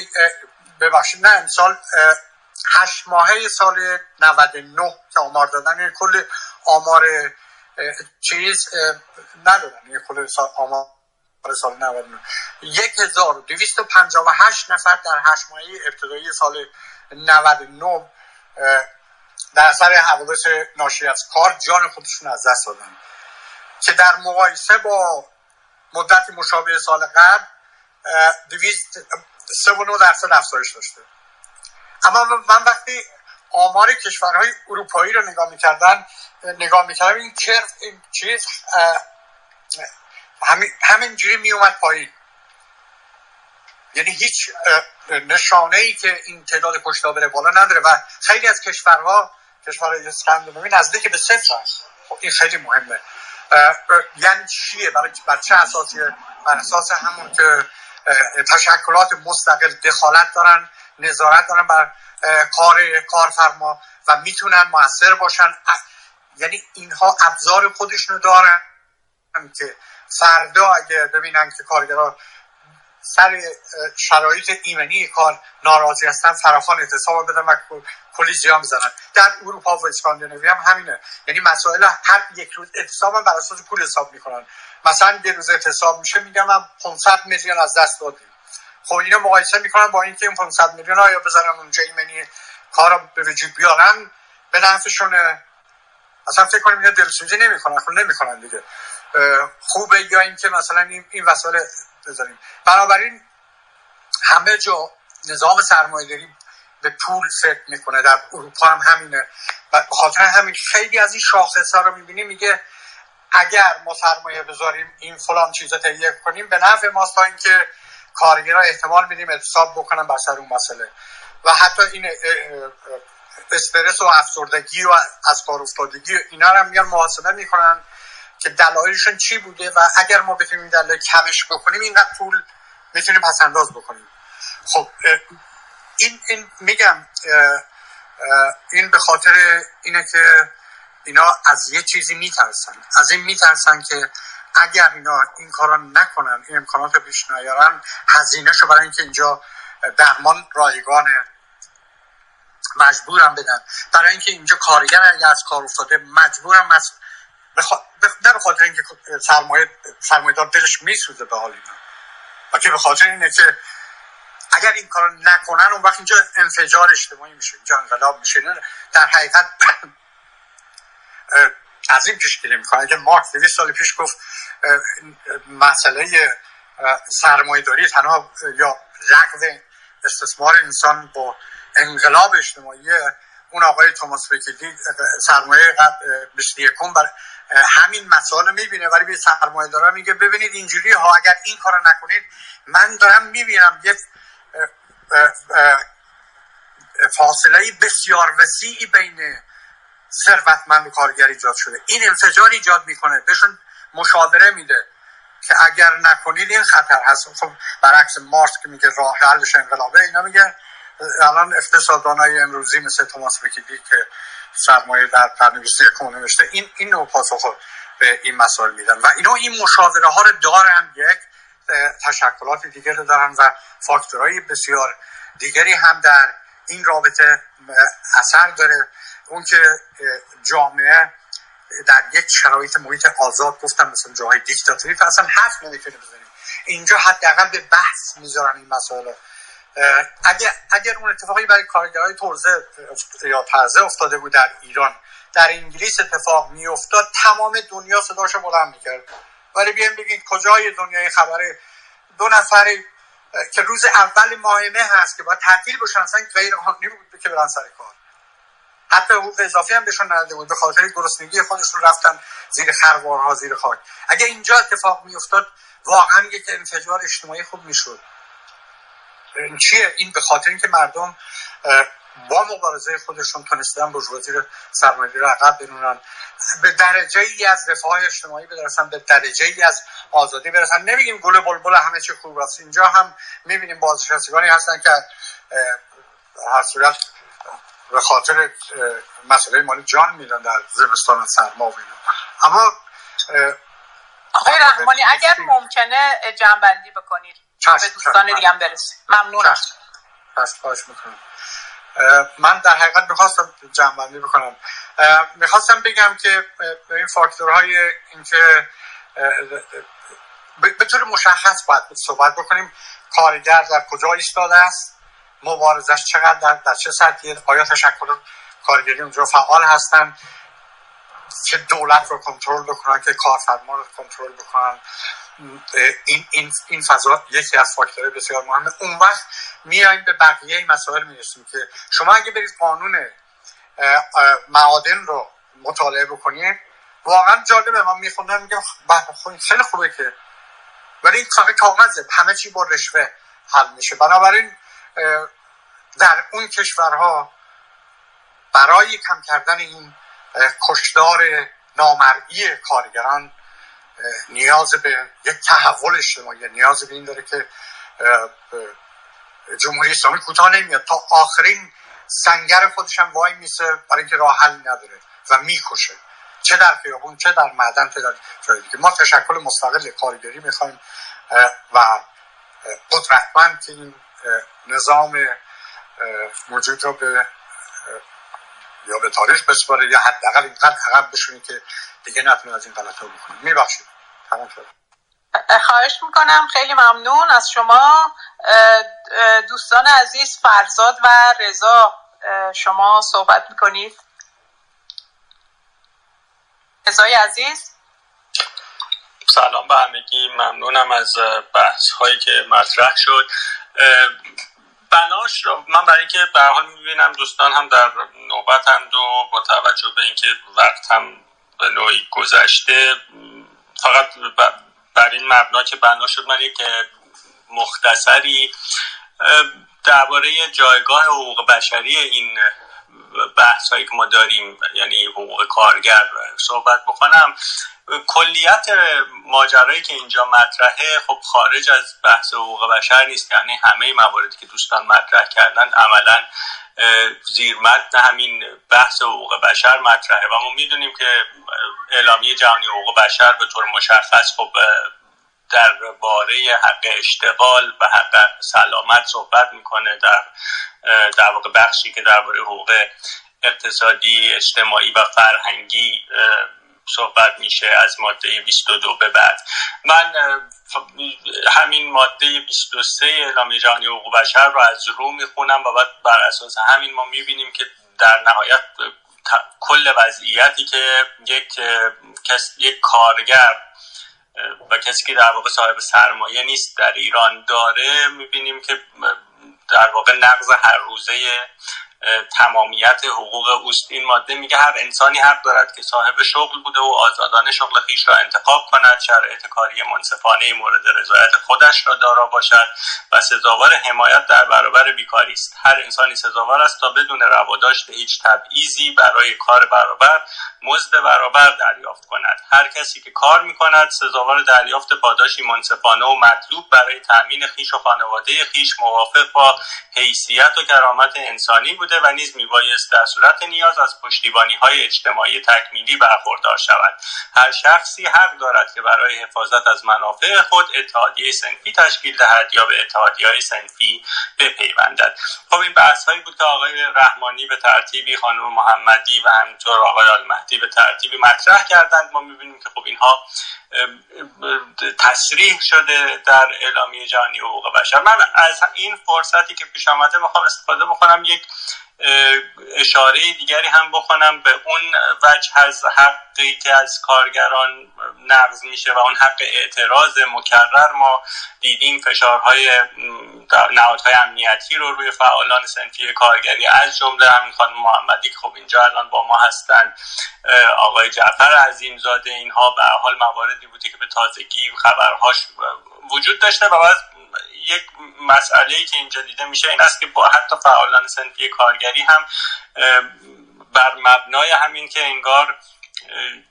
ببخشید نه امسال 8 ماهه سال 99 که آمار دادن، یعنی کل آمار چیز ندادن، یعنی کل آمار سال 99 1258 نفر در 8 ماهه ابتدایی سال 99 در اثر حوادث ناشی از کار جان خودشون از دست دادن که در مقایسه با مدت مشابه سال قبل 2.9% افزایش داشته. اما من وقتی آمار کشورهای اروپایی رو نگاه می‌کردم این کرف این چیز همینجوری میومد پایین، یعنی هیچ نشانه‌ای که این تعداد کشته بره بالا نداره و خیلی از کشورهای اسکاندیناوی نزدیک به 0 هست. خب این خیلی مهمه. یعنی چیه؟ برای چه اساسیه؟ بر اساس همون که تشکلات مستقل دخالت دارن، نظارت دارن بر کارفرما و میتونن مؤثر باشن، یعنی اینها ابزار خودشونو دارن که فردا اگه ببینن که کارگرها سر شرایط ایمنی کار ناراضی هستن فراخوان اعتصاب بدن و کلی زیان میزنن. در اروپا و اسکاندیناوی هم همینه، یعنی مسائل هر یک روز اعتصاب هم بر اساس پول حساب میکنن، مثلا یه روز اعتصاب میشه میگم من 500 میلیون از دست دادیم. خب اینو مقایسه میکنن با اینکه این 500 میلیون ها یا بذارن اونجا ایمنی کارا به وجود بیارن به نفعشونه، اصلا فکر کنیم اینا دلسوزی نمیکنن، خب نمیکنن دیگه، خوبه. یا اینکه مثلا این وسایل بذاریم. بنابراین همه جا نظام سرمایه‌داری به پول فکر میکنه، در اروپا هم همینه و خاطر همین خیلی از این شاخص‌ها رو میبینیم، میگه اگر ما سرمایه بذاریم این فلان چیزا تهیه کنیم به نفع ماست تا اینکه کارگرها احتمال میدیم اعتصاب بکنن بر سر اون مسئله و حتی این استرس و افسردگی و از کار افتادگی اینا رو هم میان محاسبه میکنن که دلایلشون چی بوده و اگر ما بتونیم دلایل کمش بکنیم این پول میتونیم پس انداز بکنیم. خب این میگم این به خاطر اینه که اینا از یه چیزی میترسن، از این میترسن که اگر اینا این کارا نکنن، این امکانات رو پیش نیارن، هزینه‌شو برای اینکه اینجا درمان رایگانه مجبورم بدن، برای اینکه اینجا کارگر اگه از کار افتاده مجبورم نه به خاطر اینکه سرمایه‌دار دلش میسوزه به حال اینا، بلکه به خاطر اینه که اگر این کارو نکنن اون وقت اینجا انفجار اجتماعی میشه، اینجا انقلاب میشه. در حقیقت از این پیش گیری میکنه که مارکس 200 سال پیش گفت مسئله سرمایه‌داری تنها یا لغو استثمار انسان با انقلاب اجتماعی. اون آقای توماس پیکتی سرمایه بشتیکون بر همین مسائل میبینه، ولی به سرمایه دارا میگه ببینید اینجوری ها، اگر این کارو نکنید من دارم میبینم یه فاصله بسیار وسیعی بین ثروتمند و کارگر ایجاد شده، این انفجار ایجاد میکنه، بهشون مشاوره میده که اگر نکنید این خطر هست. خب برعکس مارکس که میگه راه حلش انقلابه، اینا میگه الان اقتصاددانای امروزی مثل توماس پیکتی که سرمایه در برنامه‌ریزی کانون نوشته این نوع پاسخ به این مسائل میدن و اینا این مشاوره ها رو دارن، یک تشکلات دیگه رو دارن و فاکتورهای بسیار دیگری هم در این رابطه اثر داره. اون که جامعه در یک شرایط محیط آزاد، گفتم مثلا جاهای دیکتاتوری اصلا حرف نمیتونه بزنیم، اینجا حداقل به بحث میذارن این مسائل. اگر اون اتفاقی برای کارگرهای طرزه یا طرزه افتاده بود در ایران، در انگلیس اتفاق می افتاد تمام دنیا صداشو بلند میکرد، ولی بیایم بگید کجای دنیای خبره دو نفری که روز اول ماهمه هست که باید تعطیل بشن، اصلا غیر قانونی بود که برن سر کار، حتی حقوق اضافی هم بهشون نداده بود، به خاطر گرسنگی خودشون رفتن زیر خروارها زیر خاک. اگر اینجا اتفاق می افتاد واقعا یک انفجار اجتماعی خوب میشد. این چیه؟ این به خاطر اینکه مردم با مبارزه خودشون تونستن بورژوازی رو سرمایه‌داری رو عقب بنونن، به درجه‌ای از رفاه اجتماعی برسن، به درجه‌ای از آزادی برسن. نمیگیم گل بلبل همه چی خوب است، اینجا هم می‌بینیم بازنشستگانی هستن که هر صورت به خاطر مسئله مالی جان میدن در زمستان سرما و اینا. اما آقای رحمانی اگر ممکنه جمع‌بندی بکنید به دوستان دیگه هم برسید. ممنون. پس خواهش میکنم. من در حقیقت میخواستم جمع‌بندی بکنم. میخواستم بگم که این فاکتورهای اینکه به طور مشخص باید صحبت بکنیم، کارگر در کجا ایستاده است، مبارزش چقدر در چه سطحی، آیا تشکل کارگری اونجا فعال هستن که دولت رو کنترل بکنن، که کارفرما رو کنترل بکنن. این فضا یکی از فاکتورهای بسیار مهمه. اون وقت میایم به بقیه مسائل میرسیم که شما اگه برید قانون معادن رو مطالعه بکنید، واقعا جالبه. من میخوندم میگم خیلی خوبه که، ولی این فقط کاغذه، همه چی با رشوه حل میشه. بنابراین در اون کشورها برای کم کردن این کشدار نامرئی کارگران نیاز به یک تحول اجتماعی، نیاز به این داره که جمهوری اسلامی کوتاه نمیاد، تا آخرین سنگر خودش هم وای میسه برای اینکه راه حل نداره و میکشه، چه در خیابون چه در معدن چه در جای دیگه. ما تشکل مستقل کارگری میخوایم و قدرتمند که این نظام موجود رو به یا به تاریخ بسپاره یا حداقل اینقدر عقب بشونی که دیگه نتونه از این غلط‌ها بکنه. میبخشید. تمام شد. خواهش میکنم. خیلی ممنون از شما. دوستان عزیز فرزاد و رضا شما صحبت میکنید. رضای عزیز سلام به همگی. ممنونم از بحث هایی که مطرح شد. بناش من برای اینکه به هر حال می‌بینم دوستان هم در نوبتند و با توجه به اینکه وقت هم به نوعی گذشته، فقط بر این مبنا که بنا شد من یک مختصری درباره جایگاه حقوق بشری این بحثایی که ما داریم یعنی حقوق کارگر صحبت بکنم. کلیت ماجرایی که اینجا مطرحه خب خارج از بحث حقوق بشر نیست، یعنی همه مواردی که دوستان مطرح کردن عملاً زیر متن همین بحث حقوق بشر مطرحه و ما میدونیم که اعلامیه جهانی حقوق بشر به طور مشخص خب در باره حق اشتغال و حق سلامت صحبت میکنه، در واقع بخشی که درباره حقوق اقتصادی، اجتماعی و فرهنگی صحبت میشه از ماده 22 به بعد. من همین ماده 23 اعلامیه جهانی حقوق بشر رو از رو میخونم و بعد بر اساس همین ما میبینیم که در نهایت کل وضعیتی که یک کارگر و کسی که در واقع صاحب سرمایه نیست در ایران داره، میبینیم که در واقع نقض هر روزه تمامیت حقوق اوست. این ماده میگه هر انسانی حق دارد که صاحب شغل بوده و آزادانه شغل خیش را انتخاب کند، شرایط کاری منصفانه مورد رضایت خودش را دارا باشد و سزاوار حمایت در برابر بیکاری است. هر انسانی سزاوار است تا بدون رواداشت هیچ تبعیضی برای کار برابر مزد برابر دریافت کند. هر کسی که کار میکند سزاوار دریافت پاداشی منصفانه و مطلوب برای تأمین خویش و خانواده خویش موافق با حیثیت و کرامت انسانی بوده و نیز میبایست در صورت نیاز از پشتیبانی‌های اجتماعی تکمیلی برخوردار شود. هر شخصی حق دارد که برای حفاظت از منافع خود اتحادیه صنفی تشکیل دهد یا به اتحادیه‌های صنفی بپیوندد. خب این بحث‌هایی بود که آقای رحمانی به ترتیبی، خانم محمدی و همینطور آقای آل مهدی به ترتیبی مطرح کردند. ما می‌بینیم که خب اینها تصریح شده در اعلامیه جهانی حقوق بشر. من از این فرصتی که پیش آمده می‌خوام استفاده بکنم یک اشاره دیگری هم بکنم به اون وجه از حقی که از کارگران نقض میشه و اون حق اعتراض مکرر. ما دیدیم فشارهای نهادهای امنیتی رو روی فعالان صنفی کارگری از جمله همین خانم محمدی که خب اینجا الان با ما هستند، آقای جعفر عظیم‌زاده، اینها به هر حال مواردی بوده که به تازگی خبرهاش وجود داشته. و باز یک مسئله‌ای که اینجا دیده میشه این است که با حتی فعالان صنفی کارگری هم بر مبنای همین که انگار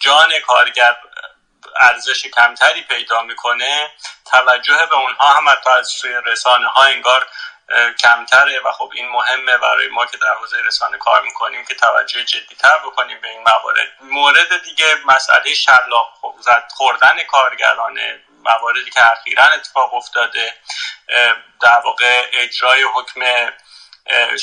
جان کارگر ارزش کمتری پیدا میکنه، توجه به اونها هم حتی از سوی رسانه‌ها انگار کمتره و خب این مهمه برای ما که در حوزه رسانه کار میکنیم که توجه جدی‌تر بکنیم به این موارد. مورد دیگه مسئله شلاق خوردن کارگرانه، مواردی که اخیراً اتفاق افتاده، در واقع اجرای حکم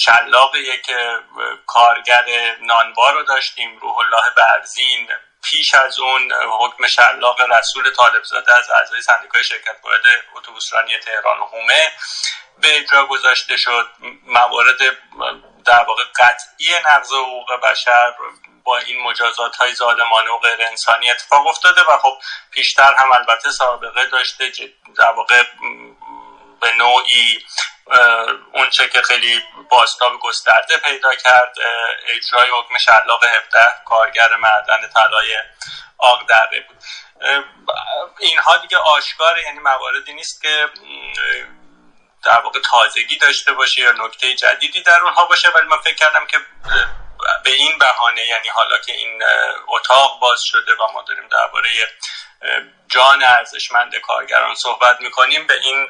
شلاقی که کارگر نانوا رو داشتیم، روح الله برزین، پیش از اون حکم شلاق رسول طالبزاده از اعضای سندیکای شرکت باید اتوبوسرانی تهران و حومه به اجرا گذاشته شد. موارد در واقع قطعی نقض حقوق بشر با این مجازات های ظالمانه و غیر انسانی اتفاق افتاده و خب پیشتر هم البته سابقه داشته، در واقع به نوعی اون چه که خیلی بازتاب گسترده پیدا کرد اجرای حکم شلاق 17 کارگر معدن طلای آقدره بود. اینها دیگه آشکاره، یعنی مواردی نیست که در واقع تازگی داشته باشه یا نکته جدیدی در اونها باشه، ولی من فکر کردم که به این بهانه، یعنی حالا که این اتاق باز شده و ما داریم درباره جان ارزشمند کارگران صحبت میکنیم، به این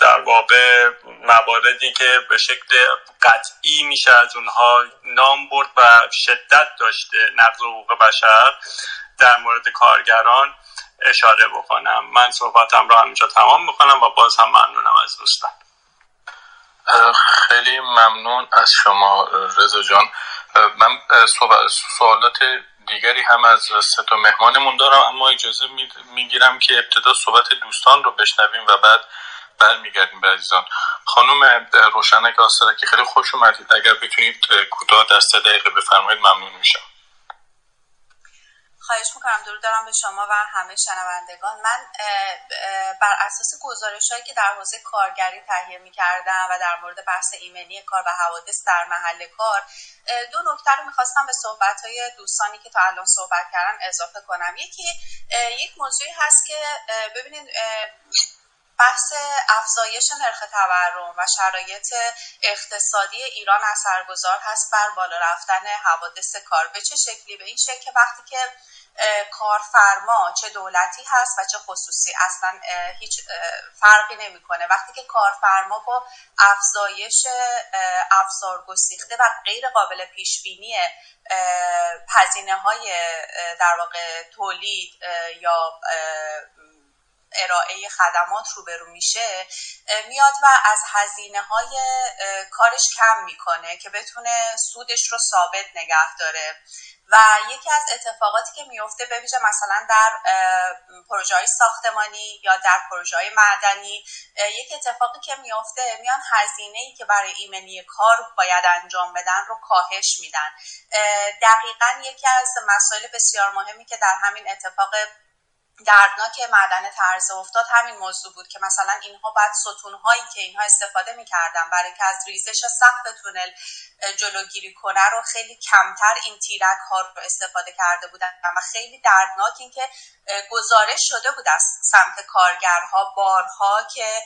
در واقع مواردی که به شکل قطعی میشه از اونها نام برد و شدت داشته نقض حقوق بشر در مورد کارگران اشاره بکنم. من صحبتم را همینجا تمام میکنم و باز هم ممنونم از دوستان. خیلی ممنون از شما رضا جان. من سوالات دیگری هم از سه تا مهمانمون دارم، اما اجازه میگیرم که ابتدا صحبت دوستان رو بشنویم و بعد برمیگردیم به عزیزان. خانم روشنک آسرا که خیلی خوش اومدید، اگر بتونید کوتاه در 3 دقیقه بفرمایید ممنون میشم. خواهش میکنم. درود دارم به شما و همه شنوندگان. من بر اساس گزارش‌هایی که در حوزه کارگری تهیه می‌کردم و در مورد بحث ایمنی کار و حوادث در محل کار، 2 نکته رو می‌خواستم به صحبت‌های دوستانی که تا الان صحبت کردن اضافه کنم. یک موضوعی هست که ببینید بحث افزایش نرخ تورم و شرایط اقتصادی ایران اثرگذار هست بر بالا رفتن حوادث کار. به چه شکلی؟ به این شکل که وقتی که کارفرما چه دولتی هست و چه خصوصی اصلا هیچ فرقی نمیکنه، وقتی که کارفرما با افزایش افزار گسیخته و غیر قابل پیش بینی هزینه‌های در واقع تولید یا ارائه خدمات روبرو میشه، میاد و از هزینه‌های کارش کم میکنه که بتونه سودش رو ثابت نگه داره. و یکی از اتفاقاتی که میفته به ویژه مثلا در پروژه‌های ساختمانی یا در پروژه‌های معدنی، یک اتفاقی که میفته میان هزینه‌ای که برای ایمنی کار باید انجام بدن رو کاهش میدن. دقیقاً یکی از مسائل بسیار مهمی که در همین اتفاق دردناک معدن طرزه افتاد همین موضوع بود که مثلا اینها بعد ستونهایی که اینها استفاده می‌کردن برای که از ریزش سقف تونل جلوگیری کنه رو خیلی کمتر این تیرک‌ها رو استفاده کرده بودن و خیلی دردناک این که گزارش شده بود از سمت کارگرها بارها که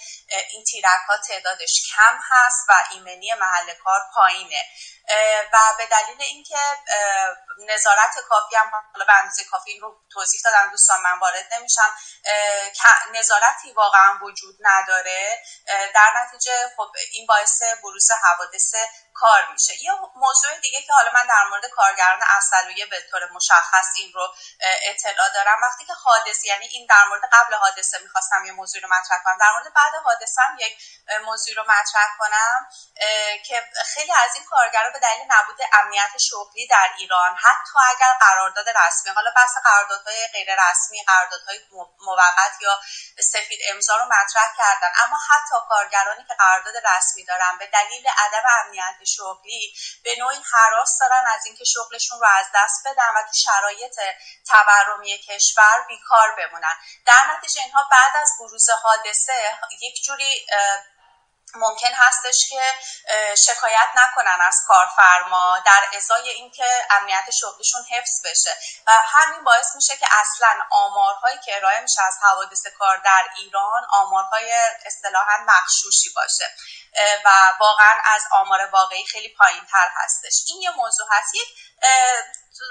این تیرک‌ها تعدادش کم هست و ایمنی محل کار پایینه و به دلیل اینکه نظارت کافی هم حالا به اندازه کافی این رو توضیح دادم دوستان، من وارد نمیشم، نظارتی واقعا وجود نداره، در نتیجه خب این باعث بروز حوادث کار میشه. یه موضوع دیگه که حالا من در مورد کارگران عسلویه به طور مشخص این رو اطلاع دارم، وقتی که حادثه، یعنی این در مورد قبل حادثه میخواستم یه موضوع رو مطرح کنم، در مورد بعد حادثه هم یک موضوع رو مطرح کنم که خیلی از این کارگران به دلیل نبود امنیت شغلی در ایران، حتی اگر قرارداد رسمی، حالا بحث قراردادهای غیر رسمی، قراردادهای موقت یا سفید امضا رو مطرح کردن، اما حتی کارگرانی که قرارداد رسمی دارن به دلیل عدم امنیت شغلی به نوعی هراس دارن از اینکه شغلشون رو از دست بدن و تو شرایط تورمی کشور بیکار بمونن. در نتیجه اینها بعد از بروز حادثه یک جوری ممکن هستش که شکایت نکنن از کارفرما در ازای اینکه امنیت شغلشون حفظ بشه و همین باعث میشه که اصلا آمارهایی که ارائه میشه از حوادث کار در ایران آمارهای اصطلاحاً مغشوشی باشه و واقعا از آمار واقعی خیلی پایین‌تر هستش. این یه موضوع هست.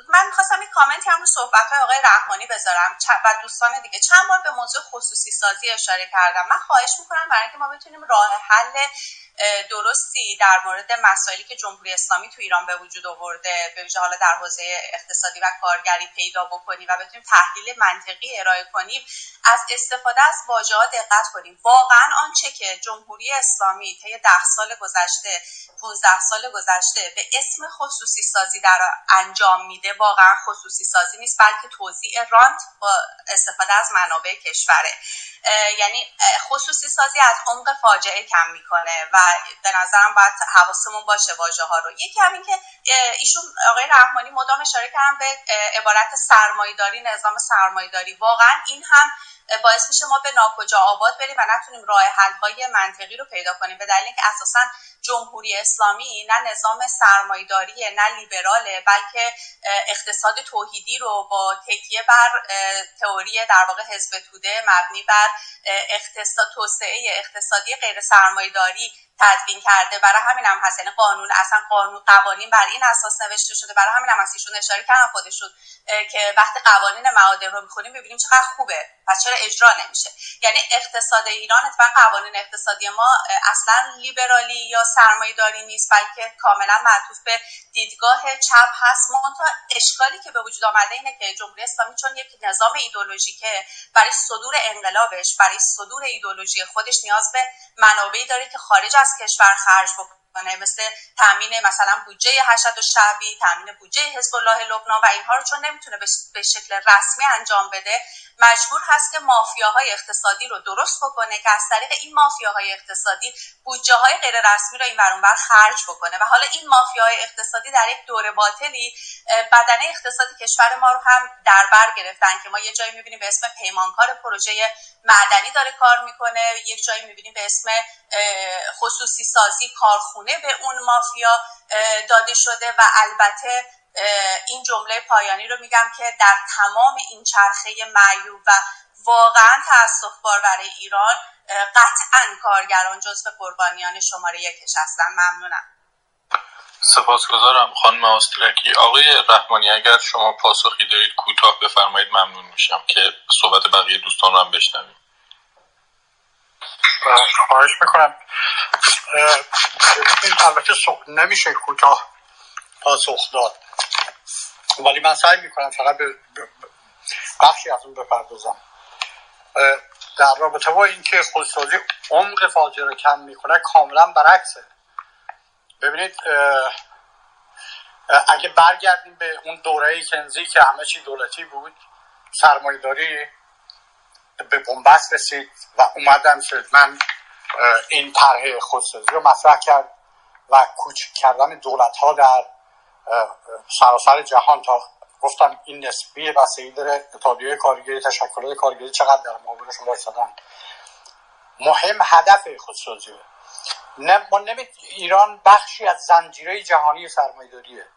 من می‌خواستم یک کامنتی هم رو صحبت‌های آقای رحمانی بذارم و دوستان دیگه. چند بار به موضوع خصوصی سازی اشاره کردم. من خواهش می‌کنم برای اینکه ما بتونیم راه حل درستی در مورد مسائلی که جمهوری اسلامی تو ایران به وجود آورده، به ویژه حالا در حوزه اقتصادی و کارگری پیدا بکنیم و بتونیم تحلیل منطقی ارائه کنیم، از استفاده از واژه‌ها دقت کنیم. واقعاً آنچه که جمهوری اسلامی طی 10 سال گذشته، 15 سال گذشته به اسم خصوصی سازی در انجام میده، واقعاً خصوصی سازی نیست، بلکه توزیع رانت با استفاده از منابع کشوره. یعنی خصوصی سازی از عمق فاجعه کم میکنه و به نظرم باید حواسمون باشه واژه ها رو. یکی همین که ایشون آقای رحمانی مدام اشاره کردن به عبارت سرمایه‌داری، نظام سرمایه‌داری. واقعا این هم باعث میشه ما به ناکجا آباد بریم و نتونیم راه حل‌های منطقی رو پیدا کنیم، به دلیل اینکه اساساً جمهوری اسلامی نه نظام سرمایه‌داری، نه لیبراله، بلکه اقتصاد توحیدی رو با تکیه بر تئوری در واقع حزب توده مبنی بر اقتصاد توسعه اقتصادی غیر سرمایه‌داری تدوین کرده. برای همین هم هست، یعنی قانون، اصلا قانون، قوانین بر این اساس نوشته شده. برای همین هم ایشون اشاره کردن خودشون که وقتی قوانین معادن رو می‌خونیم ببینیم چقدر خوبه، پس چرا اجرا نمیشه؟ یعنی اقتصاد ایران، اتفاقا قوانین اقتصادی ما اصلا لیبرالی یا سرمایه‌داری نیست، بلکه کاملا معطوف به دیدگاه چپ هست. منتها اشکالی که به وجود آمده اینه که جمهوری اسلامی چون یک نظام ایدئولوژیکه، برای صدور انقلابش، برای صدور ایدئولوژی خودش نیاز به منابعی داره که خارج از کشور خرج بکنه، مثل تامین مثلا بودجه حشد و شعبی، تامین بودجه حزب الله لبنان و اینها رو چون نمیتونه به شکل رسمی انجام بده، مجبور هست که مافیاهای اقتصادی رو درست بکنه که از طریق این مافیاهای اقتصادی بودجه‌های غیر رسمی رو این ور اون ور خرج بکنه. و حالا این مافیاهای اقتصادی در یک دوره باطلی بدنه اقتصادی کشور ما رو هم در بر گرفتن که ما یه جایی می‌بینیم به اسم پیمانکار پروژه معدنی داره کار می‌کنه، یک جایی می‌بینیم به اسم خصوصی سازی کارخونه به اون مافیا داده شده. و البته این جمله پایانی رو میگم که در تمام این چرخه معیوب و واقعا تأسف‌بار برای ایران، قطعاً کارگران جزو قربانیان شماره یکش هستن. ممنونم. سپاسگزارم خانم آسترکی. آقای رحمانی اگر شما پاسخی دارید کوتاه بفرمایید ممنون میشم که صحبت بقیه دوستان رو هم بشنویم. خواهش میکنم. البته نمیشه کوتاه پاسخ داد، ولی من سعی میکنم فقط به بخشی از اون بپردازم در رابطه با این که خودسازی عمق فاجعه رو کم میکنه. کاملا برعکسه. ببینید اگه برگردیم به اون دوره کنزی که همه چی دولتی بود، سرمایه‌داری به بنبست رسید و اومدن فردمن این طرح خودسازی رو مطرح کرد و کوچک کردن دولت‌ها در سراسر جهان. تا گفتم این نسبیه و سیدر اتحادیه کارگری، تشکلات کارگری چقدر در مقابلشون وایسادن. مهم هدف خودسازی ما ایران بخشی از زنجیره جهانی سرمایه‌داریه.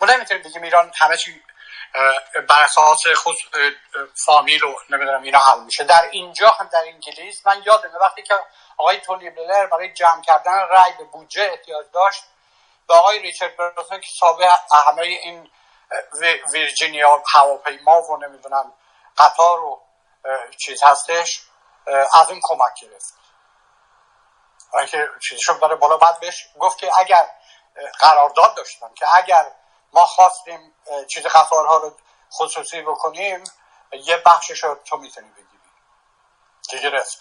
ما نمیتونیم بگیم ایران همه چی بر اساس خود فامیل و نمیدونم اینا حل میشه. در اینجا هم در انگلیس من یادمه وقتی که آقای تونی بلر برای جمع کردن رای به بودجه احتیاج داشت با آقای ریچارد برنسون که صاحب همه این ویرجینیا هواپیما و نمیدونم قطار و چیز هستش از اون کمک گرفت. اینکه چیزشو داره بالا، بعد بهش گفت که اگر قرارداد داشتن که اگر ما خواستیم چیز قطارها رو خصوصی بکنیم یه بخشش رو تو میتونی بگیری که گرفت.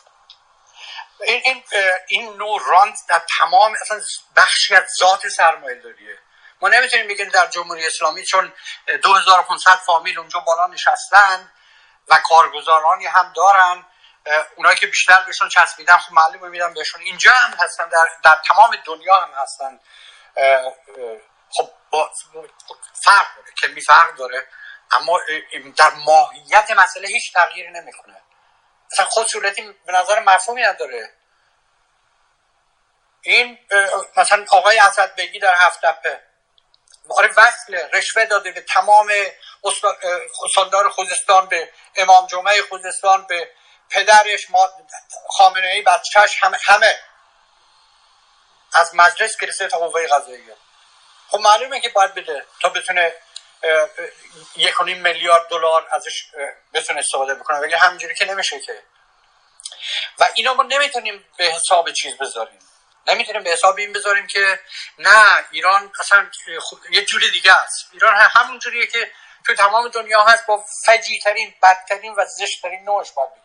این نوع رانت در تمام اصلا بخشی از ذات سرمایه داریه. ما نمیتونیم بگیم در جمهوری اسلامی چون 2500 فامیل اونجا بالا نشستن و کارگزارانی هم دارن، اونایی که بیشتر بهشون چسبیدن خب معلومه میدن بهشون. اینجا هم هستن، در تمام دنیا هم هستن. خب فرق داره که فرق داره، اما در ماهیت مسئله هیچ تغییری نمیکنه. اصلا خود صورتی به نظر مفهومی نداره. این مثلا آقای اسدبگی در هفت‌تپه برای وصل رشوه داده به تمام استاندار خوزستان، به امام جمعه خوزستان، به پدرش خامنه ای، بچه‌ش، همه از مجلس گرفته تا قوه قضاییه. خب معلومه که باید بده تا بتونه 1.5 میلیارد دلار ازش بتونه استفاده بکنه، ولی همینجوری که نمیشه که. و اینا ما نمیتونیم به حساب چیز بذاریم، نمیتونیم به حساب این بذاریم که نه ایران اصلا یه جوری دیگه است، ایران همون جوریه که تو تمام دنیا هست، با فجیع ترین، بدترین و زشت ترین نوعش باید بگی.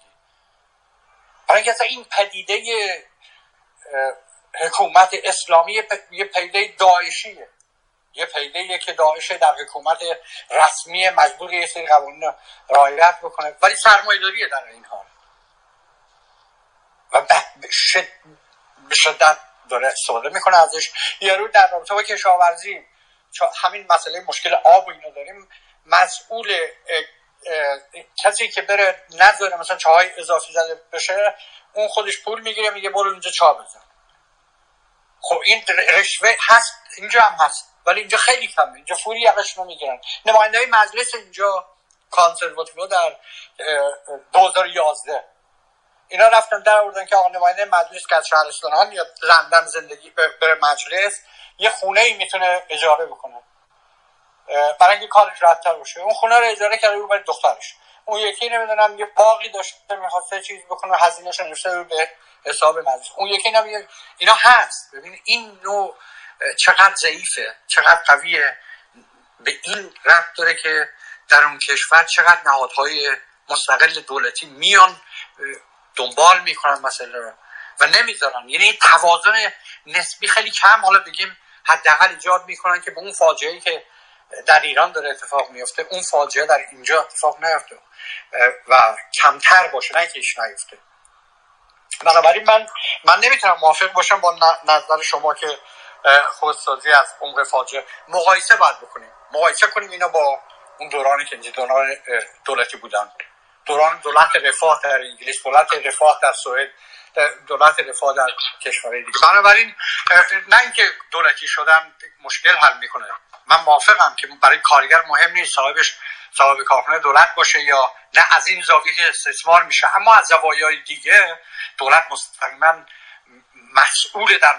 برای اینکه اصلا این پدیده حکومت اسلامی یه پدیده داعشیه، یه پدیده که داعش در حکومت رسمی مجبور یه سری قوانین رعایت بکنه، ولی سرمایه‌داریه در این حال و به شدت داره استفاده میکنه ازش. یارو در رابطه با کشاورزی، همین مسئله مشکل آب و اینو داریم، مسئول کسی که بره نذاره مثلا چاهای اضافی زده بشه، اون خودش پول میگیره میگه برو اینجا چا بزن. خب این رشوه هست، اینجا هم هست، ولی اینجا خیلی کمه، اینجا فوری رشوه میگیرن. نماینده‌های مجلس اینجا کانسرواتیوها در 2011 اینا رفتن در آوردن که آقا نماینده مجلس که از شهرستان یا لندن زندگی بره مجلس، یه خونه ای میتونه اجاره بکنه برای اینکه کارش راحت‌تر باشه. اون خونه رو اجاره کرده بود برای دخترش، اون یکی نمیدونم یه باقی داشته می‌خواسته چیز بکنه، هزینه‌اش نوشته به حساب مجلس، اون یکی نمیدونم. اینا هست. ببین این نوع چقدر ضعیفه، چقدر قویه، به این ربط داره که در اون کشور چقدر نهادهای مستقل دولتی میان دنبال میکنن مسئله رو و نمیذارن. یعنی توازن نسبی خیلی کم، حالا بگیم حداقل ایجاد میکنن که به اون فاجعه‌ای که در ایران داره اتفاق میفته، اون فاجعه در اینجا اتفاق نیفته و کمتر باشه، نه که ایش نیفته. بنابراین من نمیتونم موافق باشم با نظر شما که خودسازی از عمق فاجعه. مقایسه باید بکنیم، مقایسه کنیم اینا با اون دورانی که اینجا دوران دولتی بودن، دوران دولت رفاه در انگلیس، دولت رفاه در سوئد، دولت رفاه در کشورهای دیگه. بنابراین نه اینکه دولتی شدن مشکل حل میکنه، من موافقم که برای کارگر مهم نیست صاحب کارخانه دولت باشه یا نه، از این زاویه استثمار میشه، اما از زوایای دیگه دولت مستقیما مسئول در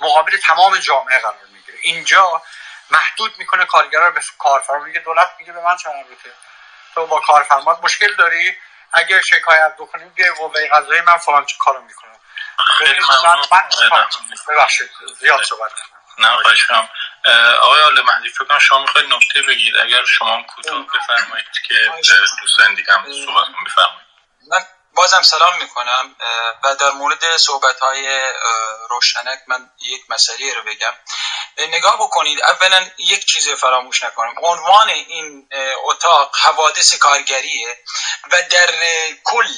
مقابل تمام جامعه قرار میگیره. اینجا محدود میکنه کارگرا رو به کارفرما، میگه دولت میگه به من چه مربوطه، تو با کارفرما مشکل داری، اگر شکایت بکنیم به قوه قضایی من فلان کارو میکنم. خیلی ممنون. ببخشید زیاد صحبت کردم. نه باشم. آقای آل مهدی فکر کنم شما میخواید نکته بگید، اگر شما کوتاه بفرمایید که دوستان دیگه هم صحبت کنم. بفرمایید. من بازم سلام میکنم و در مورد صحبت‌های روشنک من یک مسئله رو بگم. نگاه بکنید، اولا یک چیز فراموش نکنیم، عنوان این اتاق حوادث کارگریه و در کل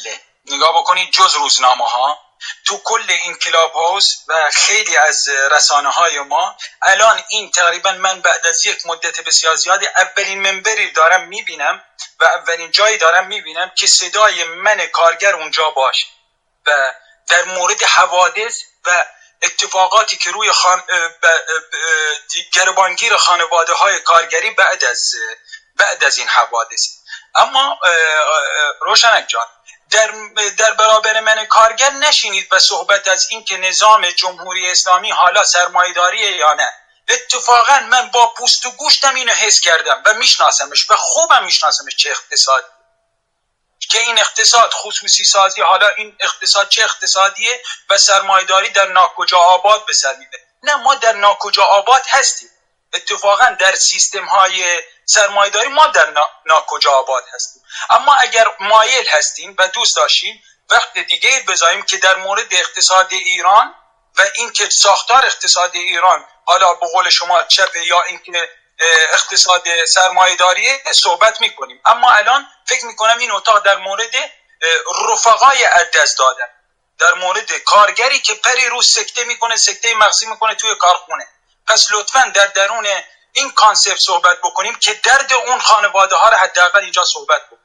نگاه بکنید جز روزنامه‌ها، تو کل این کلاب هاوس و خیلی از رسانه های ما الان این تقریبا من بعد از یک مدت بسیار زیادی اولین منبری دارم میبینم و اولین جایی دارم میبینم که صدای من کارگر اونجا باشه و در مورد حوادث و اتفاقاتی که روی گروبانگیر خانواده های کارگری بعد از این حوادث. اما روشنک جان در برابر من کارگر نشینید و صحبت از این که نظام جمهوری اسلامی حالا سرمایه‌داریه یا نه. اتفاقا من با پوست و گوشتم اینو حس کردم و میشناسمش و خوبم میشناسمش، چه اقتصاد که این اقتصاد خصوصی سازی، حالا این اقتصاد چه اقتصادیه و سرمایه‌داری در ناکجا آباد به سر میبره. نه ما در ناکجا آباد هستیم، اتفاقا در سیستم‌های سرمایه‌داری ما در ناکجا آباد هستیم. اما اگر مایل هستیم و دوست داشتیم وقت دیگه بذاریم که در مورد اقتصاد ایران و اینکه ساختار اقتصاد ایران حالا به قول شما چپه یا اینکه اقتصاد سرمایه‌داری صحبت می‌کنیم. اما الان فکر می‌کنم این اتاق در مورد رفقای عدس دادن، در مورد کارگری که پری رو سکته می‌کنه، سکته مغزی می‌کنه توی کارخونه. پس لطفاً در درون این کانسپت صحبت بکنیم که درد اون خانواده ها رو حداقل اینجا صحبت بکنیم.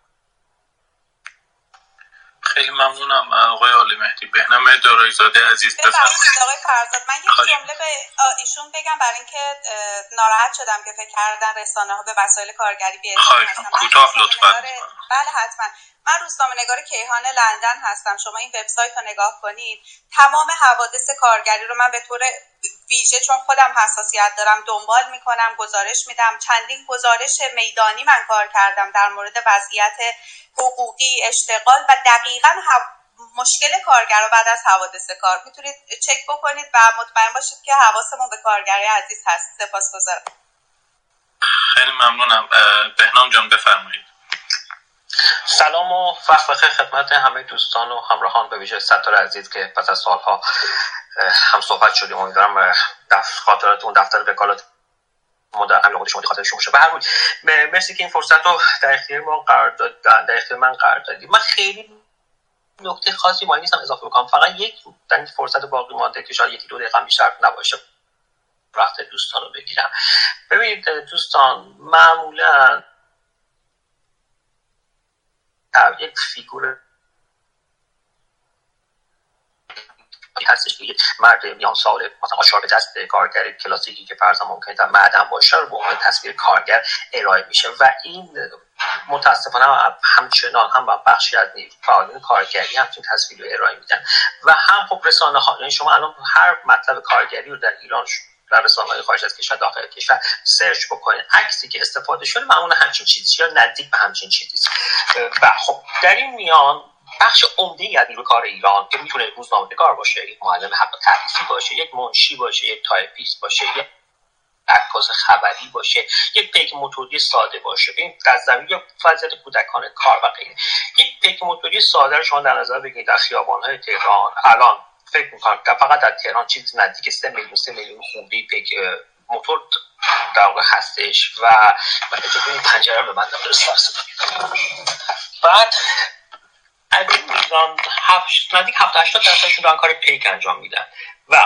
خیلی ممنونم آقای آل مهدی. بهنام دارایی‌زاده عزیز بفرمایید. آقای فرزاد من یه جمله به ایشون بگم برای اینکه ناراحت شدم که فکر کردن رسانه‌ها به وسایل کارگری بی‌احترامی کردن. کوتاه لطفاً. بله حتماً. من روزنامه‌نگار کیهان لندن هستم. شما این وبسایت رو نگاه کنید، تمام حوادث کارگری رو من به طور ویژه چون خودم حساسیت دارم دنبال میکنم، گزارش میدم، چندین گزارش میدانی من کار کردم در مورد وضعیت حقوقی، اشتغال و دقیقاً مشکل کارگر رو بعد از حوادث کار. میتونید چک بکنید و مطمئن باشید که حواسمون به کارگرای عزیز هست. سپاسگزارم. خیلی ممنونم. بهنام جان بفرمایید. سلام و وقت بخیر خدمت همه دوستان و همراهان، به ویژه ستار عزیز که پس از سالها هم صحبت شدیم. امیدوارم خاطراتون دفتر وکالت مدرم خودش مدیر خاطرشون باشه. به هر حال مرسی که این فرصت رو در اختیار ما قرار دادید، در اختیار من قرار دادید. من خیلی نکته خاصی مهم نیستم اضافه بکنم، فقط یک در این فرصت باقی مانده که شاید یکی دو دقیقه بیشتر نباشه وقت دوستان رو بگیرم. ببینید دوستان، معمولا یک فیگور هستش که مرد میان سال مثلا آشار به دست کارگر کلاسیکی که فرضاً ممکنه در معدن باشه رو به عنوان تصویر کارگر ارائه میشه و این متاسفانه همچنان هم با بخشی از فعالین کارگری همچین تصویر رو ارائه میدن و هم خب رسانه ها. یعنی شما الان هر مطلب کارگری رو در ایران در رسانه‌های خارج از کشور، داخل کشور سرچ بکنید، عکسی که استفاده شده معمولا همچین چیزی یا نزدیک به همچین چیزی است. و خب در این میان بخش عمده‌ای از نیروی کار ایران که میتونه روزنامه‌نگار باشه، یک معلم حق تدریسی باشه، یک منشی باشه، یک تایپیست باشه، یک عکاس خبری باشه، یک پیک موتوری ساده باشه، این قضاوی فضیلت کودکان کار و غیره. یک پیک موتوری ساده رو شما در نظر بگیرید در خیابان‌های تهران الان فکر میکنم که فقط در تهران چیز نزدیک 3 میلیون خونده پیک موتور در واقع هستش و اجازه این پنجره به من درست هست. بعد از این میزان نزدیک 70-80% دارن کار پیک انجام میدن و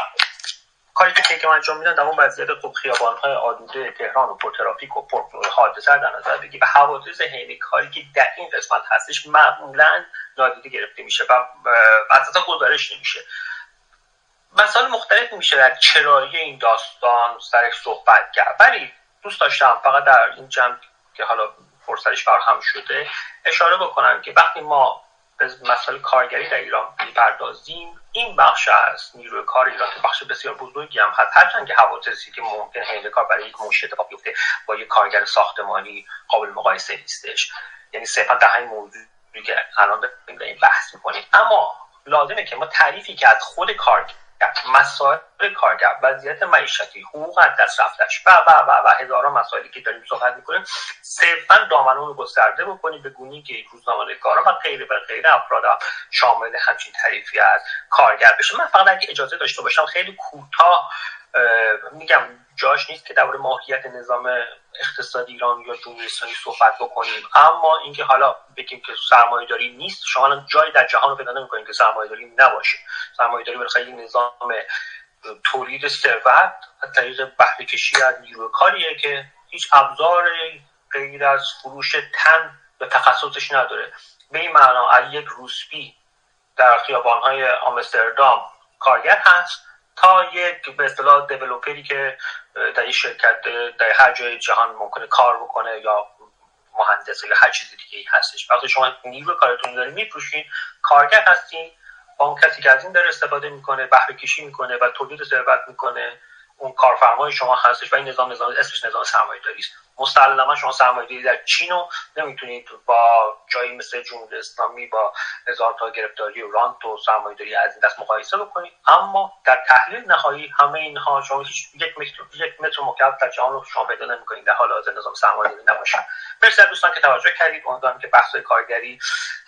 کاری که پیک انجام میدن در اون وضعیت خب خیابان‌های آلوده تهران و پر ترافیک و پر حادثه در نظر بگیرید و حوادث حین کاری که در این قسمت هستش معمولاً نادیده گرفته میشه و اساساً گزارش نمیشه. مسائل مختلف میشه در چرایی این داستان سرش صحبت کرد، ولی دوست داشتم فقط در این جمع که حالا فرصتش فراهم شده اشاره بکنم که وقتی ما به مسائل کارگری در ایران میپردازیم، این بخش از نیروی کار ایران که بخش بسیار بزرگی هم هست، هرچند که حوادثی که ممکن حین کار برای یک منشی اتفاق بیفته با یک کارگر ساختمانی قابل مقایسه نیستش، یعنی صرفا در همین موضوع که الان داریم بحث میکنیم. اما لازمه که ما تعریفی که از خود کارگر، مسائل کارگر، وضعیت معیشتی، حقوق از دست رفتش و هزاران مسائلی که داریم صحبت میکنیم صرفا دامنه اون رو گسترده بکنیم به گونه‌ای که روزنامه‌نگارا و غیره افراد شامل همچین تعریفی از کارگر بشه. من فقط اگه اجازه داشته باشم خیلی کوتاه میگم، جاش نیست که درباره ماهیت نظام اقتصادی ایران یا جمهوری اسلامی صحبت بکنیم، اما اینکه حالا بگیم که سرمایه‌داری نیست، شما الان جایی در جهان رو پیدا نمی‌کنید که سرمایه‌داری نباشه. سرمایه‌داری بالاخره نظام تولید ثروت از طریق بهره‌کشی از نیروی کاریه که هیچ ابزاری غیر از فروش تن به تخصصش نداره. به این معنا علی یک روسپی در خیابان‌های آمستردام کارگر هست تا یک به اصطلاح دیولپری که در یک شرکت در هر جای جهان ممکنه کار بکنه یا مهندس یا هر چیز دیگه هستش. وقتی شما نیروی کارتون دارین میفروشین، کارگر هستین، اون کسی که از این داره استفاده میکنه، بهره کشی میکنه و تولید ثروت میکنه، اون کارفرمای شما هستش و این نظام اسمش نظام سرمایه‌داری است. مسلماً شما سرمایه‌داری در چین رو نمیتونید با جایی مثل جمهوری اسلامی با هزار تا گرفتاری و رانت و سرمایه‌داری از این دست مقایسه بکنید، اما در تحلیل نهایی همه اینها شما یک متر مکعب در جهان رو شما پیدا نمی‌کنید در حال حاضر نظام سرمایه‌داری نباشه. مرسی از دوستان که توجه کردید. امیدوارم که بحث‌های کارگری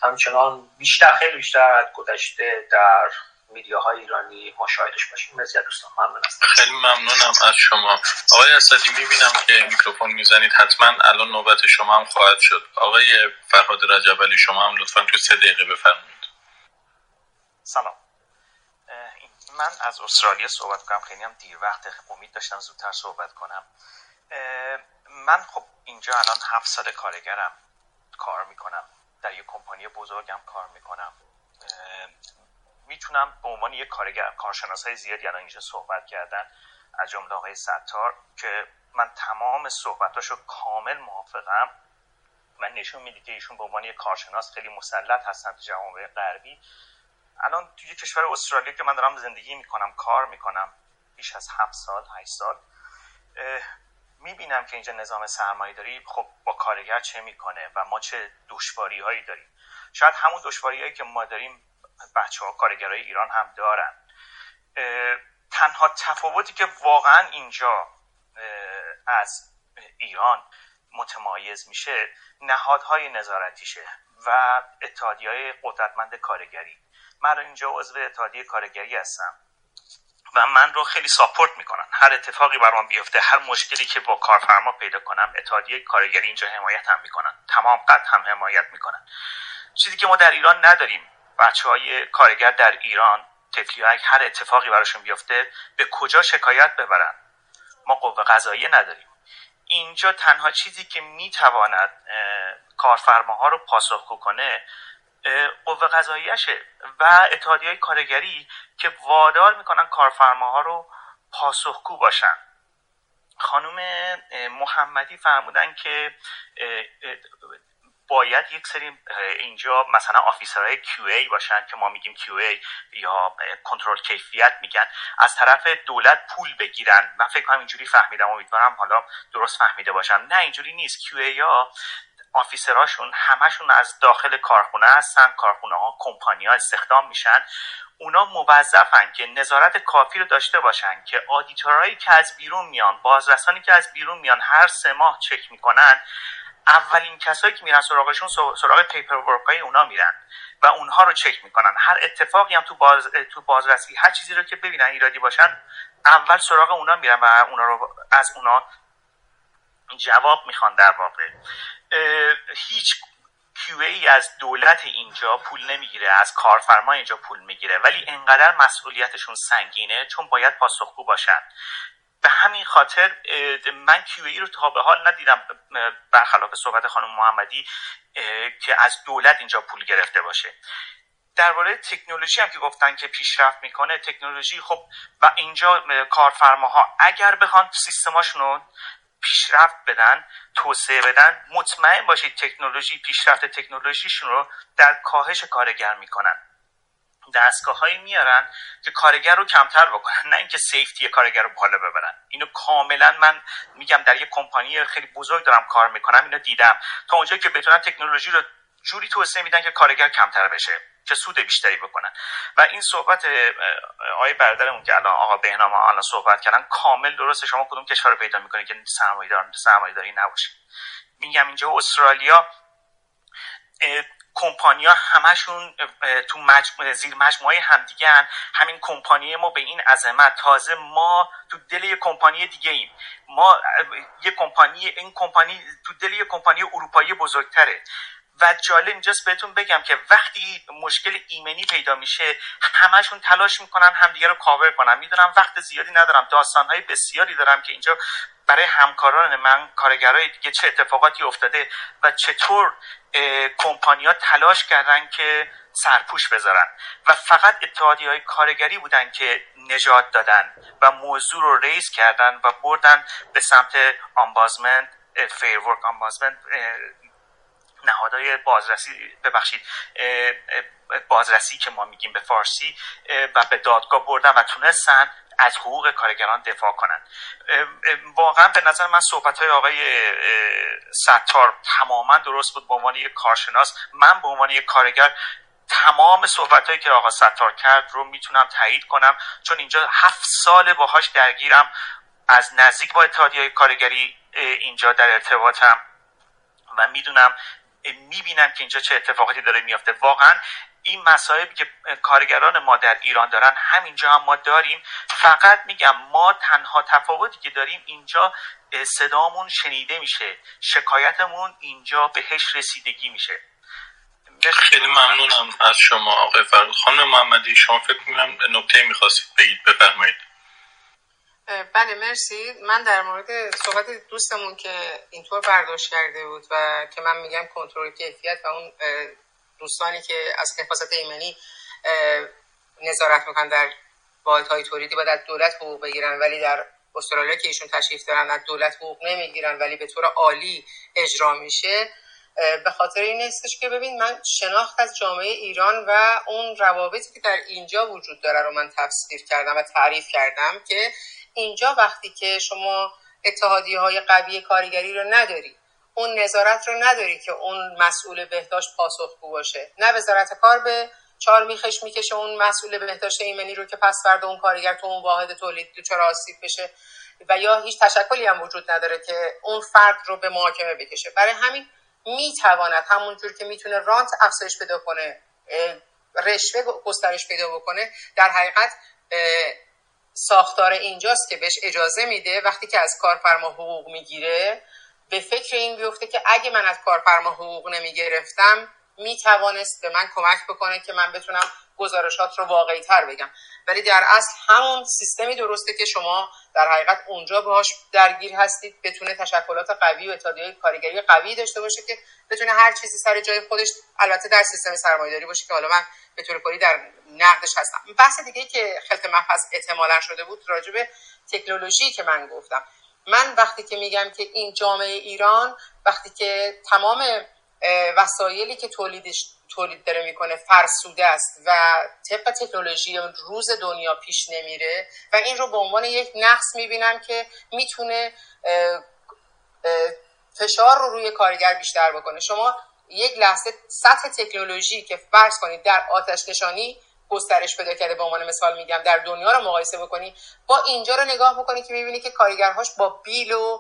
همچنان خیلی بیشتر از گذشته در میدیاهای ایرانی ما شاهدش باشیم. مرسی دوستان، ممنون هستم. خیلی ممنونم از شما. آقای اسدی میبینم که میکروفون میزنید، حتما الان نوبت شما هم خواهد شد. آقای فرهاد رجبلی شما هم لطفاً تو 3 دقیقه بفرمایید. سلام، من از استرالیا صحبت می‌کنم. خیلی هم دیر وقت، امید داشتم زودتر صحبت کنم. من خب اینجا الان 7 سال کارگرم، کار میکنم در یک کمپانی بزرگم کار میکنم. میتونم به عنوان یک کارگر، کارشناسای زیادی الان اینجا صحبت کردن از جمله آقای ستار که من تمام صحبتاشو کامل موافقم. من نشون میده که ایشون به عنوان یک کارشناس خیلی مسلط هستن تو جامعه غربی. الان توی کشور استرالیا که من دارم زندگی میکنم، کار میکنم، بیش از 7 سال 8 سال میبینم که اینجا نظام سرمایه‌داری خب با کارگر چه میکنه و ما چه دشواری‌هایی داریم. شاید همون دشواری‌هایی که ما داریم بچه‌ها کارگرای ایران هم دارن. تنها تفاوتی که واقعا اینجا از ایران متمایز میشه نهادهای نظارتیشه و اتحادیه‌های قدرتمند کارگری. من اینجا عضو اتحادیه کارگری هستم و من رو خیلی ساپورت میکنن. هر اتفاقی برام بیفته، هر مشکلی که با کارفرما پیدا کنم، اتحادیه کارگری اینجا حمایت هم میکنن، تمام قد هم حمایت میکنن. چیزی که ما در ایران نداریم. بچه‌های کارگر در ایران تفلیه هر اتفاقی براشون بیفته به کجا شکایت ببرن؟ ما قوه قضاییه نداریم. اینجا تنها چیزی که میتواند کارفرماها رو پاسخگو کنه قوه قضاییشه و اتحادیه کارگری که وادار میکنن کارفرماها رو پاسخگو باشن. خانم محمدی فرمودن که باید یک سری اینجا مثلا آفیسرهای QA باشن که ما میگیم QA یا کنترل کیفیت میگن، از طرف دولت پول بگیرن. من فکر کنم اینجوری فهمیدم، امیدوارم حالا درست فهمیده باشم. نه اینجوری نیست. QA ها آفیسرهاشون همشون از داخل کارخونه هستن، کارخونه ها کمپانی ها استخدام میشن. اونا موظفن که نظارت کافی رو داشته باشن که آدیتورایی که از بیرون میان، بازرسانی که از بیرون میان هر 3 ماه چک میکنن. اولین کسایی که میرن سراغشون سراغ پیپر ورکای اونا میرن و اونها رو چک میکنن. هر اتفاقی هم تو بازرسی، هر چیزی رو که ببینن ایرادی باشن، اول سراغ اونا میرن و اونا رو از اونا جواب میخوان. در واقع هیچ QA از دولت اینجا پول نمیگیره، از کارفرما اینجا پول میگیره، ولی انقدر مسئولیتشون سنگینه چون باید پاسخگو باشن. به همین خاطر من QA رو تا به حال ندیدم، برخلاف صحبت خانم محمدی، که از دولت اینجا پول گرفته باشه. درباره تکنولوژی هم که گفتن که پیشرفت میکنه، تکنولوژی خب و اینجا کارفرماها اگر بخوان سیستماشون رو پیشرفت بدن، توسعه بدن، مطمئن باشید تکنولوژی، پیشرفت تکنولوژیشون رو در کاهش کارگر میکنن. دستگاه‌هایی میارن که کارگر رو کمتر بکنن، نه اینکه سیفتی کارگر رو بالا ببرن. اینو کاملا من میگم، در یک کمپانی خیلی بزرگ دارم کار میکنم، اینو دیدم. تا اونجایی که بتونن تکنولوژی رو جوری توسعه میدن که کارگر کمتر بشه، که سود بیشتری بکنن. و این صحبت آقای برادرمون که الان آقا بهنام الان صحبت کردن کامل درسته. شما کدوم کشور رو پیدا میکنید که سرمایه‌داری نباشه؟ میگم اینجا استرالیا کمپانی‌ها همشون تو زیر مجموعه همدیگه هن. همین کمپانی ما به این عظمت، تازه ما تو دل یه کمپانی دیگه ایم. ما یه کمپانی، این کمپانی تو دل یه کمپانی اروپایی بزرگتره. و جالب اینجاست بهتون بگم که وقتی مشکل ایمنی پیدا میشه همشون تلاش میکنن همدیگه رو کاور کنن. میدونم وقت زیادی ندارم، داستانهای بسیاری دارم که اینجا برای همکاران من، کارگرای دیگه، چه اتفاقاتی افتاده و چطور کمپانی‌ها تلاش کردن که سرپوش بذارن و فقط اتحادیه‌های کارگری بودن که نجات دادن و موضوع رو ریز کردن و بردن به سمت آمبازمنت، فیرورک آمبازمنت، نهادهای بازرسی، ببخشید بازرسی که ما میگیم به فارسی، و به دادگاه بردن و تونستن از حقوق کارگران دفاع کنن. واقعا به نظر من صحبت‌های آقای ستار تماما درست بود. به عنوان یک کارشناس، من به عنوان یک کارگر تمام صحبت‌هایی که آقا ستار کرد رو میتونم تایید کنم، چون اینجا 7 سال باهاش درگیرم، از نزدیک با اتحادیه کارگری اینجا در ارتباطم و میبینم که اینجا چه اتفاقاتی داره میفته. واقعا این مسائلی که کارگران ما در ایران دارن همینجا هم ما داریم. فقط میگم ما تنها تفاوتی که داریم اینجا صدامون شنیده میشه، شکایتمون اینجا بهش رسیدگی میشه. خیلی ممنونم از شما آقای فرخ. خانم محمدی شما فکر می‌کنم نکته می‌خواستید بگید، بفرمایید. بله مرسی. من در مورد صحبت دوستمون که اینطور برداشت کرده بود و که من میگم کنترل کیفیت و اون دوستانی که از حفاظت ایمنی نظارت میکنن در واحدهای تولیدی و در دولت حقوق بگیرن، ولی در استرالیا که ایشون تشریف دارن از دولت حقوق نمیگیرن ولی به طور عالی اجرا میشه. به خاطر این نیستش که ببین من شناخت از جامعه ایران و اون روابطی که در اینجا وجود داره رو من تفسیر کردم و تعریف کردم که اینجا وقتی که شما اتحادیه‌های قوی کارگری رو نداری، اون نظارت رو نداری که اون مسئول بهداشت پاسخگو باشه، نه وزارت کار به چهار میخش میکشه اون مسئول بهداشت ایمنی رو که پس فردا اون کارگر تو اون واحد تولید دچار آسیب بشه و یا هیچ تشکلی هم وجود نداره که اون فرد رو به محاکمه بکشه. برای همین میتواند همونجور که میتونه رانت افزایش پیدا کنه، رشوه گسترش پیدا بکنه، در حقیقت ساختار اینجاست که بهش اجازه میده وقتی که از کارفرما حقوق میگیره به فکر این بیفته که اگه من از کارفرما حقوق نمیگرفتم میتوانست به من کمک بکنه که من بتونم گزارشات رو واقعی تر بگم. ولی در اصل همون سیستمی درسته که شما در حقیقت اونجا باهاش درگیر هستید، بتونه تشکلات قوی و اتحادیه کارگری قوی داشته باشه که بتونه هر چیزی سر جای خودش، البته در سیستم سرمایه‌داری باشه که حالا من به طور کلی در نقدش هستم. بحث دیگه که خلط مبحث احتمالاً شده بود راجع به تکنولوژی که من گفتم، من وقتی که میگم که این جامعه ایران وقتی که تمام وسایلی که تولید داره میکنه فرسوده است و طبق تکنولوژی روز دنیا پیش نمیره و این رو به عنوان یک نقص میبینم که میتونه فشار رو روی کارگر بیشتر بکنه. شما یک لحظه سطح تکنولوژی که فرض کنید در آتش نشانی گسترش پیدا کرده به عنوان مثال میگم در دنیا رو مقایسه بکنی با اینجا رو نگاه بکنی که میبینی که کارگرهاش با بیل و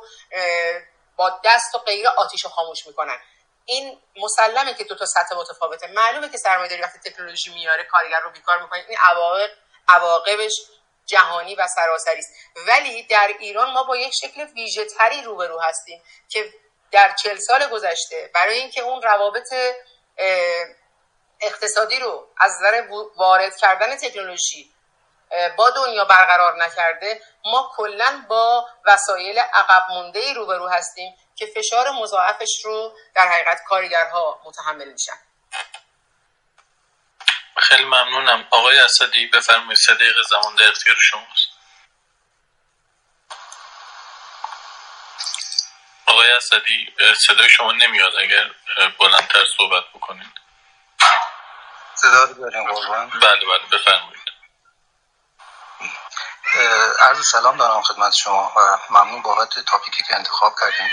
با دست و غیره آتیش رو خاموش میکنن. این مسلمه که دو تا سطح متفاوته. معلومه که سرمایه‌داری وقتی تکنولوژی میاره کارگر رو بیکار میکنه، این عواقبش جهانی و سراسری است. ولی در ایران ما با یک شکل ویژه‌تری روبرو هستیم که در 40 سال گذشته برای اینکه اون روابط اقتصادی رو از نظر وارد کردن تکنولوژی با دنیا برقرار نکرده، ما کلاً با وسایل عقب مونده‌ای روبرو هستیم که فشار مضاعفش رو در حقیقت کارگرها متحمل میشن. خیلی ممنونم آقای اسدی، بفرمایید صدیق زمان در اختیار شماست. آقای اسدی صدای شما نمیاد، اگر بلندتر صحبت بکنید. صدا رو داریم قربان؟ بله بفرمایید. عرض سلام دارم خدمت شما و ممنون بابت تاپیکی که انتخاب کردیم.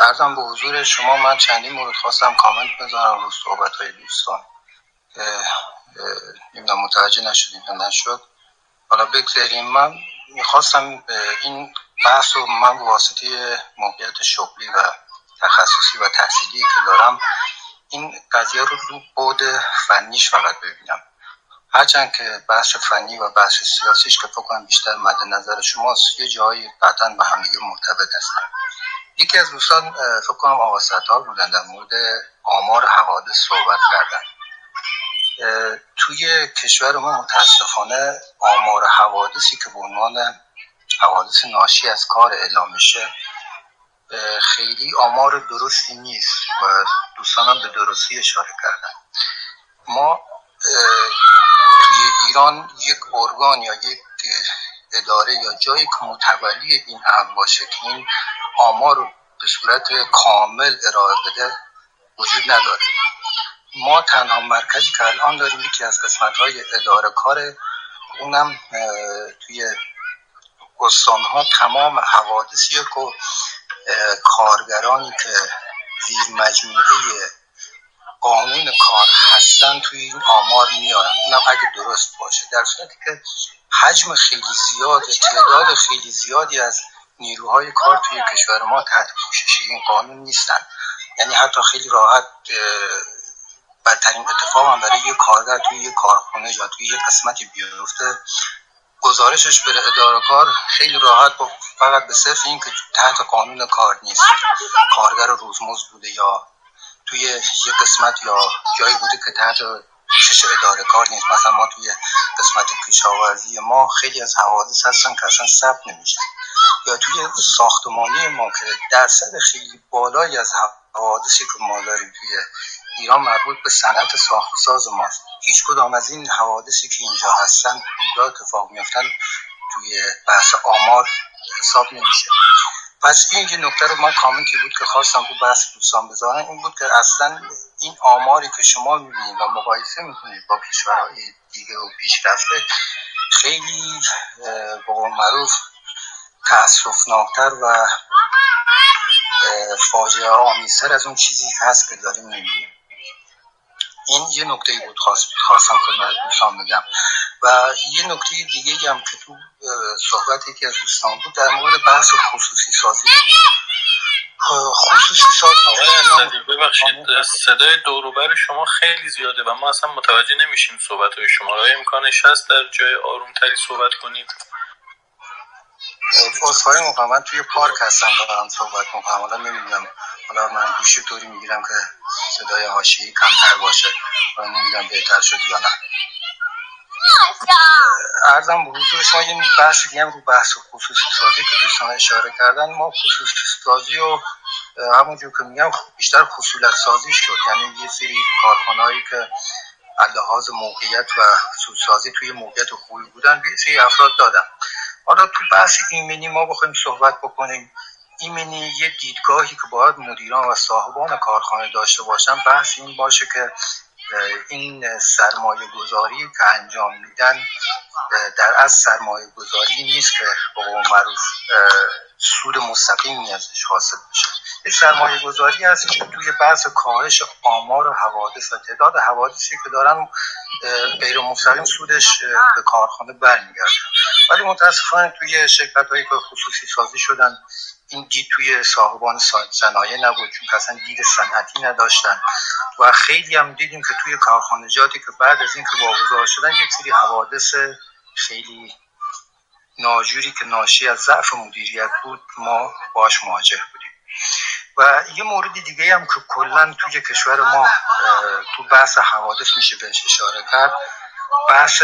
عرضم به حضور شما من چندین مورد خواستم کامنت بذارم رو صحبت‌های دوستان، نمیدونم متوجه نشدیم یا نشد، حالا بگذاریم. من میخواستم این بحث رو من به واسطه موقعیت شغلی و تخصصی و تحصیلی که دارم این قضیه رو دو بعد فنیش فقط ببینم، هرچند که بحث فنی و بحث سیاسیش که فکرم بیشتر مد نظر شماست یه جایی قطعاً به همدیگه مرتبط هستن. یکی از دوستان فکر کنم آقا ستار بودن در مورد آمار حوادث صحبت کردن. توی کشور ما متاسفانه آمار حوادثی که به عنوان حوادث ناشی از کار اعلام میشه خیلی آمار درستی نیست و دوستانم به درستی اشاره کردن. ما توی ایران یک ارگان یا یک اداره یا جایی که متولی این امر باشه که این آمار رو به صورت کامل ارائه بده وجود نداره. ما تنها مرکزی که الان داریم یکی از قسمت‌های اداره کاره، اونم توی استان‌ها تمام حوادثیه که کارگرانی که زیر مجموعه قانون کار هستن توی این آمار میارن، اونم اگه درست باشه، در صورتی که حجم خیلی زیاد تعداد خیلی زیادی از نیروهای کار توی کشور ما تحت پوشش این قانون نیستن. یعنی حتی خیلی راحت بدترین اتفاق هم برای یک کارگر توی یک کارخونه یا توی یک قسمتی بیفته، گزارشش بره اداره کار خیلی راحت فقط به صرف این که تحت قانون کار نیست، کارگر روزمزد بوده یا توی یک قسمت یا جایی بوده که تحت پوشش اداره کار نیست. مثلا ما توی قسمت کشاورزی ما خیلی از حوادث هستن که اصلا ثبت نمیشن، یا توی ساختمانی ما که درصد خیلی بالایی از حوادثی که ما داریم توی ایران مربوط به صنعت ساخت و ساز ماست. هیچ کدام از این حوادثی که اینجا هستن اینجا اتفاق میافتن توی بحث آمار حساب نمیشه. پس این که نکته رو من کامنتی بود که خواستم تو بحث دوستان بذارم این بود که اصلا این آماری که شما می‌بینید و مقایسه می‌کنید با کشورهای دیگه و پیشرفته خیلی به قول معروف تأسفناک‌تر و فاجعه آمیزتر از اون چیزی هست که داریم می‌بینیم. این یه نکته‌ای بود خواستم خدمت دوستان بگم. و یه نکته دیگه هم که تو صحبت یکی از دوستان بود در مورد بحث خصوصی سازی. خصوصی سازی ببخشید صدای دوروبر شما خیلی زیاده و ما اصلا متوجه نمیشیم صحبت‌های شما را. امکانش هست در جای آرومتری صحبت کنید؟ اصفایی مقامن توی پارک هستم دارم صحبت مقام حالا نمیدونم حالا من گوشی طوری میگیرم که صدای حاشیه‌ای کمتر باشه و نمیدونم بهتر شد یا نه. عرضم به حضور شما یه بحث دیگه هم رو بحث خصوصی سازی که دوستان اشاره کردن ما خصوصی سازی و همونجور که میگم بیشتر خصولت سازی شد، یعنی یه سری کارخانه‌ای که لحاظ موقعیت و سودسازی توی موقعیت خوبی بودن یه سری افراد دادن. حالا تو بحث ایمنی ما بخوایم صحبت بکنیم، ایمنی یه دیدگاهی که باید مدیران و صاحبان کارخانه داشته باشن بحث این باشه که این سرمایه گذاری که انجام میدن در از سرمایه گذاری نیست که به قول معروف سود مستقیمی ازش حاصل بشه. این سرمایه گذاری هست که توی بحث کاهش آمار و حوادث و تعداد حوادثی که دارن غیر مستقیم سودش به کارخانه برمیگرده. ولی متاسفانه توی شرکت‌هایی که خصوصی سازی شدن این دید توی صاحبان صنایع نبود، چون اصلا دید صنعتی نداشتن و خیلی هم دیدیم که توی کارخانجاتی که بعد از این که واگذار شدن یک سری حوادث خیلی ناجوری که ناشی از ضعف مدیریت بود ما باش مواجه بودیم. و یه مورد دیگه هم که کلا توی کشور ما تو بحث حوادث میشه بهش اشاره کرد بحث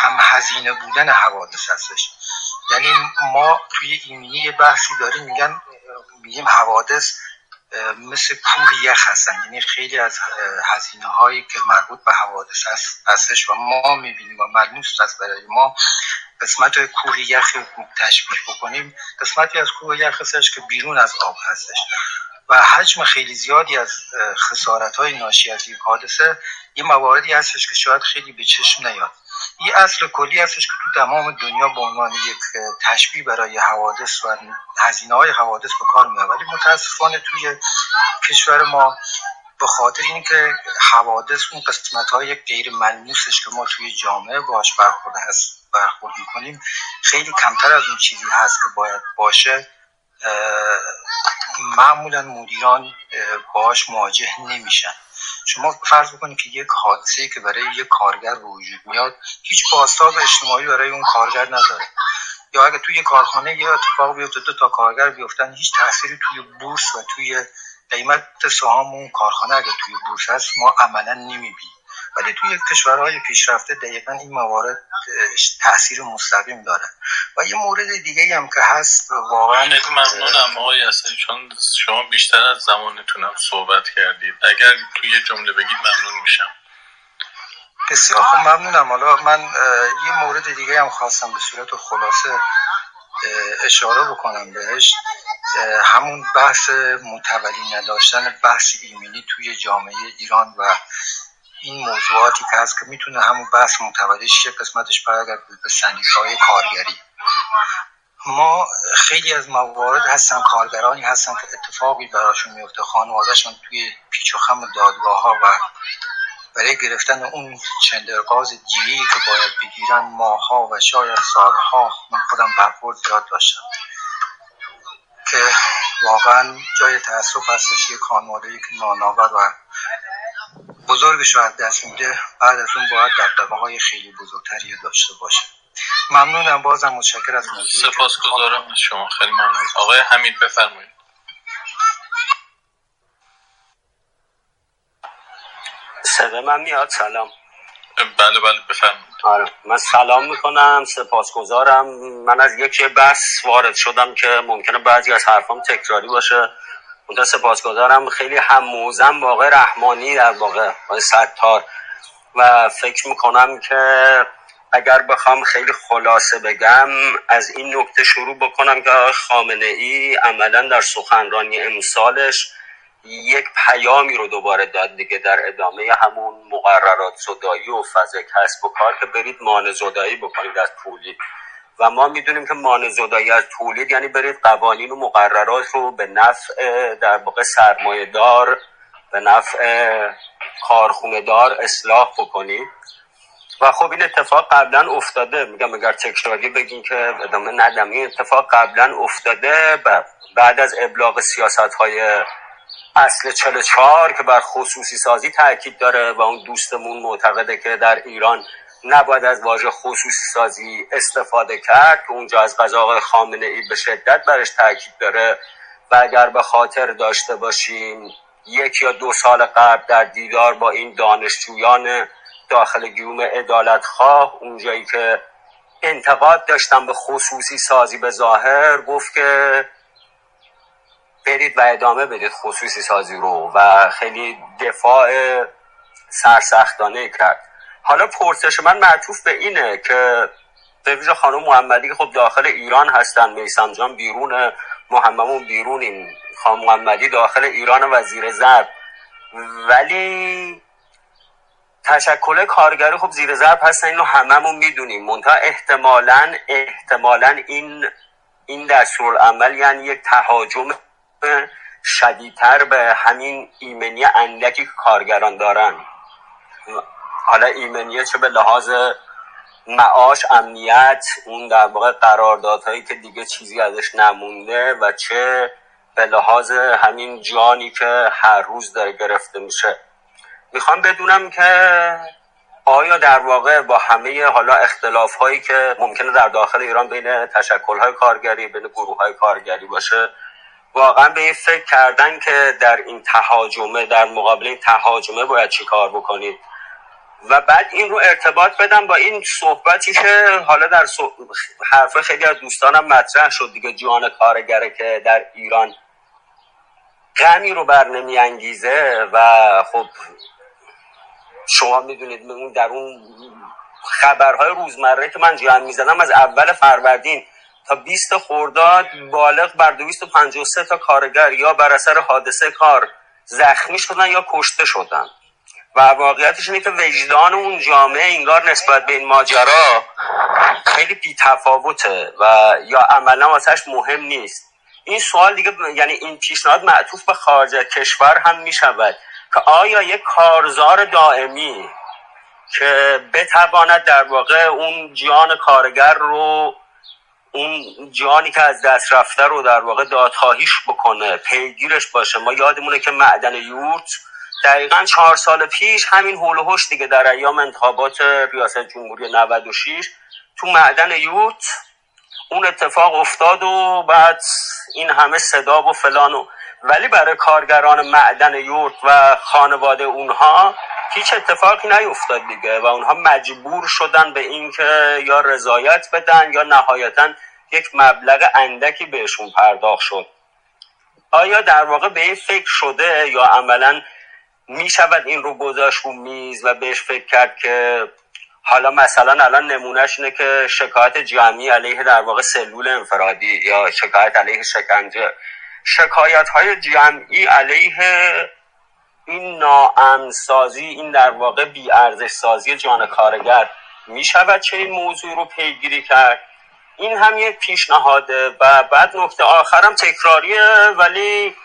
کم هزینه بودن حوادث هستش. یعنی ما توی ایمنی یه بحثی داریم میگیم حوادث مثل کوه یخ هستن، یعنی خیلی از هزینه هایی که مربوط به حوادث هستش و ما میبینیم و ملموس هست برای ما قسمت های کوه یخ تشبیه بکنیم قسمتی از کوه یخ هستش که بیرون از آب هستش و حجم خیلی زیادی از خسارت های ناشی از یک حادثه یه مواردی هستش که شاید خیلی به چشم نیاد. این اصل کلی هستش که تو تمام دنیا به عنوان یک تشبیه برای حوادث و هزینه‌های حوادث به کار می‌رود، ولی متاسفانه توی کشور ما به خاطر اینکه حوادث اون قسمت‌های غیر ملموسش که ما توی جامعه باهاش برخورد می‌کنیم خیلی کمتر از اون چیزی هست که باید باشه معمولاً مدیران باهاش مواجه نمیشن. شما فرض بکنید که یک حادثه‌ای که برای یک کارگر به وجود میاد هیچ بازتاب اجتماعی برای اون کارگر نداره، یا اگه توی کارخانه یه اتفاق بیفته دو تا کارگر بیفتن هیچ تأثیری توی بورس و توی قیمت سهام اون کارخانه اگه توی بورس هست ما عملاً نمیبینیم، ولی توی کشورهای پیشرفته دقیقاً این موارد تأثیر مستقیم داره. و یه مورد دیگه هم که هست واقعاً ممنونم آقای اسدی چون شما بیشتر از زمانتونم صحبت کردید، اگر توی جمله بگید ممنون میشم. بسیار خوب ممنونم. حالا من یه مورد دیگه هم خواستم به صورت خلاصه اشاره بکنم بهش، همون بحث متولی نداشتن بحث ایمنی توی جامعه ایران و این موضوعاتی که هست که میتونه همون بحث متولیش یه قسمتش برگرد به سندیکای کارگری. ما خیلی از موارد هستن کارگرانی هستن که اتفاقی براشون میفته خانوادهشون توی پیچ و خم دادگاه‌ها و برای گرفتن اون چندرغاز دیگه‌ای که باید بگیرن ماها و شاید سالها. من خودم برخورد زیاد داشتم که واقعا جای تأسف هستش یه خانواده‌ای که نانآور و بزرگ شاید دست میده بعد از اون باید دغدغه‌های خیلی بزرگتری داشته باشه. ممنونم، بازم متشکرم از موضوع. سپاسگزارم از شما، خیلی ممنون. آقای حمید بفرمایید. صدا من میاد؟ سلام. بله بله بفرمایید. آره من سلام میکنم، سپاسگزارم. من از یک بحث وارد شدم که ممکنه بعضی از حرفام تکراری باشه. من سپاسگزارم. خیلی هم موزم واقع رحمانی در واقع ستار و فکر میکنم که اگر بخوام خیلی خلاصه بگم، از این نکته شروع بکنم که خامنه ای عملا در سخنرانی امسالش یک پیامی رو دوباره داد دیگه، در ادامه همون مقررات زدایی و فضای کسب و کار که برید مانع زدایی بکنید از تولید. و ما میدونیم که مانع زدایی از تولید یعنی برید قوانین و مقررات رو به نفع در واقع سرمایه دار، به نفع کارخونه دار اصلاح بکنید. و خب این اتفاق قبلا افتاده، میگم اگر تکراری بگین که ادامه ندم، این اتفاق قبلا افتاده بعد از ابلاغ سیاست‌های اصل 44 که بر خصوصی سازی تاکید داره و اون دوستمون معتقده که در ایران نباید از واژه خصوصی سازی استفاده کرد که اونجا از قضا خامنه ای به شدت برش تاکید داره. و اگر به خاطر داشته باشیم 1 یا 2 سال قبل در دیدار با این دانشجویان داخل گیوم عدالتخواه، اونجایی که انتقاد داشتم به خصوصی سازی به ظاهر، گفت که برید و ادامه بدید خصوصی سازی رو و خیلی دفاع سرسختانه کرد. حالا پرسش من معطوف به اینه که به ویژه خانم محمدی که خب داخل ایران هستن، میثم جان بیرونه، محمدمون بیرونیم، خانم محمدی داخل ایران وزیر ضرب، ولی تشکل کارگری خب زیر ضرب هستن، اینو هممون میدونیم. منتها احتمالاً این دستورالعمل یعنی یک تهاجم شدیدتر به همین ایمنی اندکی که کارگران دارن، حالا ایمنیه چه به لحاظ معاش، امنیت، اون در واقع قراردادهایی که دیگه چیزی ازش نمونده، و چه به لحاظ همین جانی که هر روز داره گرفته میشه. میخوام بدونم که آیا در واقع با همه حالا اختلافهایی که ممکنه در داخل ایران بین تشکل‌های کارگری، بین گروه‌های کارگری باشه، واقعا به این فکر کردن که در این تهاجمه، در مقابل این تهاجمه باید چی کار بکنید. و بعد این رو ارتباط بدم با این صحبتی که حالا در حرف خیلی از دوستانم مطرح شد دیگه، جان کارگره که در ایران غمی رو بر نمی انگیزه. و خب شما میدونید اون در اون خبرهای روزمره که من جمع میزدم از اول فروردین تا 20 خرداد بالغ بر 253 تا کارگر یا بر اثر حادثه کار زخمی شدن یا کشته شدن. و واقعیتش اینه که وجدان اون جامعه انگار نسبت به این ماجرا خیلی بی‌تفاوته و یا عملا واسش مهم نیست. این سوال دیگه، یعنی این پیشنهاد معطوف به خارج کشور هم میشود که آیا یک کارزار دائمی که بتواند در واقع اون جان کارگر رو، اون جانی که از دست رفته رو در واقع دادخواهیش بکنه، پیگیرش باشه. ما یادمونه که معدن یورت دقیقاً 4 سال پیش همین هول و هوش دیگه در ایام انتخابات ریاست جمهوری 96 تو معدن یورت اون اتفاق افتاد و بعد این همه صدا و فلان و، ولی برای کارگران معدن یورت و خانواده اونها هیچ اتفاقی نیفتاد دیگه و اونها مجبور شدن به این که یا رضایت بدن یا نهایتاً یک مبلغ اندکی بهشون پرداخت شد. آیا در واقع به این فکر شده یا عملاً می شود این رو گذاشت رو میز و بهش فکر کرد که حالا مثلا الان نمونهش اینه که شکایت جمعی علیه در واقع سلول انفرادی یا شکایت علیه شکنجه، شکایت های جمعی علیه این ناامن‌سازی، این در واقع بی‌ارزش سازی جان کارگر، می شود چه این موضوع رو پیگیری کرد؟ این هم یک پیشنهاده. و بعد نکته آخرم تکراریه ولی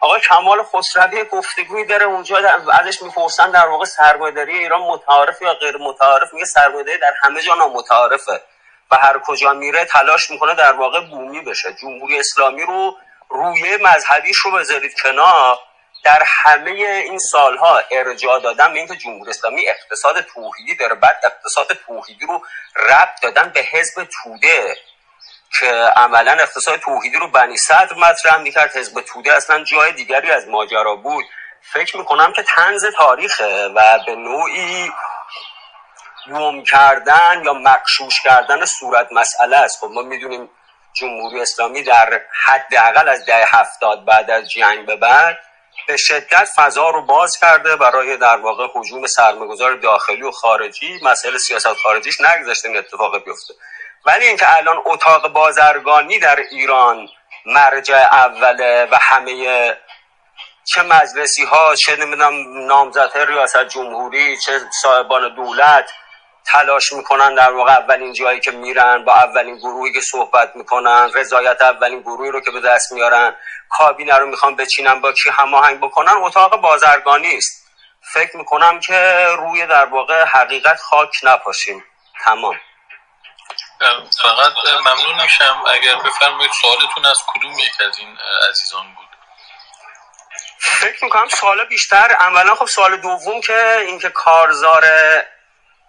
آقای کمال خسروی گفتگویی داره اونجا ازش میپرسن در واقع سرمایه‌داری ایران متعارف یا غیر متعارف، میگه سرمایه‌داری در همه جا نامتعارفه و هر کجا میره تلاش میکنه در واقع بومی بشه. جمهوری اسلامی رو رویه مذهبیش رو بذارید کنار، در همه این سالها ارجاع دادن به اینکه جمهوری اسلامی اقتصاد توحیدی داره، بعد اقتصاد توحیدی رو ربط دادن به حزب توده که عملا اقتصاد توحیدی رو بنی صدر مطرح میکرد، حزب توده اصلا جای دیگری از ماجرا بود. فکر میکنم که طنز تاریخه و به نوعی گم کردن یا مغشوش کردن صورت مسئله است. خب ما میدونیم جمهوری اسلامی در حداقل از دهه 70 بعد از جنگ به بعد به شدت فضا رو باز کرده برای در واقع هجوم سرمایه‌گذار داخلی و خارجی. مسئله سیاست خارجیش نگذاشته این اتفاق بیفته، ولی اینکه الان اتاق بازرگانی در ایران مرجع اوله و همه چه مجلسی ها، چه نمیدونم نامزدهای ریاست جمهوری، چه صاحبان دولت تلاش میکنن در واقع اولین جایی که میرن با اولین گروهی که صحبت میکنن، رضایت اولین گروهی رو که به دست میارن، کابینه رو میخوان بچینن با کی هماهنگ بکنن، اتاق بازرگانی است. فکر میکنم که روی در واقع حقیقت خاک نپاشیم. تمام. فقط ممنون میشم اگر بفرمایید سوالتون از کدوم یک از این عزیزان بود؟ فکر میکنم سوال بیشتر اولا خب سوال دوم که اینکه کارزار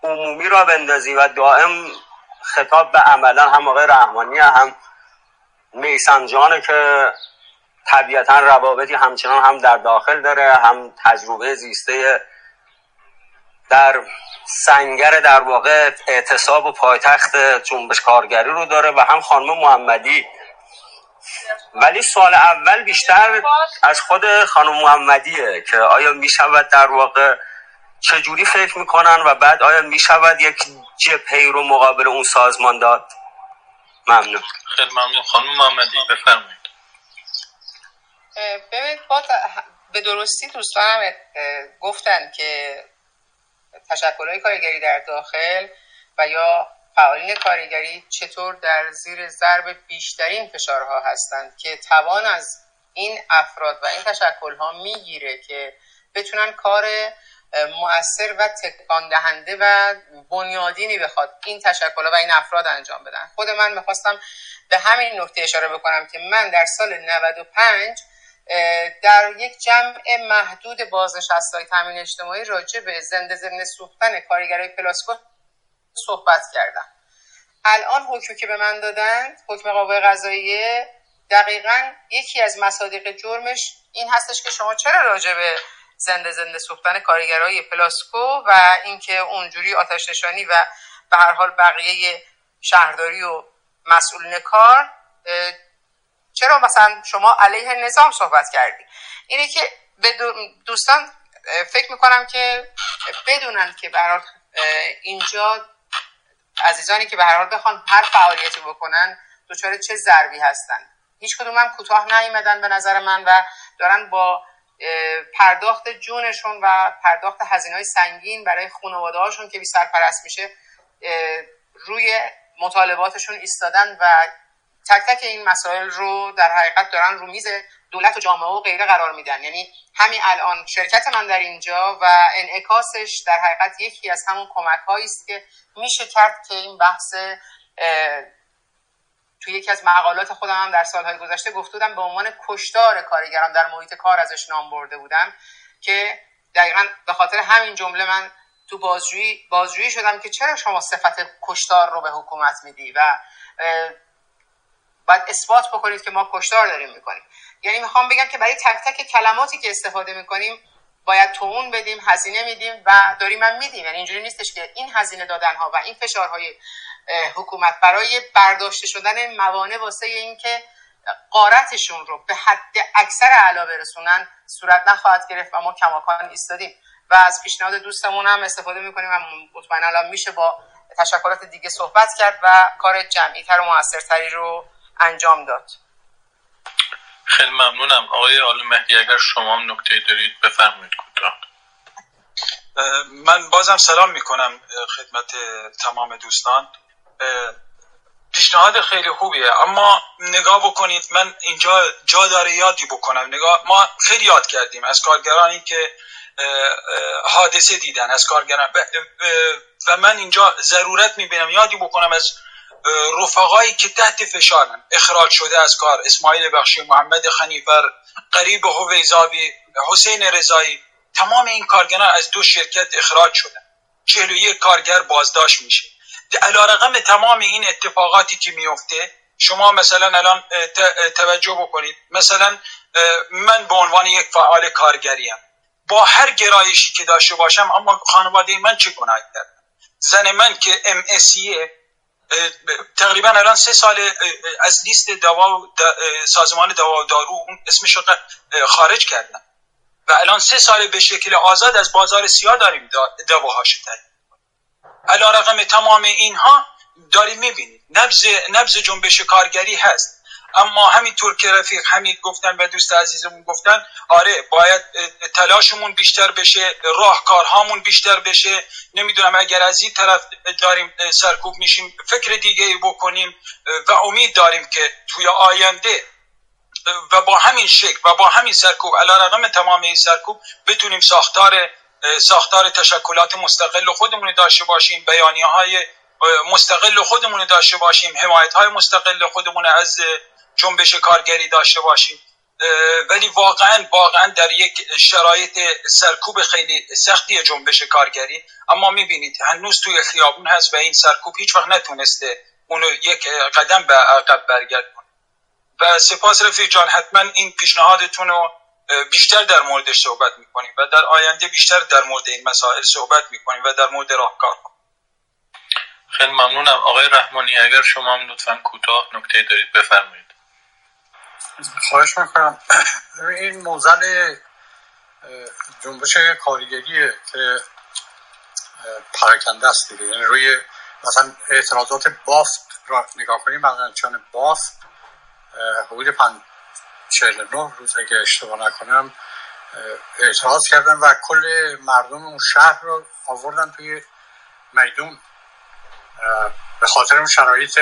عمومی را بندازی و دائم خطاب به عملا هم آقای رحمانی هم میثم جانه که طبیعتا روابطی همچنان هم در داخل داره، هم تجربه زیسته در سنگر در واقع اعتصاب و پایتخت جنبش کارگری رو داره و هم خانم محمدی. ولی سوال اول بیشتر از خود خانم محمدیه که آیا میشود در واقع چجوری فکر میکنن و بعد آیا میشود یک جبهه رو مقابل اون سازمان داد؟ ممنون. خیلی ممنون. خانم محمدی بفرمایید. ببینید به درستی دوستانم گفتن که تشکل‌های کارگری در داخل و یا فعالین کارگری چطور در زیر ضرب بیشترین فشارها هستند که توان از این افراد و این تشکل‌ها میگیره که بتونن کار مؤثر و تکان دهنده و بنیادینی بخواد این تشکل‌ها و این افراد انجام بدن. خود من می‌خواستم به همین نکته اشاره بکنم که من در سال 95 در یک جمع محدود بازنشسته‌های تأمین اجتماعی راجع به زنده سوختن کارگرای پلاسکو صحبت کردم. الان حکمی که به من دادند، حکم قوه قضاییه، دقیقاً یکی از مصادیق جرمش این هستش که شما چرا راجع به زنده سوختن کارگرای پلاسکو و اینکه اونجوری آتش نشانی و به هر حال بقیه شهرداری و مسئولین کار چرا مثلا شما علیه نظام صحبت کردی؟ اینه که دوستان فکر میکنم که بدونن که به هر حال اینجا عزیزانی که به هر حال بخوان هر فعالیتی بکنن دچار چه ضربی هستن. هیچ کدوم هم کوتاه نیامدن به نظر من و دارن با پرداخت جونشون و پرداخت هزینه‌های سنگین برای خانواده‌هاشون که بی سرپرست میشه روی مطالباتشون ایستادن و تک تک این مسائل رو در حقیقت دارن رو میز دولت و جامعه و غیره قرار میدن. یعنی همین الان شرکت من در اینجا و انعکاسش در حقیقت یکی از همون کمک‌هایی است که میشه کرد که این بحث توی یکی از مقالات خودم هم در سالهای گذشته گفته بودم به عنوان کشتار کارگران در محیط کار ازش نام برده بودم که دقیقاً به خاطر همین جمله من تو بازجویی شدم که چرا شما صفت کشتار رو به حکومت میدی و باید اثبات بکنید که ما کشتار داریم میکنیم. یعنی میخوام بگم که برای تک تک کلماتی که استفاده میکنیم باید توان بدیم، هزینه میدیم و داریم هم میدیم. یعنی اینجوری نیستش که این هزینه دادنها و این فشارهای حکومت برای برداشته شدن موانع واسه این که غارتشون رو به حد اکثر اعلا برسونن صورت نخواهد گرفت و ما کماکان ایستادیم و از پیشنهاد دوستمون هم استفاده میکنیم و مطمئنا الان میشه با تشکلات دیگه صحبت کرد و کار جمعی‌تر و موثرتری رو انجام داد. خیلی ممنونم. آقای آل مهدی اگر شما هم نکته دارید بفرمایید. کوتاه من بازم سلام میکنم خدمت تمام دوستان. پیشنهاد خیلی خوبیه اما نگاه بکنید، من اینجا جا داره یادی بکنم. نگاه ما خیلی یاد کردیم از کارگرانی که حادثه دیدن، از کارگران و من اینجا ضرورت میبینم یادی بکنم از رفقایی که تحت فشارن، اخراج شده از کار، اسماعیل بخشی، محمد خنیفر، قریب هویزاوی، حسین رضایی، تمام این کارگران از دو شرکت اخراج شدن. 41 کارگر بازداشت میشه. علیرغم تمام این اتفاقاتی که میفته، شما مثلا الان توجه بکنید، مثلا من به عنوان یک فعال کارگریم با هر گرایشی که داشته باشم، اما خانواده من چه گناهی کرد؟ زن من که MSCه تقریبا الان 3 سال از لیست دوا سازمان دوا و دارو اسمش رو خارج کردن. و الان 3 سال به شکل آزاد از بازار سیاه داریم دواهاش تایید می‌کنیم. علی‌رغم تمام اینها داریم می‌بینیم نبض جنبش کارگری هست، اما همینطور که رفیق حمید گفتن و دوست عزیزمون گفتن آره باید تلاشمون بیشتر بشه، راهکارهامون بیشتر بشه، نمیدونم اگر از این طرف داریم سرکوب میشیم فکر دیگه‌ای بکنیم و امید داریم که توی آینده و با همین شکل و با همین سرکوب علی‌رغم تمام این سرکوب بتونیم ساختار تشکلات مستقل خودمون داشته باشیم، بیانیه‌های مستقل خودمون داشته باشیم، حمایت‌های مستقل خودمون از جنبش کارگری داشته باشیم، ولی واقعا در یک شرایط سرکوب خیلی سختی جنبش کارگری، اما می‌بینید هنوز توی خیابون هست و این سرکوب هیچ وقت نتونسته اون رو یک قدم به عقب برگردونه. و سپاس رفیق جان، حتما این پیشنهادتون رو بیشتر در موردش صحبت می‌کنیم و در آینده بیشتر در مورد این مسائل صحبت می‌کنیم و در مورد راهکار. خیلی ممنونم. آقای رحمانی اگر شما هم لطفاً کوتاه نکته دارید بفرمایید. خواهش میکنم. این موزل جنبش کارگریه که پراکنده است دیگه، یعنی روی مثلا اعتراضات بافت را نگاه کنیم، مقنچان بافت حدود 49 روز اگه اشتباه نکنم اعتراض کردن و کل مردم اون شهر رو آوردن توی میدون به خاطر اون شرایط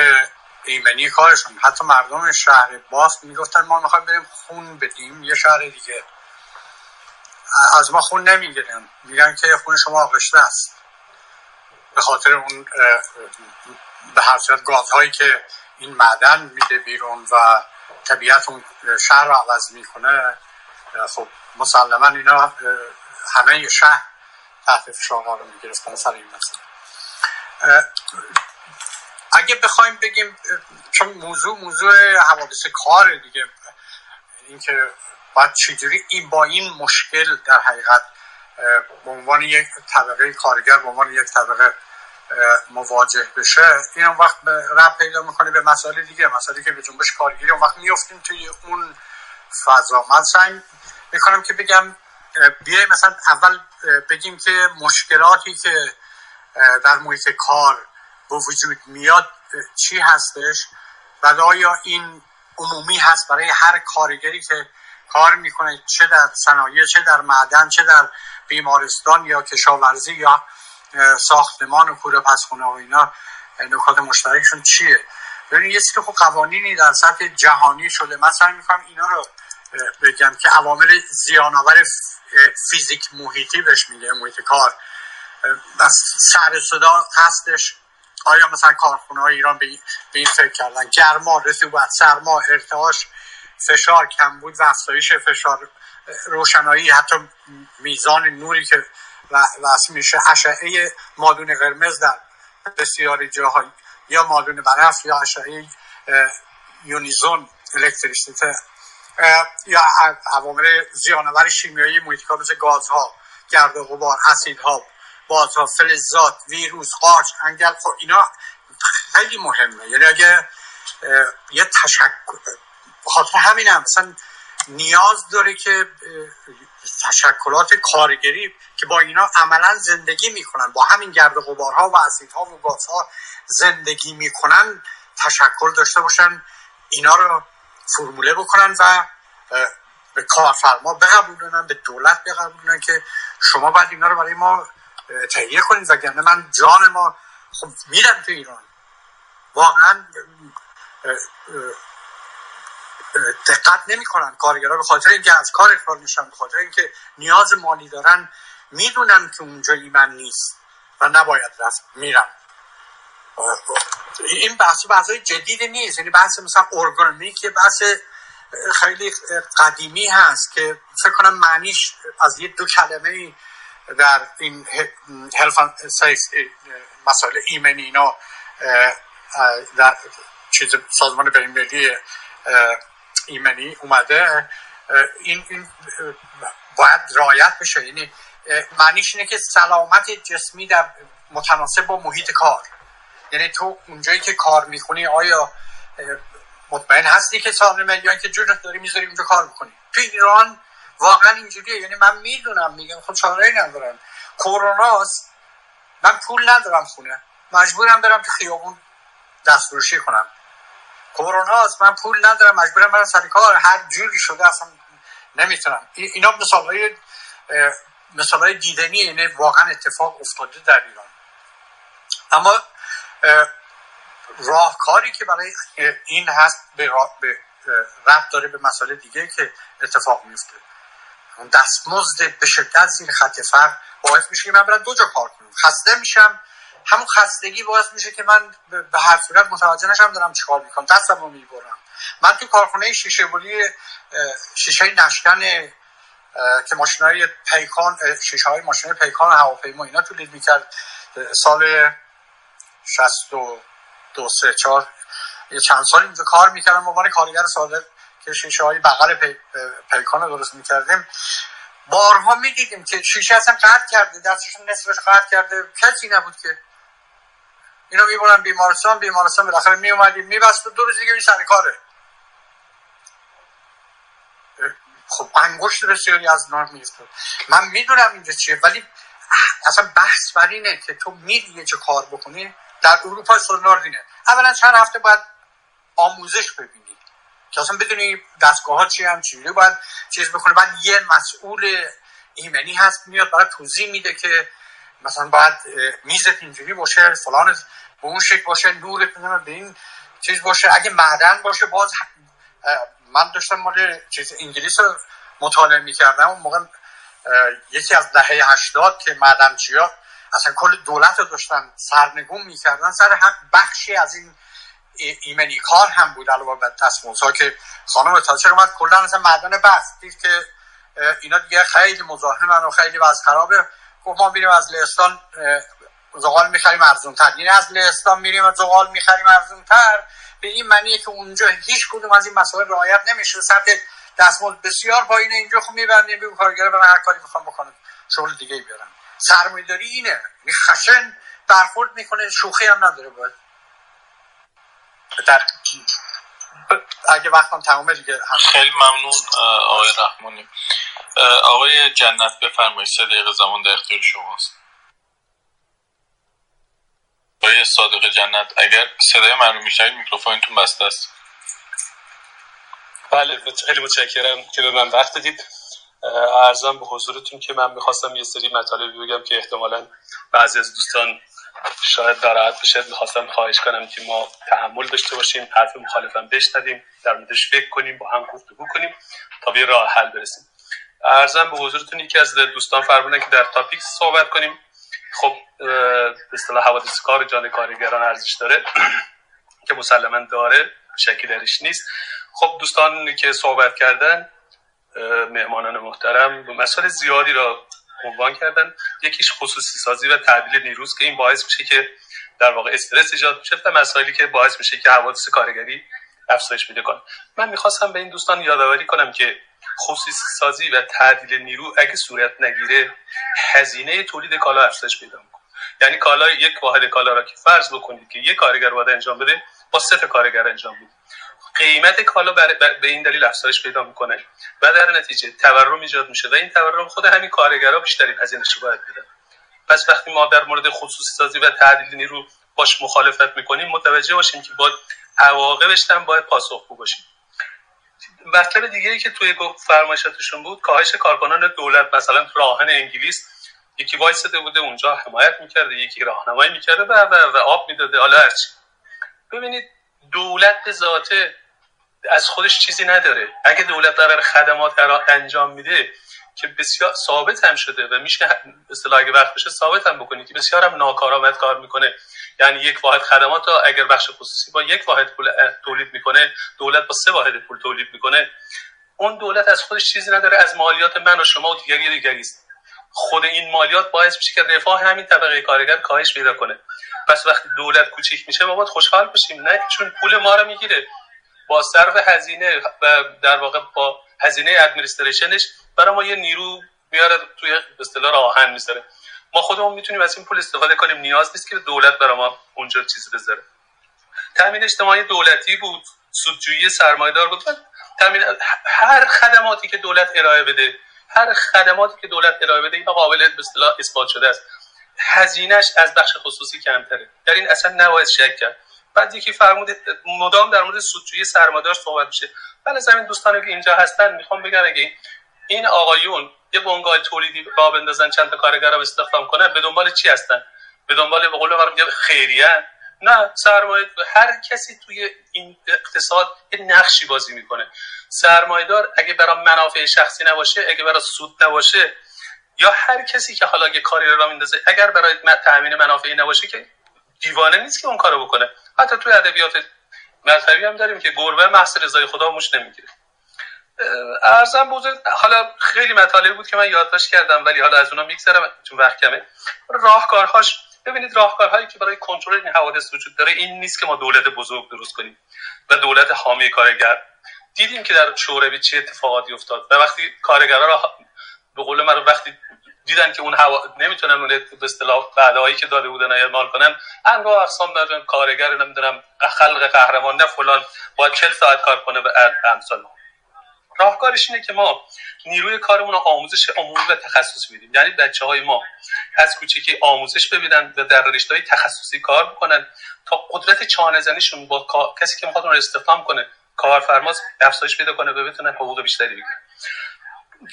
ایمنی کارشون. حتی مردم شهر بافت میگفتن ما میخوایم بریم خون بدیم یه شهر دیگه، از ما خون نمیگیرن، میگن که خون شما آغشته است، به خاطر اون به هر صورت گازهایی که این معدن میده بیرون و طبیعت اون شهر رو عوض میکنه. خب مسلما اینا همه شهر تحت فشارها رو میگرفتن سر این مسئله. اگه بخوایم بگیم چون موضوع حوادث کار دیگه، اینکه باید چجوری این با این مشکل در حقیقت به عنوان یک طبقه کارگر به عنوان یک طبقه مواجه بشه، این اون وقت ربط پیدا میکنه به مسائل دیگه، مسائلی که به جنبش کارگری اون وقت میافتیم توی اون فضا. من سعی میکنم که بگم بیایم مثلا اول بگیم که مشکلاتی که در محیط کار به وجود میاد چی هستش و آیا این عمومی هست برای هر کارگری که کار میکنه، چه در صنایع، چه در معدن، چه در بیمارستان یا کشاورزی یا ساختمان و کوره پسخونه و اینا، نکات مشترکشون چیه؟ ببینید یه سری قوانینی در سطح جهانی شده. من سعی میکنم اینا رو بگم که عوامل زیان‌آور فیزیک محیطی بهش میگه محیط کار، بس سر صدا هستش. آیا مثلا کارخونه‌های ایران به این فکر کردن؟ گرما، رطوبت، سرما، ارتعاش، فشار، کمبود و افزایش فشار، روشنایی، حتی میزان نوری که واسه میشه اشعه مادون قرمز در بسیاری جاهای یا مادون برف یا اشعه یونیزون الکتریسیته یا عوامل زیان‌آور شیمیایی محیط کار مثل گازها، گرد و غبار، اسیدها، بازها، فلزات، ویروس، قارچ، انگل، اینا خیلی مهمه. یعنی اگه یه تشکل خاطر همین هم مثلا نیاز داره که تشکلات کارگری که با اینا عملا زندگی میکنن، با همین گرد و غبارها و اسیدها و گازها زندگی میکنن، تشکل داشته باشن، اینا رو فرموله بکنن و به کارفرما بقبولونن، به دولت بقبولونن که شما باید اینا رو برای ما تهیه کنید و گرنه من جان ما خب میرم تو ایران. واقعا دقت نمی کنن کارگرها، به خاطر اینکه از کار اخراج میشن، به خاطر اینکه نیاز مالی دارن، میدونن که اونجا ایمن نیست و نباید رفت، میرن. این بحثای جدیدی نیست، یعنی بحث مثلا ارگانیک، بحث خیلی قدیمی هست که فکر کنم معنیش از یه دو کلمه در این هلف اند سیفتی مسائل ایمنی اینا در چیز سازمان بین المللی ایمنی اومده، این باید رعایت بشه. یعنی معنیش اینه که سلامت جسمی در متناسب با محیط کار، یعنی تو اونجایی که کار میکنی آیا مطمئن هستی که سالمه یا اینکه جونت داری میذاری اونجا کار میکنی. تو ایران واقعا اینجوریه. یعنی من میدونم، میگم خب چاره ای ندارم، کروناست، من پول ندارم خونه، مجبورم برم تو خیابون دست فروشی کنم، کروناست، من پول ندارم، مجبورم برم سر کار، هر جوری شده اصلا نمیتونم. اینا مثالای دیدنی، یعنی واقعا اتفاق افتاده در ایران. اما راهکاری که برای این هست به ربط داره به مسئله دیگه که اتفاق میفته. دستمزد به شدت زیر خط فقر باعث میشه که من برم دو جا کار کنم، خسته میشم، همون خستگی باعث میشه که من به هر صورت متوجه نشم دارم چیکار میکنم، دستمو میبرم. من تو کارخونه شیشه نشکن که ماشینای پیکان، شیشه های ماشین پیکان هواپیما اینا تولید میکرد، سال 62-34 چند سال اینجا کار میکردم، ما با کارگر صادق که شیشه های بغل پیکان رو درست میکردیم، بارها میدیدیم که شیشه اصلا قطع کرده، دستشون نصفش قطع کرده، کسی نبود که اینو میبرن بیمارستان بالاخره میومدیم میبست و دو روز دیگه این سر کاره. خب انگشت بسیاری از نار میفتاد. من میدونم اینجا چیه، ولی اصلا بحث بر اینه که تو میدیه چه کار بکنی. در اروپا سرناردینه، اولا چند هفته باید آموزش ببینید که اصلا بدونی دستگاه ها چیه، همچیه باید چیز بکنه. بعد یه مسئول ایمنی هست میاد برای توضیح میده که مثلا باید میزت اینجوری باشه، فلان به اون شکل باشه، نورت به این چیز باشه، اگه معدن باشه باز. من داشتم مال چیز انگلیس رو مطالعه میکردم اون موقع، یکی از دهه 80 که معدنچی‌ها اصلا کل دولت رو داشتن سرنگون میکردن، سر بخشی از این ایمنی کار هم بود علاوه بر دستمزدها که خانم تاچر اومد کلا اصلا معدن بست، دید که اینا دیگه خیلی مزاحمن و خیلی وضع خرابه، گفت ما میریم از لهستان زغال میخریم ارزون‌تر. یعنی از لهستان میریم زغال میخریم ارزون‌تر، به این معنیه که اونجا هیچ کدوم از این مسائل رعایت نمیشه، سطح دستمزد بسیار پایینه. اینجا خب میبندیم به کارگرا، برای هر کاری میخوام بکنم شغل دیگه بیارم. سرمایه‌داری اینه، خشن برخورد میکنه، شوخی هم نداره. باید اگه وقتم تمومه دیگه. خیلی ممنون آقای رحمانی. آقای جنت بفرمایید، 3 دقیقه زمان در اختیار شماست. آقای صادق جنت، اگر صدای من رو میشنوید میکروفونتون بسته است. بله، خیلی متشکرم که به من وقت دید. عرضم به حضورتون که من میخواستم یه سری مطالبی بگم که احتمالاً بعضی از دوستان شاید ناراحت بشه. میخواستم خواهش کنم که ما تحمل داشته باشیم، حرف مخالفم بشنویم، در موردش فکر کنیم، با هم گفتگو کنیم تا به راه حل برسیم. عرضم به حضورتون یکی از دوستان فرمودن که در تاپیک صحبت کنیم. خب به اصطلاح حوادث کار جان کارگران ارزش داره که مسلماً داره، شکی درش نیست. خب دوستان که صحبت کردن، مهمانان محترم مسائل زیادی را عنوان کردن. یکیش خصوصی سازی و تبدیل نیروز که این باعث میشه که در واقع استرس ایجاد بشه و مسائلی که باعث میشه که حوادث کارگری افزایش پیدا کنه. من میخواستم به این دوستان یادآوری کنم که خصوصی سازی و تعدیل نیرو اگه صورت نگیره، هزینه تولید کالا افزایش پیدا میکنه. یعنی کالا، یک واحد کالا را که فرض بکنید که یک کارگر باید انجام بده، با 0 کارگر انجام بده، قیمت کالا به این دلیل افزایش پیدا میکنه و در نتیجه تورم ایجاد میشه و این تورم خود همین کارگرها بیشترین هزینه‌اش رو باید بدن. پس وقتی ما در مورد خصوصی سازی و تعدیل نیرو باش مخالفت میکنیم، متوجه باشیم که با عواقبش هم باید پاسخگو باشیم. مطلب دیگه‌ای که توی فرمایشاتشون بود، کاهش کارکنان دولت. مثلا راهن انگلیس یکی وایساده بوده اونجا حمایت میکرده، یکی راهنمایی میکرده و آب میداده. حالا هرچی، ببینید دولت به ذاته از خودش چیزی نداره. اگه دولت قرار خدمات را انجام میده که بسیار ثابت هم شده و میشه به اصطلاح اگه وقت بشه ثابت هم بکنه که بسیار هم ناکارآمد کار میکنه. یعنی یک واحد خدمات را اگر بخش خصوصی با یک واحد پول تولید میکنه، دولت با 3 واحد پول تولید میکنه، اون دولت از خودش چیزی نداره. از مالیات من و شما و دیگری است. خود این مالیات باعث میشه که رفاه همین طبقه کارگر کاهش پیدا کنه. پس وقتی دولت کوچیک میشه ما باید خوشحال بشیم، نه چون پول ما رو میگیره با صرف هزینه و در واقع با هزینه ادمنستریشنش برای ما یه نیرو میاره توی به اصطلاح راهن میذاره. ما خودمون میتونیم از این پول استفاده کنیم، نیاز نیست که دولت برای ما اونجا چیزی بذاره. تأمین اجتماعی دولتی بود، سودجویی سرمایه‌دار بود. هر خدماتی که دولت ارائه بده، اینا قابل به اصطلاح اثبات شده است. هزینه‌اش از بخش خصوصی کمتره. در این اصلا نباید شک کرد. بعد یکی فرموده مدام در مورد سودجویی سرمایه‌دار صحبت میشه. بله زمین دوستان که اینجا هستن میخوام بگم اگه این آقایون یه بنگاه تولیدی راه بندازن چند تا کارگرا استخدام کنن، به دنبال چی هستن؟ به دنبال به قول ما میگم خیریه؟ نه، سرمایه هر کسی توی این اقتصاد یه نقشی بازی میکنه. سرمایه‌دار اگه برای منافع شخصی نباشه، اگه برای سود نباشه، یا هر کسی که حالا یه کاری رو راه میندازه اگر برای تأمین منافعی نباشه که دیوانه نیست که اون کارو بکنه. حتی توی ادبیات مذهبی هم داریم که گربه محض رضای خدا موش نمیگیره. ارزم بزرگ، حالا خیلی مطالب بود که من یادداشت کردم ولی حالا از اونها میگذرم چون وقت کمه. راهکارهاش، ببینید راهکارهایی که برای کنترل این حوادث وجود داره این نیست که ما دولت بزرگ درست کنیم و دولت حامی کارگر. دیدیم که در شوروی چه اتفاقاتی افتاد و وقتی کارگرها را به قول من وقتی دیدن که اون نمیتونن اون به اصطلاح وعده‌هایی که داده بودن اعمال کنن، انواع اقسام دارن، کارگر نمیدونم خلق قهرمان نه فلان باید 40 ساعت کار کنه و امثال. راهکارش اینه که ما نیروی کارمون رو آموزش عمومی و تخصصی میدیم، یعنی بچه‌های ما از کوچیکی آموزش ببینن و در رشته‌های تخصصی کار بکنن تا قدرت چانه‌زنیشون با کسی که می‌خواد اون رو استخدام کنه کارفرما افزایش پیدا کنه و بتونن حقوق بیشتری بگیرن.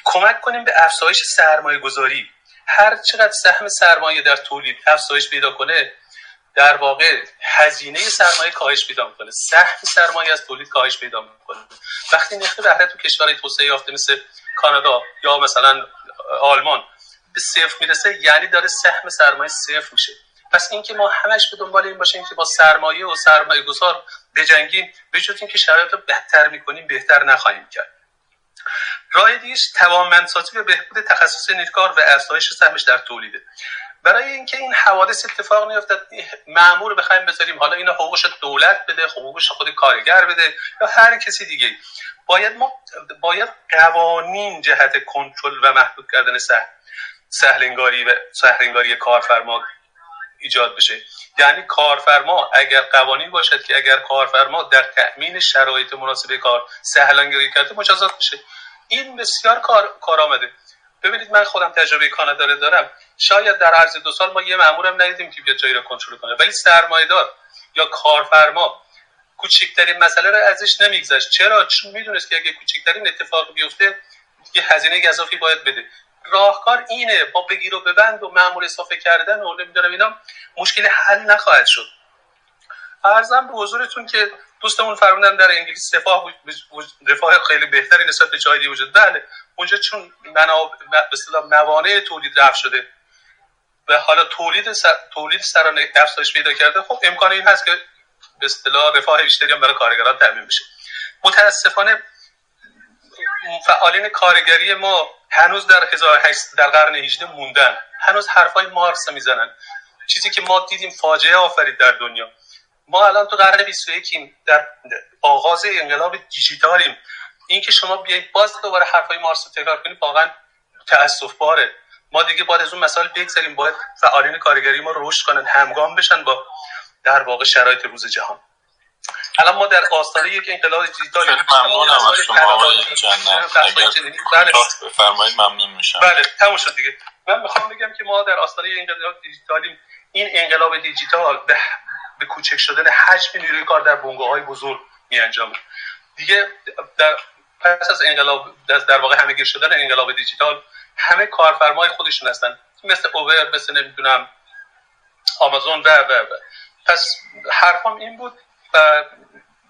کمک کنیم به افزایش سرمایه‌گذاری. هر چقدر سهم سرمایه در تولید افزایش پیدا کنه در واقع هزینه سرمایه کاهش پیدا می‌کنه، سهم سرمایه از تولید کاهش پیدا می‌کنه. وقتی نرخ بهره تو کشورهای توسعه یافته مثل کانادا یا مثلا آلمان به صفر میرسه یعنی داره سهم سرمایه صفر میشه. پس اینکه ما همش به دنبال این باشیم که با سرمایه و سرمایه‌گذار بجنگیم، به جز اینکه شرایط رو بهتر می‌کنیم بهتر نخواهیم کرد. راه دیگه‌اش توانمندسازی و بهبود تخصص نیروکار و افزایش سهمش در تولیده. برای اینکه این حوادث اتفاق نیفتد مأمور بخوایم بذاریم حالا اینا حقوقش دولت بده، حقوقش خود کارگر بده یا هر کسی دیگه، باید قوانین جهت کنترل و محدود کردن سهل‌انگاری کارفرما ایجاد بشه. یعنی کارفرما اگر قوانین باشد که اگر کارفرما در تأمین شرایط مناسب کار سهل‌انگاری کرده مجازات بشه، این بسیار کار آمده. ببینید من خودم تجربه کانادا رو دارم، شاید در عرض 2 سال ما یه مأمورم ندیدیم که بیاد جایی رو کنترل کنه، ولی سرمایه‌دار یا کارفرما کوچکترین مسئله رو ازش نمیگذشت. چرا؟ چون میدونست که اگه کوچکترین اتفاق بیفته یه هزینه گزافی باید بده. راهکار اینه با بگیر و ببند و مأمور اضافه کردن و نمیدونم اینا مشکل حل نخواهد شد. عرضم به حضورتون که دوستمون فرمودن در انگلیس رفاه خیلی بهتری نسبت به جای دیگه وجود داره. اونجا چون به اصطلاح موانع تولید رفع شده و حالا تولید سرانه افزایش پیدا کرده، خب امکان این هست که به اصطلاح رفاه بیشتری هم برای کارگران تضمین بشه. متاسفانه فعالین کارگری ما هنوز در قرن 18 موندن، هنوز حرفای مارکس میزنن، چیزی که ما دیدیم فاجعه آفرید در دنیا. ما الان تو قرن 21 در آغاز انقلاب دیجیتالیم. این که شما بیایید باز دوباره حرفای مارکس رو تکرار کنید واقعا تأسف باره. ما دیگه باید از اون مسائل بگذریم، باید فعالین کارگری ما رشد کنن، همگام بشن با در واقع شرایط روز جهان. الان ما در آستانه یک انقلاب دیجیتال ممنونم از شما آقای جنت. بفرمایید ممنون میشم. بله تموم شد دیگه. من میخوام بگم که ما در آستانه انقلاب دیجیتالیم. این انقلاب دیجیتال به کوچک شدن حجم نیروی کار در بنگاه‌های بزرگ می‌انجامد. دیگه پس از انقلاب در واقع همه‌گیر شدن انقلاب دیجیتال همه کارفرمای خودشون هستن، مثل اوبر، مثل نمیدونم آمازون و پس حرفم این بود و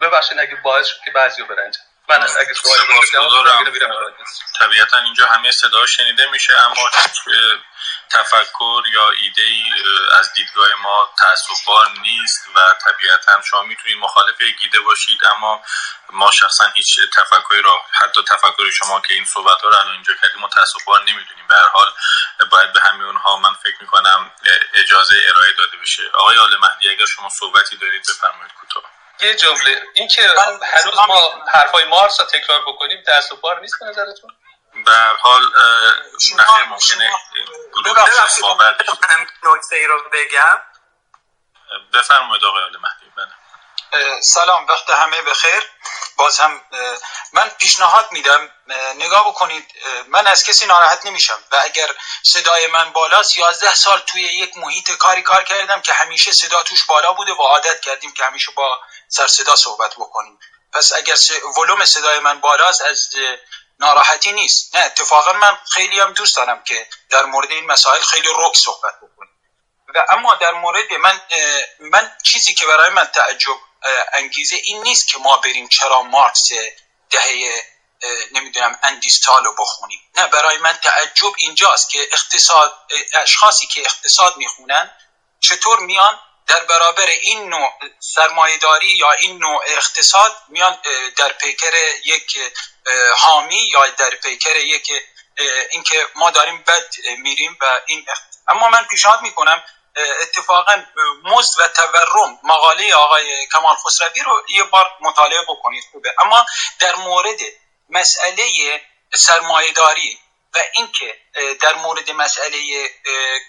ببخشید اگه باعث شد که بعضی‌ها برنجن. من اگه سوالی داشتم طبیعتاً اینجا همه صدا شنیده میشه، اما تفکر یا ایده‌ای از دیدگاه ما تأسف‌بار نیست و طبیعتاً شما میتونید مخالف گیده باشید، اما ما شخصاً هیچ تفکری را حتی تفکر شما که این صحبت‌ها رو الان اینجا کردیم ما تأسف‌بار نمیدونیم. به هر حال باید به همه اونها من فکر می‌کنم اجازه ارائه داده بشه. آقای آل مهدی اگر شما صحبتی دارید بفرمایید کوتاه. یه جمله این که هنوز ما حرفای مارکس رو تکرار بکنیم تأسف‌بار نیست به نظرتون؟ به هر حال نخیر ممکنه گروه باور بشید. نکته‌ای رو بگم. بفرمایید آقای آل مهدی. سلام، وقت همه بخیر. باز هم من پیشنهاد میدم نگاه بکنید، من از کسی ناراحت نمیشم و اگر صدای من بالاست، 11 سال توی یک محیط کاری کار کردم که همیشه صدا توش بالا بوده و عادت کردیم که همیشه با سر صدا صحبت بکنیم. پس اگر ولوم صدای من بالاست از ناراحتی نیست، نه اتفاقا من خیلی هم دوست دارم که در مورد این مسائل خیلی رک صحبت بکنیم. و اما در مورد من چیزی که برای من تعجب انگیزه این نیست که ما بریم چرا مارکس دهه نمیدونم اندیستالو بخونیم، نه، برای من تعجب اینجاست که اشخاصی که اقتصاد میخونن چطور میان در برابر این نوع سرمایه‌داری یا این نوع اقتصاد میان در پیکر یک حامی یا در پیکر یک اینکه ما داریم بد میریم و این. اما من پیشنهاد میکنم اتفاقا مزد و تورم، مقاله آقای کمال خسروی رو یه بار مطالعه بکنید، خوبه. اما در مورد مسئله سرمایه‌داری و اینکه در مورد مسئله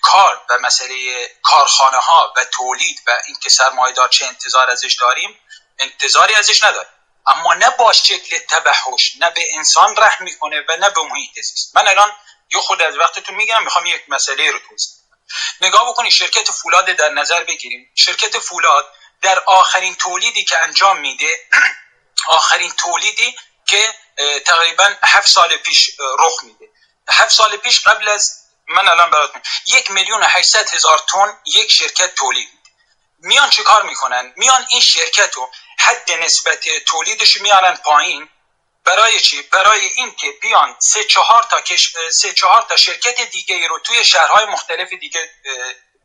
کار و مسئله کارخانه ها و تولید و اینکه سرمایه‌دار چه انتظار ازش داریم، انتظاری ازش نداریم، اما نه با شکل تبهش، نه به انسان رحم میکنه و نه به محیط زیست. من الان یه خود از وقتتون میگم، میخوام یک مسئله رو توضیح. نگاه بکنید، شرکت فولاد در نظر بگیریم. شرکت فولاد در آخرین تولیدی که انجام میده، آخرین تولیدی که تقریبا 7 سال پیش رخ میده، 7 سال پیش قبل از من الان براتون 1,800,000 تن یک شرکت تولید میان چه کار میکنن؟ میان این شرکت رو حد نسبت تولیدش میارن پایین. برای چی؟ برای این که بیان 3-4 تا شرکت دیگه رو توی شهرهای مختلف دیگه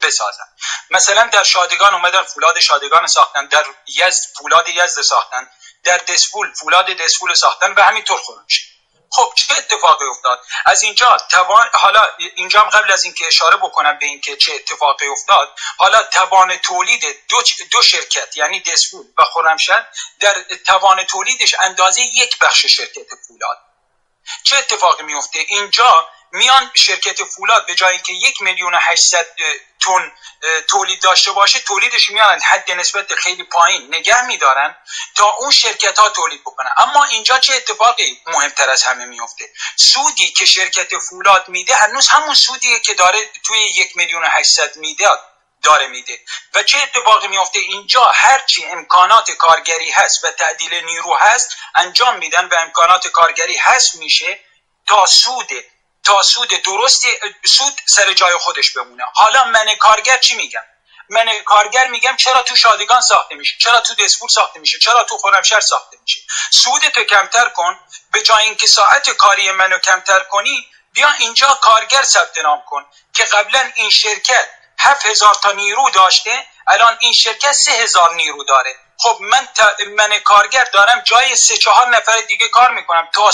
بسازن. مثلا در شادگان اومدن فولاد شادگان ساختن، در یزد فولاد یزد ساختن، در دزفول فولاد دزفول ساختن و همینطور خرمشهر. خب چه اتفاقی افتاد؟ از اینجا حالا اینجا هم قبل از اینکه اشاره بکنم به اینکه چه اتفاقی افتاد، حالا توان تولید دو شرکت یعنی دزفول و خرمشهر در توان تولیدش اندازه یک بخش شرکت فولاد. چه اتفاقی میفته؟ اینجا میان شرکت فولاد به جای اینکه 1,800,000 تن تولید داشته باشه، تولیدش میان حد نسبت خیلی پایین نگه میدارن تا اون شرکت ها تولید بکنن. اما اینجا چه اتفاقی مهمتر از همه میفته؟ سودی که شرکت فولاد میده هنوز همون سودیه که داره توی 1,800,000 داره میده. و چه اتفاقی میفته؟ اینجا هرچی امکانات کارگری هست و تعدیل نیرو هست انجام میدن و امکانات کارگری هست میشه تا سود درستی، سود سر جای خودش بمونه. حالا من کارگر چی میگم؟ من کارگر میگم چرا تو شادگان ساخته میشه، چرا تو دزفول ساخته میشه، چرا تو خرمشهر ساخته میشه. سودتو کمتر کن، به جای اینکه ساعت کاری منو کمتر کنی، بیا اینجا کارگر ثبت نام کن که قبلا این شرکت 7,000 تا نیرو داشته، الان این شرکت 3,000 نیرو داره. خب من کارگر دارم جای 3-4 نفر دیگه کار میکنم تا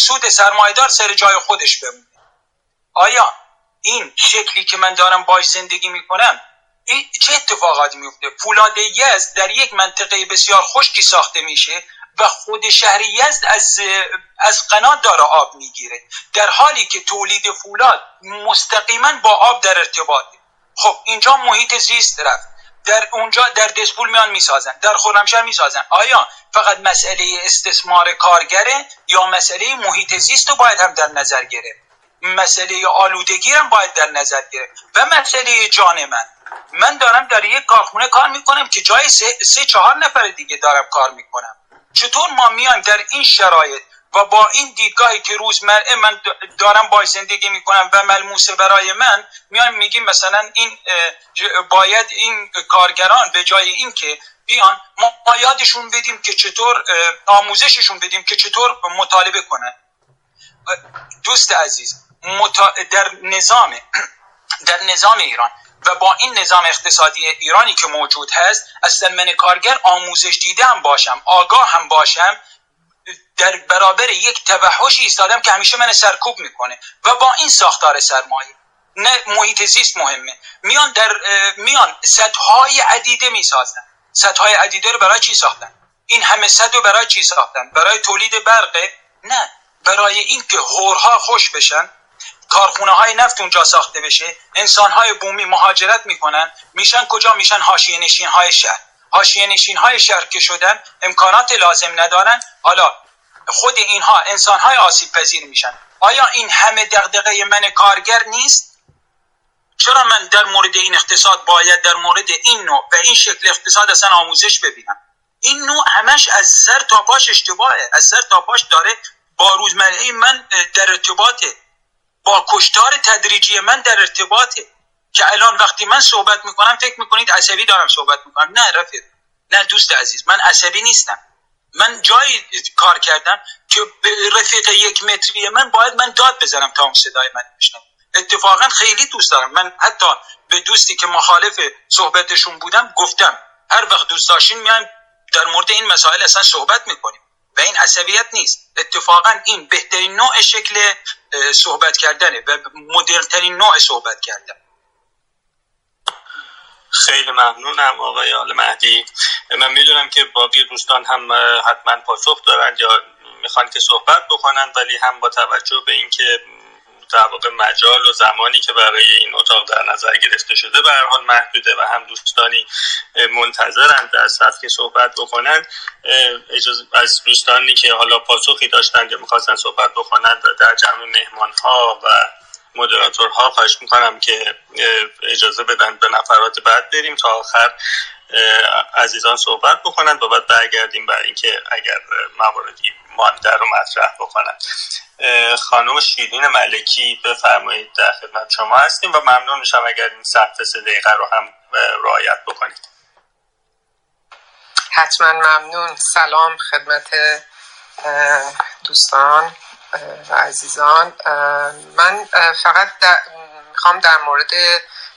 سود سرمایه‌دار سر جای خودش بمونه. آیا این شکلی که من دارم باش زندگی میکنم؟ چه اتفاقاتی میفته؟ فولاد یزد در یک منطقه بسیار خشکی ساخته میشه و خود شهر یزد از قنات داره آب میگیره، در حالی که تولید فولاد مستقیما با آب در ارتباطه. خب اینجا محیط زیست رفت. در اونجا در دزفول میان میسازن، در خرمشهر میسازن. آیا فقط مسئله استثمار کارگره یا مسئله محیط زیست رو باید هم در نظر گرفت؟ مسئله آلودگی هم باید در نظر گرفت و مسئله جان من دارم در یک کارخونه کار میکنم که جای 3-4 نفر دیگه دارم کار میکنم. چطور ما میایم در این شرایط و با این دیدگاهی که روزمره من دارم باید زندگی میکنم و ملموسه برای من، میایم میگیم مثلا این باید این کارگران به جای این که بیان ما یادشون بدیم که چطور آموزششون بدیم که چطور مطالبه کنن. دوست عزیز، در نظام ایران و با این نظام اقتصادی ایرانی که موجود هست، اصلا من کارگر آموزش دیده هم باشم، آگاه هم باشم، در برابر یک توحشی ایستادم که همیشه من سرکوب میکنه و با این ساختار سرمایه. نه محیط زیست مهمه. میان سدهای عدیده میسازن. سدهای عدیده رو برای چی ساختن؟ این همه سد رو برای چی ساختن؟ برای تولید برقه؟ نه، برای این که هورها خوش بشن، کارخونه های نفت اونجا ساخته بشه، انسان های بومی مهاجرت میکنن، میشن کجا؟ میشن حاشیه نشین های شهر. حاشیه نشین‌های شهر که شدن امکانات لازم ندارن، حالا خود اینها انسان‌های آسیب پذیر میشن. آیا این همه دغدغه من کارگر نیست؟ چرا من در مورد این اقتصاد باید در مورد این نوع و این شکل اقتصاد اصلا آموزش ببینم؟ این نوع همش از سر تا پاش اشتباهه، از سر تا پاش داره با روزمره من در ارتباطه، با کشتار تدریجی من در ارتباطه که الان وقتی من صحبت میکنم فکر میکنید عصبی دارم صحبت میکنم. نه رفیق، نه دوست عزیز، من عصبی نیستم. من جایی کار کردم که رفیق یک متری من باید من داد بزنم تا اون صدای من بشنم. اتفاقا خیلی دوست دارم. من حتی به دوستی که مخالف صحبتشون بودم گفتم هر وقت دوست داشتین میایم در مورد این مسائل اصلا صحبت میکنیم و این عصبیت نیست. اتفاقا این بهترین نوع شکل صحبت کردنه و مدرن‌ترین نوع صحبت کردن. خیلی ممنونم آقای آل مهدی. من میدونم که باقی دوستان هم حتما پاسخ دارن یا میخوان که صحبت بکنن، ولی هم با توجه به اینکه در واقع مجال و زمانی که برای این اتاق در نظر گرفته شده به هر حال محدوده و هم دوستانی منتظرند در صف که صحبت بکنن، اجازه از دوستانی که حالا پاسخی داشتن یا میخواستن صحبت بکنن در جمع مهمان‌ها و مدیراتورها خواهش میکنم که اجازه بدن به نفرات بعد بریم تا آخر عزیزان صحبت بکنن و بعد برگردیم برای اینکه اگر مواردی مانده رو مطرح بکنن. خانم شیرین ملکی بفرمایید، در خدمت شما هستیم و ممنون میشم اگر این سقف 3 دقیقه رو هم رعایت بکنید. حتما ممنون. سلام خدمت دوستان و عزیزان. من فقط میخوام در مورد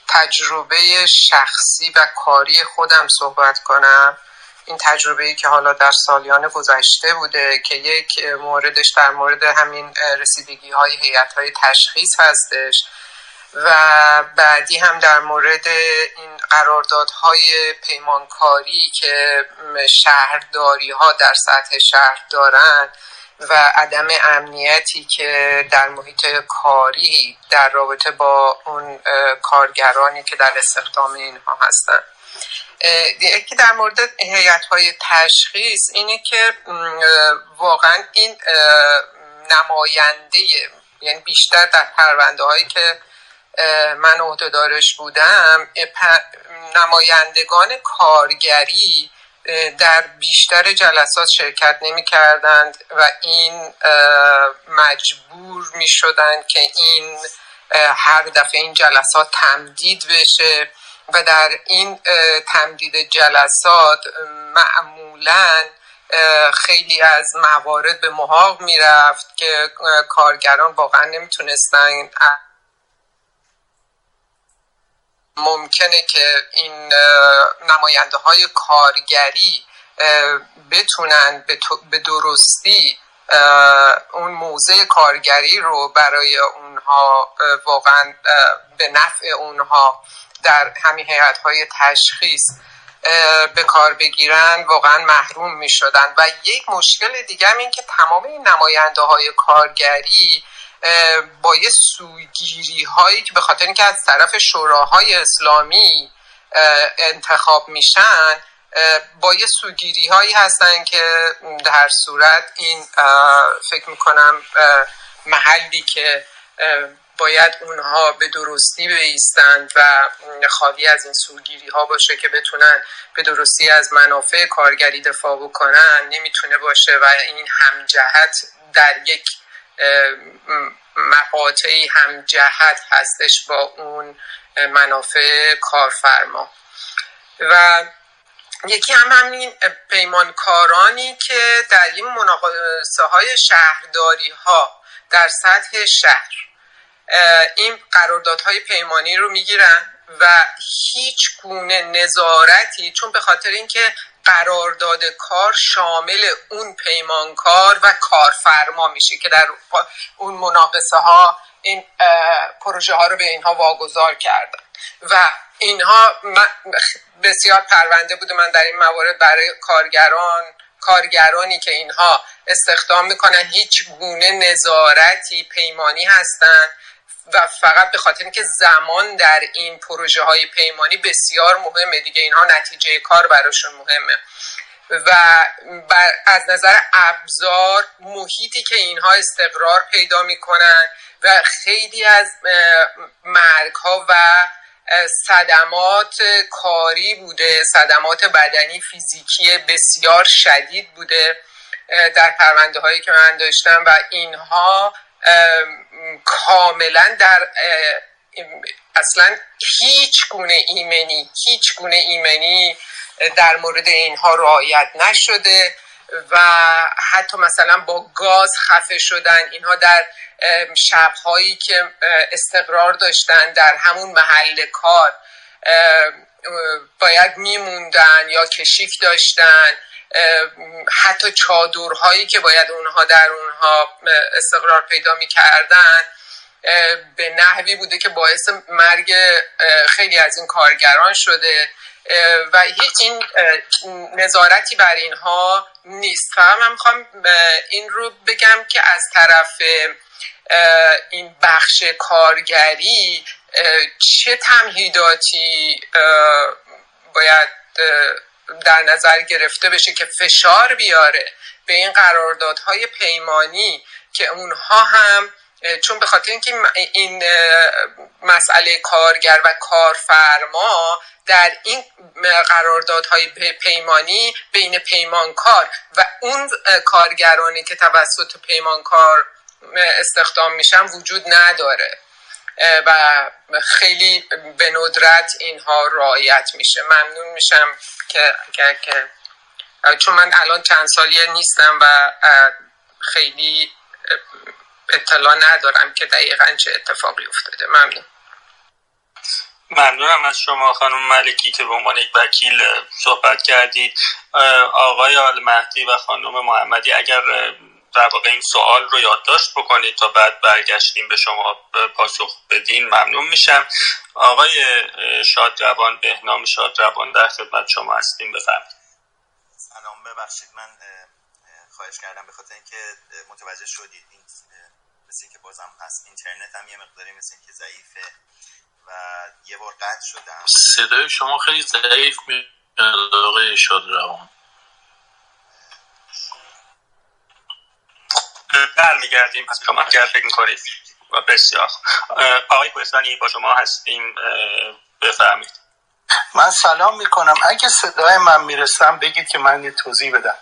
تجربه شخصی و کاری خودم صحبت کنم. این تجربه‌ای که حالا در سالیان گذشته بوده که یک موردش در مورد همین رسیدگی‌های هیئت‌های تشخیص هستش و بعدی هم در مورد این قراردادهای پیمانکاری که شهرداری‌ها در سطح شهر دارن و عدم امنیتی که در محیط کاری در رابطه با اون کارگرانی که در استخدام اینها هستن. یکی در مورد هیئت‌های تشخیص اینه که واقعا این نماینده، یعنی بیشتر در پرونده‌هایی که من عهده‌دارش بودم نمایندگان کارگری در بیشتر جلسات شرکت نمی کردند و این مجبور می شدند که این هر دفعه این جلسات تمدید بشه و در این تمدید جلسات معمولاً خیلی از موارد به محاق می رفت که کارگران واقعا نمی تونستند. ممکنه که این نماینده‌های کارگری بتونن به درستی اون موضع کارگری رو برای اونها واقعا به نفع اونها در همین هیئت‌های تشخیص به کار بگیرن، واقعا محروم می شدن. و یک مشکل دیگه هم این که تمام این نماینده‌های کارگری با یه سوگیری هایی که به خاطر اینکه از طرف شوراهای اسلامی انتخاب میشن با یه سوگیری هایی هستن که در هر صورت این فکر میکنم محلی که باید اونها به درستی بایستند و خالی از این سوگیری ها باشه که بتونن به درستی از منافع کارگری دفاع بکنن نمیتونه باشه و این همجهت در یک مقاطعی هم جهت هستش با اون منافع کارفرما. و یکی هم همین پیمانکارانی که در این مناقصه های شهرداری ها در سطح شهر این قراردادهای پیمانی رو میگیرن و هیچ گونه نظارتی، چون به خاطر اینکه قرارداد کار شامل اون پیمانکار و کارفرما میشه که در اون مناقصه ها این پروژه ها رو به اینها واگذار کردن و اینها بسیار پرونده بوده من در این موارد برای کارگرانی که اینها استخدام میکنن هیچ گونه نظارتی پیمانی هستن و فقط به خاطر اینکه زمان در این پروژه های پیمانی بسیار مهمه دیگه، اینها نتیجه کار براشون مهمه و از نظر ابزار محیطی که اینها استقرار پیدا میکنن و خیلی از مرگ ها و صدمات کاری بوده، صدمات بدنی فیزیکی بسیار شدید بوده در پرونده هایی که من داشتم و اینها کاملا در اصلا هیچ گونه ایمنی در مورد اینها رعایت نشده و حتی مثلا با گاز خفه شدن. اینها در شبهایی که استقرار داشتن در همون محل کار باید میموندن یا کشیف داشتن، حتی چادرهایی که باید اونها در اونها استقرار پیدا میکردن به نحوی بوده که باعث مرگ خیلی از این کارگران شده و هیچ این نظارتی بر اینها نیست. فهم هم میخوام این رو بگم که از طرف این بخش کارگری چه تمهیداتی باید در نظر گرفته بشه که فشار بیاره به این قراردادهای پیمانی که اونها هم، چون به خاطر اینکه این مسئله کارگر و کارفرما در این قراردادهای پیمانی بین پیمانکار و اون کارگرانی که توسط پیمانکار استخدام میشن وجود نداره و خیلی به ندرت اینها رعایت میشه. ممنون میشم که چون من الان چند سالیه نیستم و خیلی اطلاع ندارم که دقیقاً چه اتفاقی افتاده. ممنون. ممنونم از شما خانم ملکی که به عنوان یک وکیل صحبت کردید. آقای آل مهدی و خانم محمدی اگر در واقع این سوال رو یادداشت بکنید تا بعد برگشتیم به شما پاسخ بدین ممنون میشم. آقای شادروان، بهنام شادروان در خدمت شما هستیم، بفرمایید. سلام، ببخشید من خواهش کردم به خاطر اینکه متوجه شدید این مثل اینکه بازم هست اینترنت هم یه مقداری مثل اینکه ضعیفه و یه بار قطع شدم. صدای شما خیلی ضعیف میاد آقای شادروان. برمیگردیم از کامنت گر فکر میکنید و بسیار. آقای کوهستانی با شما هستیم، بفرمید. من سلام میکنم، اگه صدای من میرسم بگید که من یه توضیح بدم.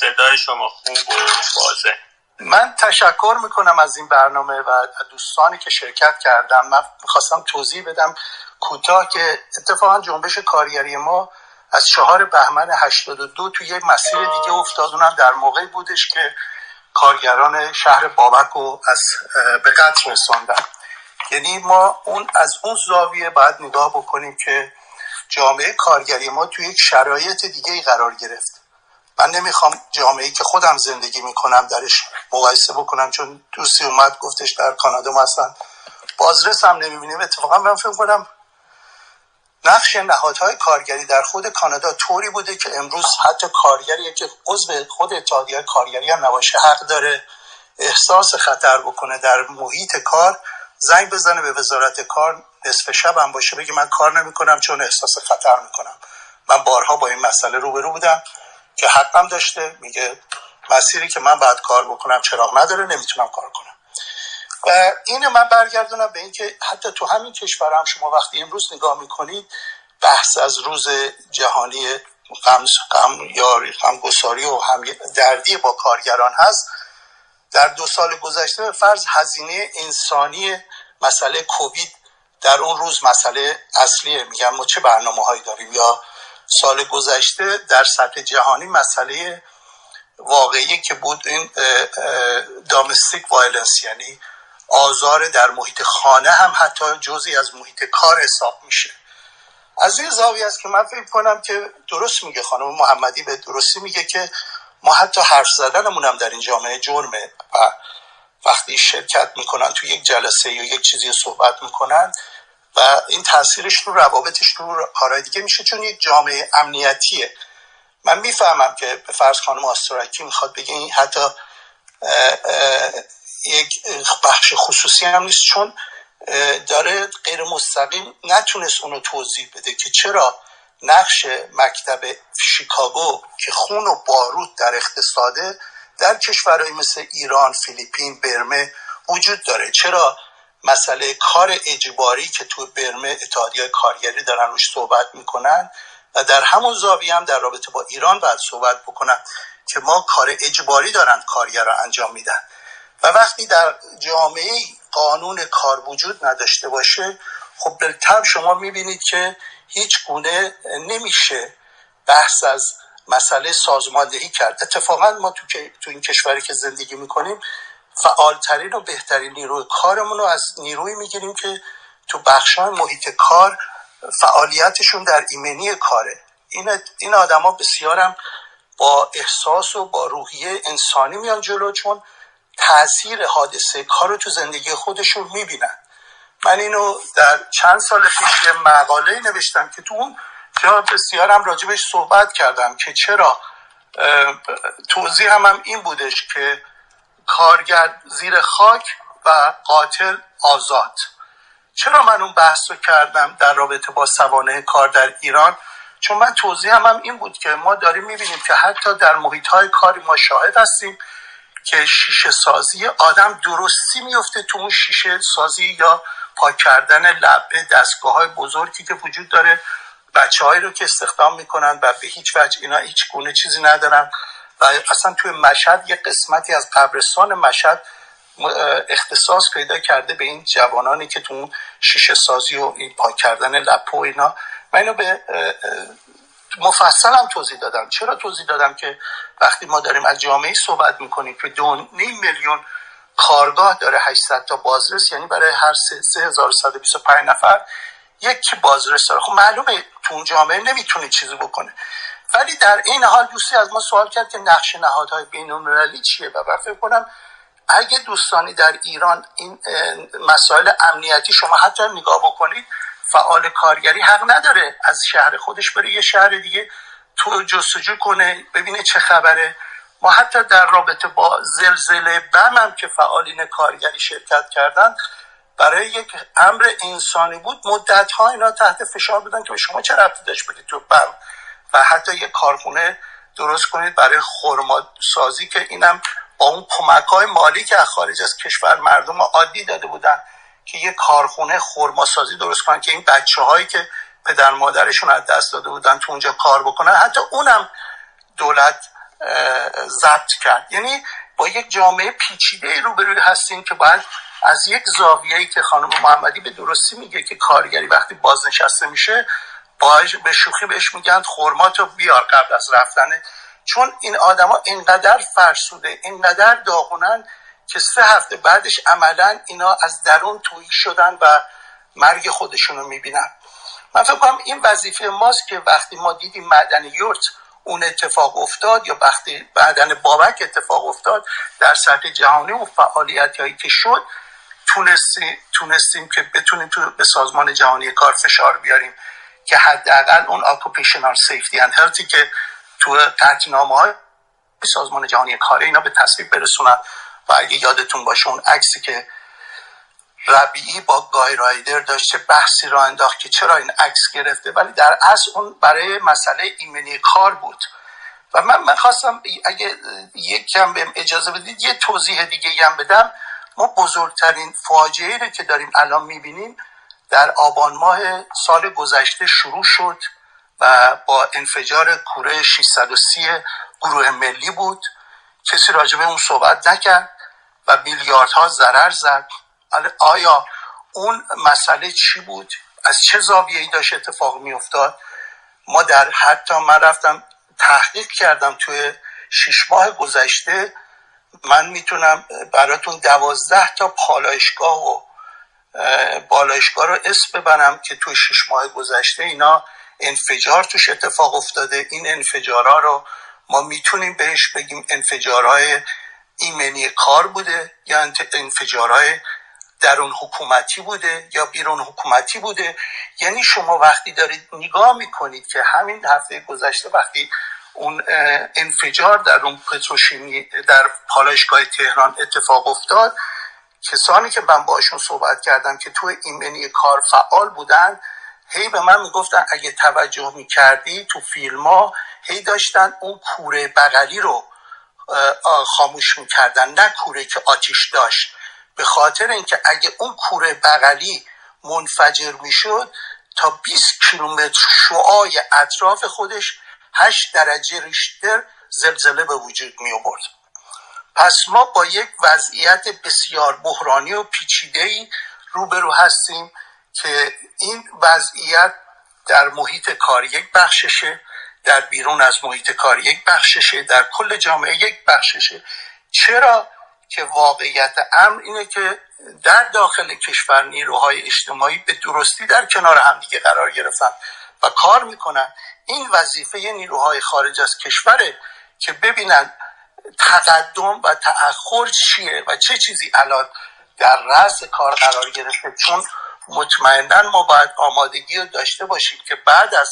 صدای شما خوب و واضحه. من تشکر میکنم از این برنامه و دوستانی که شرکت کردم. من میخواستم توضیح بدم کوتاه که اتفاقا جنبش کارگری ما از 4 بهمن 82 توی یه مسیر دیگه افتاد. اونم در موقعی بودش که کارگران شهر بابک رو به قتل رساندن. یعنی ما از اون زاویه باید نگاه بکنیم که جامعه کارگری ما توی یک شرایط دیگه قرار گرفت. من نمیخوام جامعه‌ای که خودم زندگی میکنم درش مقایسه بکنم، چون دوستی اومد گفتش در کانادا ما اصلا بازرس هم نمیبینیم. اتفاقا من فکر کنم نقش نهادهای کارگری در خود کانادا طوری بوده که امروز حتی کارگری که عضو خود اتحادیه کارگری هم نباشه حق داره احساس خطر بکنه در محیط کار، زنگ بزنه به وزارت کار نصف شب هم باشه بگه من کار نمیکنم چون احساس خطر میکنم. من بارها با این مسئله روبرو بودم که حقم داشته، میگه مسیری که من باید کار بکنم چراغ نداره، نمیتونم کار کنم. و اینو من برگردونم به این که حتی تو همین کشور هم شما وقتی امروز نگاه میکنید بحث از روز جهانی غمگساری و همدردی با کارگران هست. در 2 سال گذشته به فرض هزینه انسانی مسئله کووید در اون روز مسئله اصلیه، میگم ما چه برنامه هایی داریم. یا سال گذشته در سطح جهانی مسئله واقعی که بود این دامستیک وایلنس، یعنی آزار در محیط خانه هم حتی جزئی از محیط کار حساب میشه. از این زاویه است که من فکر کنم که درست میگه خانم محمدی، به درستی میگه که ما حتی حرف زدنمون هم در این جامعه جرمه و وقتی شرکت میکنن تو یک جلسه یا یک چیزی صحبت میکنن و این تاثیرش رو روابطش رو کارهای دیگه میشه، چون یک جامعه امنیتیه. من میفهمم که به فرض خانم آستراکی میخواد بگه این حتی یک بخش خصوصی هم نیست، چون داره غیر مستقیم نتونست اونو توضیح بده که چرا نقش مکتب شیکاگو که خون و بارود در اقتصاده در کشورهای مثل ایران، فیلیپین، برمه وجود داره. چرا مسئله کار اجباری که تو برمه اتحادیه کارگری دارن روش صحبت میکنن و در همون زاویه هم در رابطه با ایران باید صحبت بکنن که ما کار اجباری دارن کارگران انجام میدن. و وقتی در جامعه قانون کار وجود نداشته باشه، خب بالطبع شما میبینید که هیچ گونه نمیشه بحث از مسئله سازماندهی کرد. اتفاقا ما تو این کشوری که زندگی میکنیم فعالترین و بهترین نیروی کارمون رو از نیروی میگیریم که تو بخشای محیط کار فعالیتشون در ایمنی کاره. این آدم ها بسیارم با احساس و با روحیه انسانی میان جلو، چون تأثیر حادثه کار رو تو زندگی خودشون میبینن. من اینو در چند سال پیش مقاله نوشتم که تو اون جا بسیارم راجبش صحبت کردم که چرا توضیح هم این بودش که کارگر زیر خاک و قاتل آزاد. چرا من اون بحث رو کردم در رابطه با سوانح کار در ایران؟ چون من توضیح هم این بود که ما داریم میبینیم که حتی در محیط‌های کاری ما شاهد هستیم که شیشه سازی آدم درستی میفته تو اون شیشه سازی یا پاک کردن لبه دستگاه‌های بزرگی که وجود داره. بچه‌هایی رو که استخدام میکنن و به هیچ وجه اینا هیچ گونه چیزی ندارن و اصلا توی مشهد یه قسمتی از قبرستان مشهد اختصاص پیدا کرده به این جوانانی که تو اون شیشه سازی و این پاک کردن لپو اینا. من اینو به مفصلم توضیح دادم. چرا توضیح دادم؟ که وقتی ما داریم از جامعه صحبت میکنیم که 2.5 میلیون کارگاه داره، 800 تا بازرس، یعنی برای هر 3125 نفر یک بازرس داره. خب معلومه تو اون جامعه نمیتونه چیزی بکنه. ولی در این حال دوستی از ما سوال کرد که نقش نهادهای بین‌المللی چیه و من فکر کنم اگه دوستانی در ایران این مسائل امنیتی شما حتی نگاه بکنید، فعال کارگری حق نداره از شهر خودش بره یه شهر دیگه تو جستجو کنه ببینه چه خبره. ما حتی در رابطه با زلزله بم هم که فعالین کارگری شرکت کردن، برای یک امر انسانی بود، مدت‌ها اینا تحت فشار بودن که شما چه ربطی داشت بدید تو بم و حتی یک کارخونه درست کنید برای خرما سازی که اینم با اون کمک‌های مالی که از خارج از کشور مردم عادی داده بودن که یه کارخونه خرماسازی درست کنن که این بچه‌هایی که پدر مادرشون از دست داده بودن تو اونجا کار بکنن. حتی اونم دولت ضبط کرد. یعنی با یک جامعه پیچیده روبروی هستیم که باید از یک زاویه‌ای که خانم محمدی به درستی میگه که کارگری وقتی بازنشسته میشه باید به شوخی بهش میگن خرماتو بیار قبل از رفتنه، چون این آدما اینقدر فرسوده، اینقدر داغونن که 3 هفته بعدش عملا اینا از درون تویی شدن و مرگ خودشون رو میبینن. من فکر کنم این وظیفه ماست که وقتی ما دیدیم معدن یورت اون اتفاق افتاد یا وقتی معدن بابک اتفاق افتاد در سطح جهانی و فعالیت هایی که شد، تونستیم که بتونیم تو به سازمان جهانی کار فشار بیاریم که حداقل اون اکوپیشنال سیفتی اند هلتی که تو قطعنامه‌های سازمان جهانی کار اینا به تصویب برسونن. و اگه یادتون باشه اون عکسی که ربیعی با گای رایدر داشته بحثی را انداخت که چرا این عکس گرفته، ولی در اصل اون برای مسئله ایمنی کار بود. و من خواستم اگه یک کم بهم اجازه بدید یه توضیح دیگه هم بدم. ما بزرگترین فاجعه‌ای رو که داریم الان می‌بینیم در آبان ماه سال گذشته شروع شد و با انفجار کوره 630 گروه ملی بود. کسی راجع به اون صحبت نکرد و میلیاردها ضرر زد. آیا اون مسئله چی بود؟ از چه زاویه‌ای داشت اتفاق می‌افتاد؟ ما من رفتم تحقیق کردم توی 6 ماه گذشته. من میتونم براتون 12 تا پالایشگاه و بالایشگاه رو اسم ببرم که توی 6 ماه گذشته اینا انفجار توش اتفاق افتاده. این انفجارها رو ما میتونیم بهش بگیم انفجارهای ایمنی کار بوده یا انفجارهای درون حکومتی بوده یا بیرون حکومتی بوده. یعنی شما وقتی دارید نگاه میکنید که همین هفته گذشته وقتی اون انفجار در اون پتروشیمی در پالایشگاه تهران اتفاق افتاد، کسانی که من باشون صحبت کردم که توی ایمنی کار فعال بودن هی به من میگفتن اگه توجه میکردی تو فیلم ها هی داشتن اون کوره بغلی رو خاموش میکردن، نه کوره که آتیش داشت، به خاطر اینکه اگه اون کوره بغلی منفجر میشد تا 20 کیلومتر شعاع اطراف خودش 8 درجه ریشتر زلزله به وجود می آورد. پس ما با یک وضعیت بسیار بحرانی و پیچیده‌ای روبرو هستیم که این وضعیت در محیط کار یک بخششه، در بیرون از محیط کار یک بخششه، در کل جامعه یک بخششه. چرا که واقعیت امر اینه که در داخل کشور نیروهای اجتماعی به درستی در کنار همدیگه قرار گرفتن و کار میکنن. این وظیفه نیروهای خارج از کشوره که ببینن تقدم و تأخر چیه و چه چیزی الان در رأس کار قرار گرفته، چون مطمئنا ما باید آمادگی رو داشته باشیم که بعد از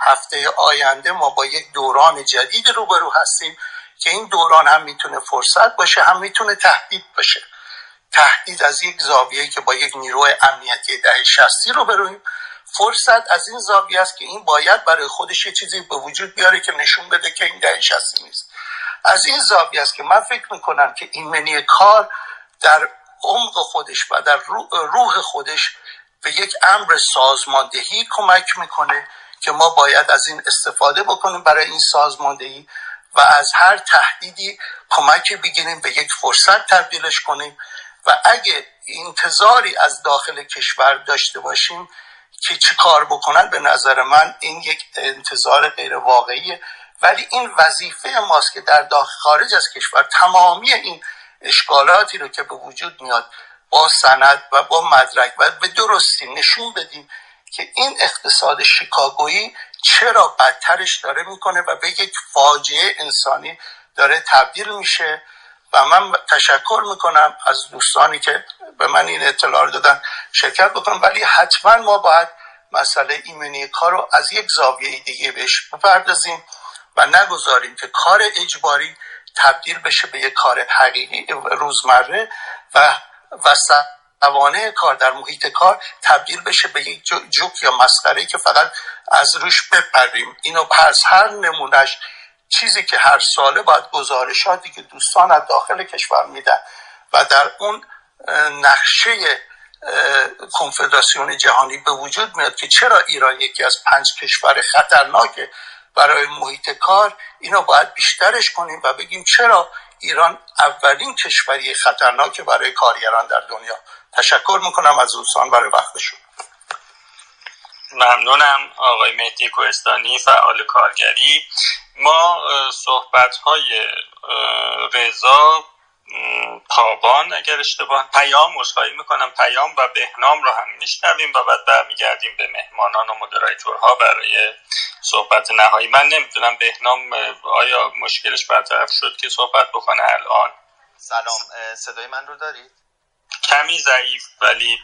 هفته آینده ما با یک دوران جدید روبرو هستیم که این دوران هم میتونه فرصت باشه، هم میتونه تهدید باشه. تهدید از یک زاویه که با یک نیروی امنیتی دهه 60 روبرویم، فرصت از این زاویه است که این باید برای خودش یه چیزی به وجود بیاره که نشون بده که این دهه 60 نیست. از این زاویه است که من فکر میکنم که ایمنی کار در عمق خودش و در روح خودش به یک امر سازماندهی کمک میکنه که ما باید از این استفاده بکنیم برای این سازماندهی و از هر تهدیدی کمکی بگیریم، به یک فرصت تبدیلش کنیم و اگه انتظاری از داخل کشور داشته باشیم که چی کار بکنن، به نظر من این یک انتظار غیر واقعیه. ولی این وظیفه ماست که در داخل خارج از کشور تمامی این اشکالاتی رو که به وجود میاد با سند و با مدرک و به درستی نشون بدیم که این اقتصاد شیکاگویی چرا بدترش داره میکنه و به یک فاجعه انسانی داره تبدیل میشه. و من تشکر میکنم از دوستانی که به من این اطلاع رو دادن شرکت بکنم، ولی حتما ما باید مسئله ایمنی کار رو از یک زاویه دیگه بهش بپردازیم و نگذاریم که کار اجباری تبدیل بشه به یک کار حقیقی روزمره و سوانه کار در محیط کار تبدیل بشه به یک جوک یا مسخره که فقط از روش بپریم. اینو پس هر نمونش چیزی که هر ساله باید گزارشاتی که دوستان از داخل کشور میدن و در اون نقشه کنفدراسیون جهانی به وجود میاد که چرا ایران یکی از 5 کشور خطرناکه برای محیط کار، اینو باید بیشترش کنیم و بگیم چرا ایران اولین کشوری خطرناکه برای کارگران در دنیا. تشکر میکنم از دوستان برای وقتشون. ممنونم آقای مهدی کوهستانی، فعال کارگری. ما صحبت‌های رضا پاوان، اگر اشتباه پیام و بهنام رو هم میشنویم و بعد برمیگردیم به مهمانان و مدریتورها برای صحبت نهایی. من نمیدونم بهنام آیا مشکلش برطرف شد که صحبت بکنه الان؟ سلام، صدای من رو دارید؟ کمی ضعیف ولی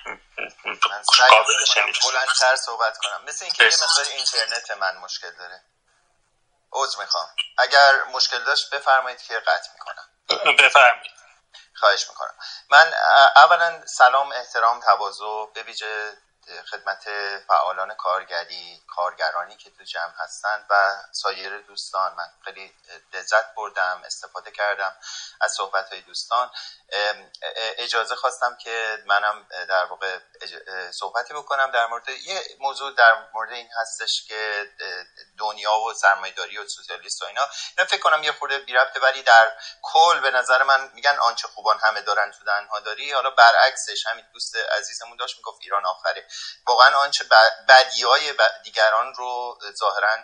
قابل شنیدن. بلندتر صحبت کنم، مثل اینکه یه مقدار اینترنت من مشکل داره. عذر میخوام، اگر مشکل داشت بفرمایید که قطع میکنم. بفرمایید. خواهش میکنم. من اولا سلام، احترام، تواضع به ویژه خدمت فعالان کارگری، کارگرانی که تو جمع هستند و سایر دوستان. من خیلی لذت بردم، استفاده کردم از صحبت‌های دوستان. اجازه خواستم که منم در واقع صحبتی بکنم در مورد یه موضوع، در مورد این هستش که دنیا و سرمایه‌داری و سوسیالیست و اینا فکر کنم یه خورده بی‌ربطه، ولی در کل به نظر من میگن آنچه خوبان همه دارن تو دهن‌ها داری. حالا برعکسش همین دوست عزیزمون داشت میگفت ایران آخره. واقعا آنچه بدیهای دیگران رو ظاهراً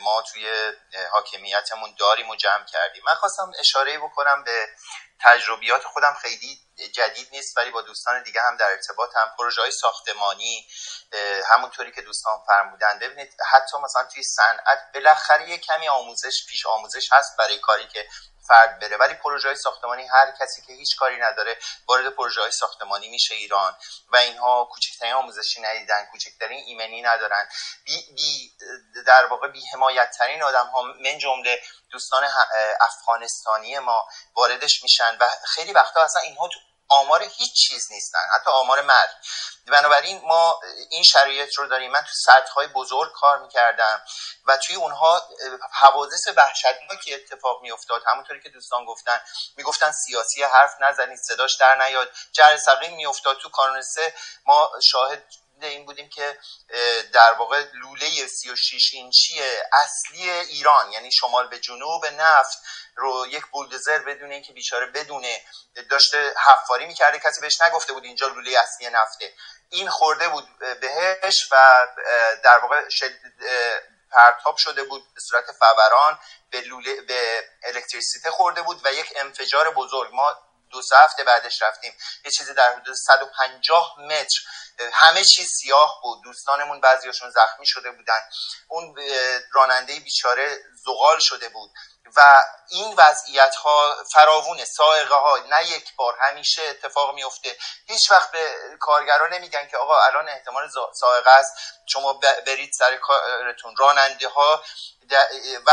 ما توی حاکمیتمون داریم و جمع کردیم. من خواستم اشاره بکنم به تجربیات خودم، خیلی جدید نیست ولی با دوستان دیگه هم در ارتباطم. پروژه‌های ساختمانی همونطوری که دوستان فرمودن، ببینید حتی مثلا توی صنعت بالاخره یه کمی آموزش، پیش آموزش هست برای کاری که فرد بره، ولی پروژه‌های ساختمانی هر کسی که هیچ کاری نداره وارد پروژه‌های ساختمانی میشه ایران و اینها کوچکترین آموزشی ندیدن، کوچکترین ایمنی ندارن. در واقع بی حمایت‌ترین آدم‌ها من جمله دوستان افغانستانی ما واردش میشن و خیلی وقتا اصلا اینها آمار هیچ چیز نیستن، حتی آمار مرگ. بنابراین ما این شرایط رو داریم. من تو سطح‌های بزرگ کار می‌کردم و توی اونها حوادث وحشتناکی اتفاق می‌افتاد. همونطوری که دوستان گفتن، می‌گفتن سیاسی حرف نزنید، صداش در نیاد، جر سقیم می‌افتاد. تو کانون 3 ما شاهد این بودیم که در واقع لوله 36 اینچی اصلی ایران، یعنی شمال به جنوب، نفت رو یک بولدوزر بدون اینکه بیچاره بدونه داشته حفاری میکرده. کسی بهش نگفته بود اینجا لوله اصلی نفته. این خورده بود بهش و در واقع پرتاب شده بود به صورت فوران به الکتریسیته خورده بود و یک انفجار بزرگ. ما 2 هفته بعدش رفتیم، یه چیزی در حدود 150 متر همه چیز سیاه بود. دوستانمون بعضیاشون زخمی شده بودن، اون راننده بیچاره زغال شده بود و این وضعیت‌ها فراوونه. سائقه‌ها نه یک بار، همیشه اتفاق میفته. هیچ وقت به کارگرا نمیگن که آقا الان احتمال سائقه است، شما برید سر کارتون. راننده‌ها و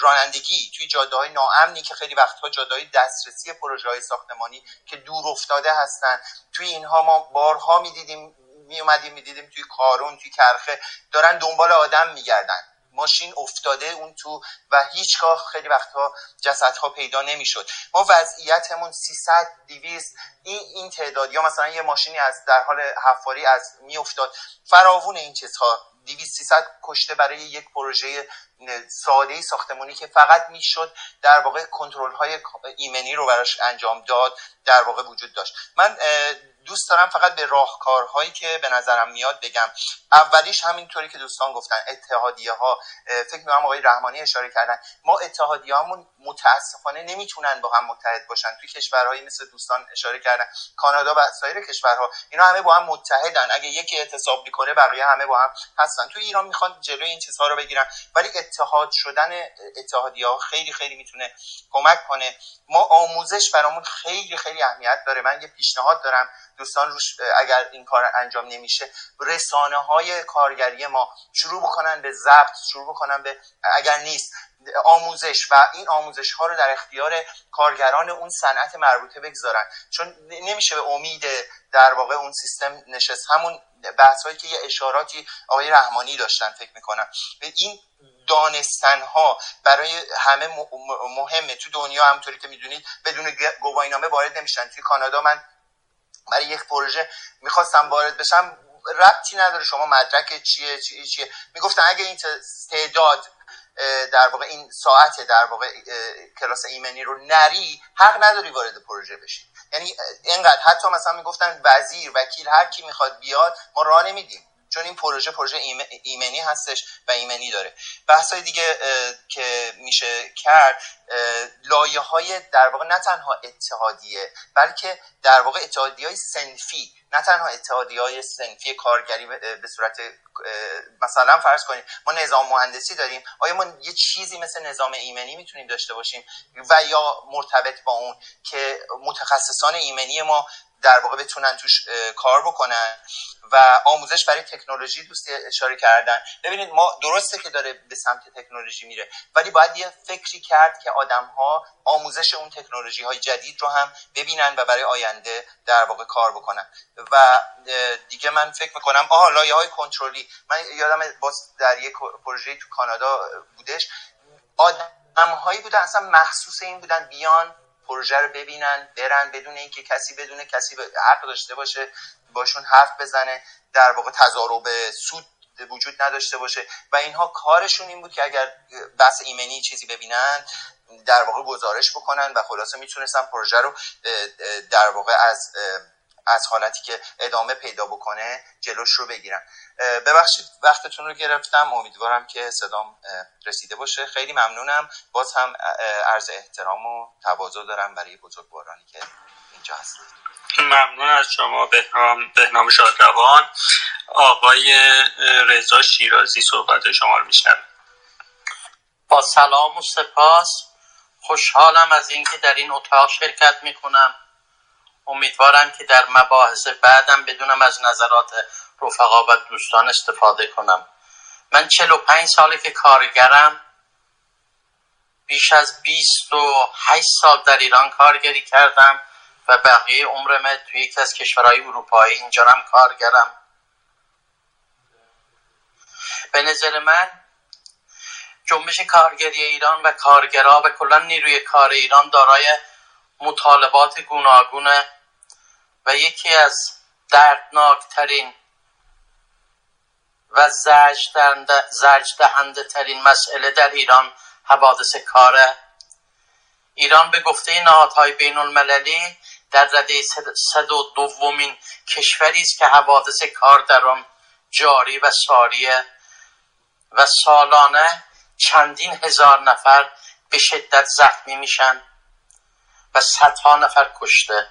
رانندگی توی جاده‌های ناامنی که خیلی وقت‌ها جاده‌های دسترسی پروژه‌های ساختمانی که دور افتاده هستن، توی اینها ما بارها می‌دیدیم توی کارون، توی کرخه دارن دنبال آدم می‌گردن. ماشین افتاده اون تو و هیچگاه خیلی وقتها جسدها پیدا نمیشد. ما وضعیتمون 300-200 این تعدادی ها، مثلا یه ماشینی از در حال حفاری از میافتاد. فراوون این چیزها، 200-300 کشته برای یک پروژه ساده ساختمانی که فقط میشد در واقع کنترل های ایمنی رو براش انجام داد، در واقع وجود داشت. من دوست دارم فقط به راهکارهایی که به نظرم میاد بگم. اولیش همینطوری که دوستان گفتن، اتحادیه ها. فکر می‌کنم آقای رحمانی اشاره کردن، ما اتحادیه‌هامون متاسفانه نمیتونن با هم متحد باشن. توی کشورهایی مثل دوستان اشاره کردن کانادا و سایر کشورها، اینا همه با هم متحدن. اگه یکی اعتصاب می‌کنه بقیه همه با هم هستن. توی ایران میخوان جلوی این چیزها رو بگیرن، ولی اتحاد شدن اتحادیه‌ها خیلی میتونه کمک کنه. ما آموزش برامون خیلی اهمیت داره. من یه پیشنهاد دارم دوستان روش، اگر این کار انجام نمیشه، رسانه‌های کارگری ما شروع بکنن به ضبط، شروع بکنن به، اگر نیست، آموزش، و این آموزش ها رو در اختیار کارگران اون صنعت مربوطه بگذارن. چون نمیشه به امید در واقع اون سیستم نشست. همون بحثایی که یه اشاراتی آقای رحمانی داشتن فکر میکنم، این دانستن ها برای همه مهمه. تو دنیا همونطوری که میدونید بدون گواهینامه وارد نمیشن. توی کانادا من برای یک پروژه میخواستم وارد بشم، ربطی نداره شما مدرک چیه. میگفتن اگه این تعداد در واقع این ساعت در واقع کلاس ایمنی رو نری، حق نداری وارد پروژه بشی. یعنی اینقدر حتی مثلا میگفتن وزیر، وکیل، هر کی میخواد بیاد ما راه نمیدیم، چون این پروژه ایمنی هستش و ایمنی داره. بحثای دیگه که میشه کرد، لایه‌های در واقع نه تنها اتحادیه، بلکه در واقع اتحادیه‌های صنفی. نه تنها اتحادیه‌های صنفی کارگری به صورت، مثلا فرض کنیم ما نظام مهندسی داریم، آیا ما یه چیزی مثل نظام ایمنی میتونیم داشته باشیم و یا مرتبط با اون که متخصصان ایمنی ما در واقع بتونن توش کار بکنن. و آموزش برای تکنولوژی دوستی اشاره کردن. ببینید ما درسته که داره به سمت تکنولوژی میره، ولی باید یه فکری کرد که آدم‌ها آموزش اون تکنولوژی‌های جدید رو هم ببینن و برای آینده در واقع کار بکنن. و دیگه من فکر می‌کنم لایه‌های کنترلی، من یادم باز در یک پروژه تو کانادا بودش، آدم‌هایی بودن اصلا مخصوص این بودن بیان پروژه رو ببینن، برن، بدون اینکه کسی بدونه، کسی حق داشته باشه باشون حرف بزنه، در واقع تضارب سود وجود نداشته باشه. و اینها کارشون این بود که اگر بحث ایمنی چیزی ببینن در واقع گزارش بکنن و خلاصه میتونستن پروژه رو در واقع از حالتی که ادامه پیدا بکنه جلوش رو بگیرن. ببخشید وقتتون رو گرفتم، امیدوارم که صدام رسیده باشه. خیلی ممنونم، باز هم عرض احترام و تواضع دارم برای بزرگوارانی که اینجا هستید. ممنون از شما بهنام شادروان. آقای رضا شیرازی صحبت شما رو میشنوم. با سلام و سپاس، خوشحالم از اینکه در این اتاق شرکت میکنم. امیدوارم که در مباحث بعدم بدونم از نظرات رفقا و دوستان استفاده کنم. من 45 ساله که کارگرم، بیش از 28 سال در ایران کارگری کردم و بقیه عمرم توی یکی از کشورهای اروپایی اینجا هم کارگرم. به نظر من جنبش کارگری ایران و کارگرها و کلا نیروی کار ایران دارای مطالبات گوناگونه و یکی از دردناکترین و زجدهنده ترین مسئله در ایران حوادث کاره. ایران به گفته نهادهای بین المللی در رده 102 کشوری است که حوادث کار در آن جاری و ساریه و سالانه چندین هزار نفر به شدت زخمی میشن و صدها نفر کشته.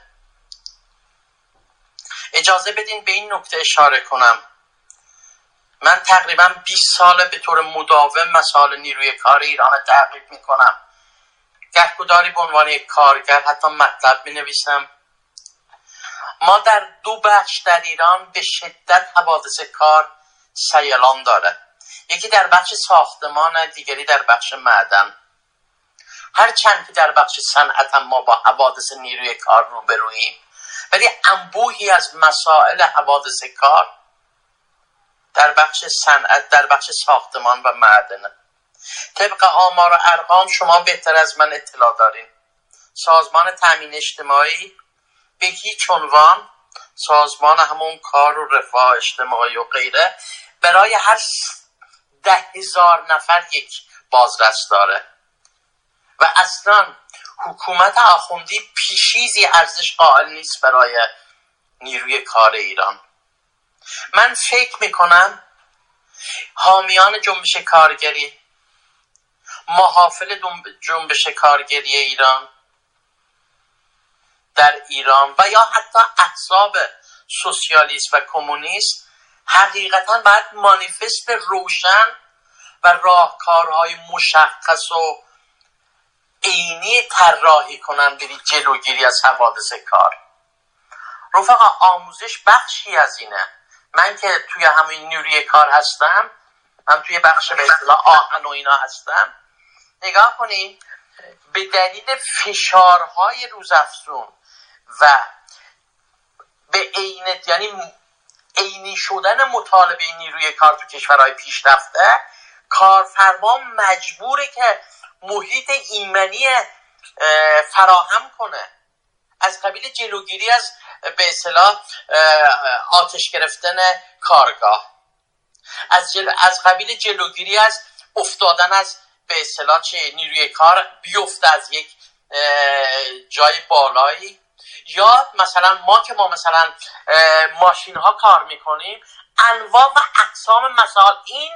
اجازه بدین به این نکته اشاره کنم. من تقریبا 20 ساله به طور مداوم مسائل نیروی کار ایران را تحقیق میکنم. گهگداری به عنوان یک کارگر حتی مطلب می‌نویسم. ما در دو بخش در ایران به شدت حوادث کار سیلان داره، یکی در بخش ساختمان، دیگری در بخش معدن. هرچند که در بخش صنعت ما با حوادث نیروی کار روبروییم، ولی انبوهی از مسائل حوادث کار در بخش صنعت، در بخش ساختمان و معدنه. طبق آمار و ارقام شما بهتر از من اطلاع دارین. سازمان تأمین اجتماعی به هیچ عنوان، سازمان همون کار و رفاه اجتماعی و غیره، برای هر 10,000 نفر یک بازرس داره و اصلا حکومت آخوندی پیشیزی ارزش قائل نیست برای نیروی کار ایران. من فکر میکنم حامیان جنبش کارگری، محافل جنبش کارگری ایران در ایران و یا حتی احزاب سوسیالیست و کمونیست حقیقتاً باید مانیفست روشن و راهکارهای مشخص و عینی طراحی کنند برای جلوگیری از حوادث کار. رفقا، آموزش بخشی از اینه. من که توی همین نیروی کار هستم، من توی بخش به اصطلاح آهن و اینا هستم. نگاه کنین، به دلیل فشارهای روزافزون و به عینت، یعنی عینی شدن مطالبه نیروی کار تو کشورهای پیشرفته، کارفرما مجبوره که محیط ایمنی فراهم کنه از قبیل جلوگیری از به اصطلاح آتش گرفتن کارگاه، از قبیل جلوگیری از افتادن از به اصطلاح نیروی کار بیفته از یک جای بالایی، یا مثلا ما مثلا ماشین ها کار میکنیم، انواع و اقسام مسائل. این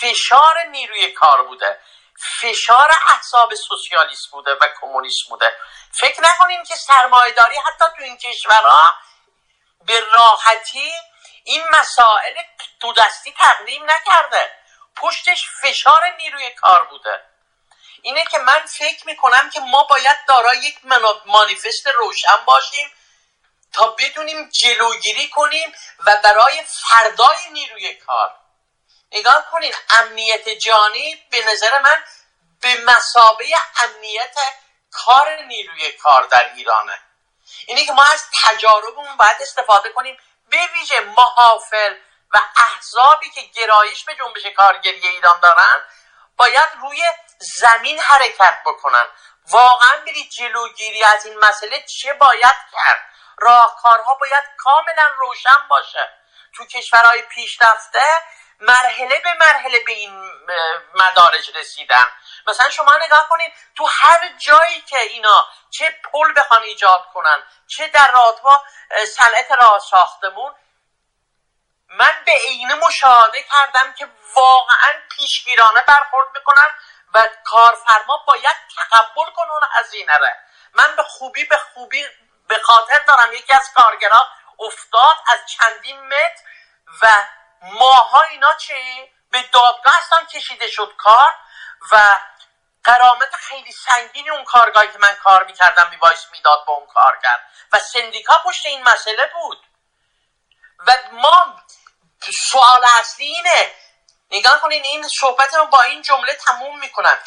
فشار نیروی کار بوده، فشار احزاب سوسیالیست بوده و کمونیست بوده. فکر نکنیم که سرمایه‌داری حتی تو این کشورها به راحتی این مسائل دو دستی تقدیم نکرده، پشتش فشار نیروی کار بوده. اینه که من فکر میکنم که ما باید دارای یک مانیفست روشن باشیم تا بدونیم جلوگیری کنیم و برای فردای نیروی کار. نگاه کنین، امنیت جانی به نظر من به مثابه امنیت کار نیروی کار در ایرانه. اینه که ما از تجاربمون باید استفاده کنیم، به ویژه محافل و احزابی که گرایش به جنبش کارگری ایران دارن باید روی زمین حرکت بکنن. واقعا برای جلوگیری از این مسئله چه باید کرد؟ راهکارها باید کاملا روشن باشه. تو کشورهای پیشرفته مرحله به مرحله به این مدارج رسیدن. مثلا شما نگاه کنید تو هر جایی که اینا چه پل بخوان ایجاد کنن، چه در رابطه با صنعت راه ساختمون، من به عینه مشاهده کردم که واقعا پیشگیرانه برخورد میکنن و کارفرما باید تقبل کنه اون هزینه رو. من به خوبی به خاطر دارم یکی از کارگرها افتاد از چندین متر و ماها اینا به دادگاه اصلا کشیده شد کار و غرامت خیلی سنگینی اون کارگاهی که من کار میکردم میبایست میداد با اون کارگر و سندیکا پشت این مسئله بود. و ما سوال اصلی اینه، نگاه کنین، این صحبت ما با این جمله تموم میکنم،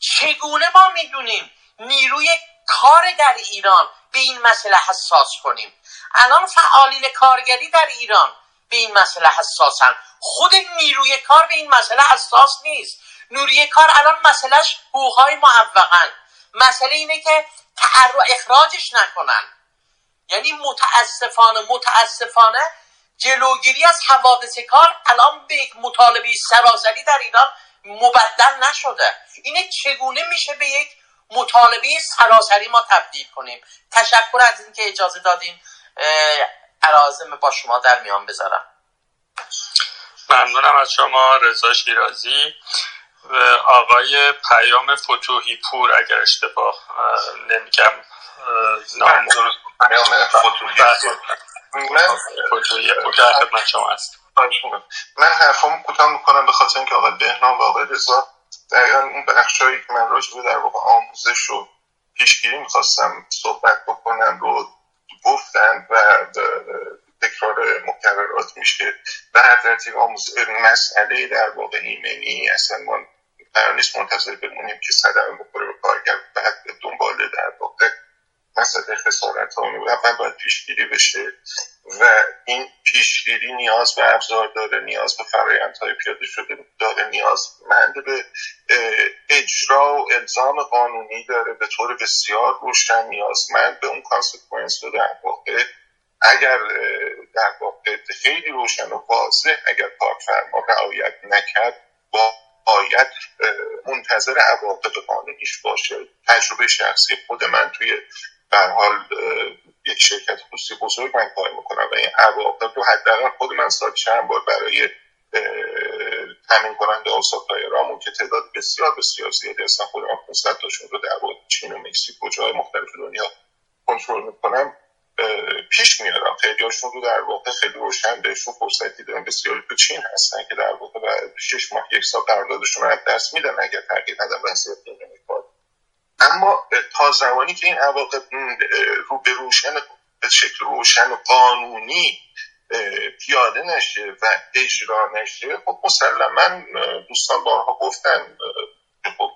چگونه ما میدونیم نیروی کار در ایران به این مسئله حساس کنیم. الان فعالین کارگری در ایران به این مسئله حساسن، خود نیروی کار به این مسئله حساس نیست. نیروی کار الان مسئلهش حقوقهای معوقن، مسئله اینه که اخراجش نکنن. یعنی متاسفانه جلوگیری از حوادث کار الان به یک مطالبه سراسری در ایران مبدل نشده. اینه چگونه میشه به یک مطالبه سراسری ما تبدیل کنیم. تشکر از این که اجازه دادین عرضم با شما در میان بذارم. ممنونم از شما رضا شیرازی و آقای پیام فتوحی پور، اگر اشتباه نمیگم نام پیام فتوحی پور در خدمت شما هست. من حرفمو کوتاه میکنم به خاطر اینکه آقای بهنام و آقای رضا دقیقا اون بخشایی که من راجع به در واقع آموزش و پیشگیری میخواستم صحبت بکنم رو گفتن و تکرار مکررات میشه. به هر ترتیب مسئله در واقع ایمنی اصلا ما قرار نیست منتظر بمونیم که صدمه بخوره به کارگر، بعد به دنبال در واقع مسئله خسارت ها میبود. اول باید پیشگیری بشه و این پیشگیری نیاز به ابزار داره، نیاز به فرآیندهای پیاده شده داره، نیازمند به اجرا و الزام قانونی داره به طور بسیار روشن، نیازمند به اون کانسکوئنس داره. اگر در واقع خیلی روشن و واضح اگر کارفرما رعایت نکرد باید منتظر عواقب قانونیش باشه. تجربه شخصی خود من توی به هر حال یک شرکت خصوصی بزرگ من کار میکنم و این عواقب رو حداقل خود من سال چند بار برای تامین کننده اوسط ایرانمون که تعداد بسیار بسیار زیادی هستن، خود من 500 تاشون رو در واقع چین و مکزیک و جای مختلف دنیا کنترل میکنم، پیش میارم. خیلی هاشون رو در واقع خیلی روشن بهشون فرصتی دارن. بسیاری تو چین هستن که در واقع بعد 6 ماه یک سال قراردادشون رو دست میدن اگر تغییر ندن وضعیت نمی کنه. اما تا زمانی که این عواقب رو به روشن به شکل روشن و قانونی پیاده نشه و اجرا نشه، خب مسلماً دوستان بارها گفتن خب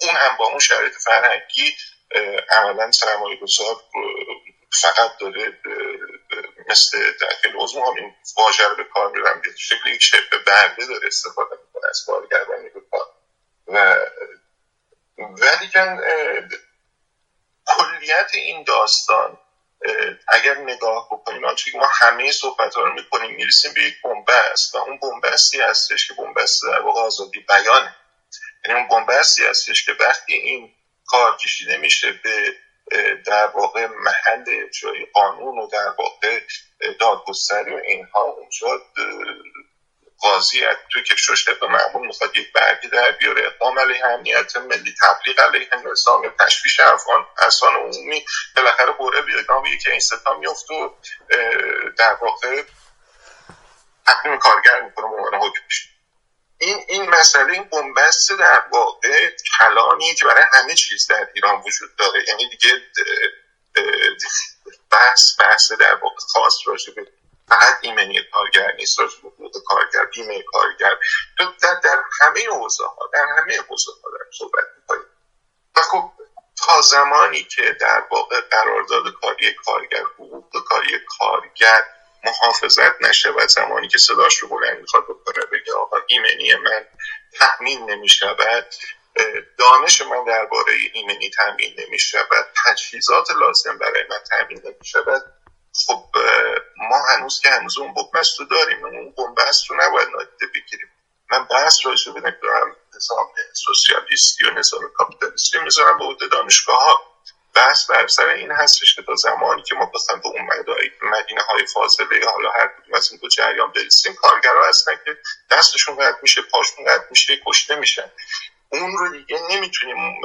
اون هم با اون شرایط فرهنگی عملا سرمایه‌گذار فقط داره مثل داخل لزوم هم این واژه رو به کار می‌برن به شکل یک شبه برده داره استفاده می‌کنه از کارگردانی به کار و ولیکن کلیت این داستان اگر نگاه بکنیم آنچه ما همه صحبت‌ها رو می‌کنیم می‌رسیم به یک بنبست و اون بنبستی هستش که بنبست در واقع آزادی بیانه. یعنی اون بنبستی هستش که وقتی این کار کشیده میشه به در واقع محل اجرای قانون و در واقع دادگستری و اینها، اونجا قاضی توی کشورش طبق معمول میخواد یک برگی در بیاره، اقدام علیه امنیت ملی، تبلیغ علیه نظام، تشویش افغان عمومی، بالاخره قرعه بیرگان بیه که این ستا میفت و در واقع تقدیم کارگر میکنه به عنوان حکم میشه. این مسئله این بنبست در واقع کلانی که برای همه چیز در ایران وجود داره. یعنی دیگه بحث در واقع خاص راجع به فقط ایمنی کارگر نیست، راجع به حقوق کارگر، بیمه کارگر، در همه حوزه‌ها در صحبت می‌کنیم. و خب تا زمانی که در واقع قرارداد کاری کارگر، حقوق کاری کارگر محافظت نشه و زمانی که صداش رو بلند میخواد بکنه بگه آقا ایمنی من تأمین نمی‌شود، دانش من درباره ایمنی تأمین نمی‌شود، تجهیزات لازم برای من تأمین نمی‌شود، خب ما هنوز که اون بنبست رو داریم، اون بنبست رو نباید نادیده بگیریم. من بحث راجع به نظام سوسیالیستی و نظام کاپیتالیستی میذارم به عهده دانشگاه‌ها. بحث بر سر این هستش که تا زمانی که ما بخوایم به اون مدینه های فاصله یا حالا هر کدوم از این دو جریان برسیم، کارگرها هستن که دستشون قطع میشه، پاشون قطع میشه، کشته میشن. اون رو دیگه نمیتونیم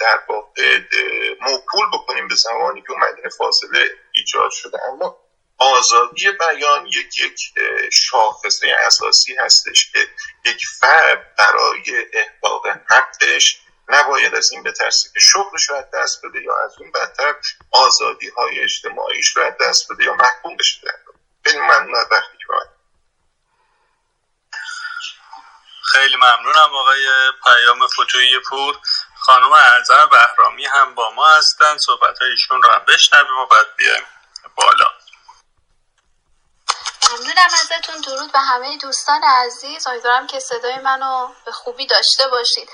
در واقع موکول بکنیم به زمانی که اون مدینه فاصله ایجاد شده. اما آزادی بیان یک شاخصه اساسی هستش که یک فرد برای احقاق حقش نباید از این بترسه که شغلش رو از دست بده یا از اون بدتر آزادی های اجتماعیش رو از دست بده یا محکوم بشه. خیلی ممنون از وقتی که باید. خیلی ممنونم آقای پیام فتوحی پور. خانم اعظم بهرامی هم با با ما هستن، صحبت های ایشون رو هم بشنویم و بعد بیایم بالا. ممنونم ازتون، درود به همه دوستان عزیز، امیدوارم که صدای منو به خوبی داشته باشید.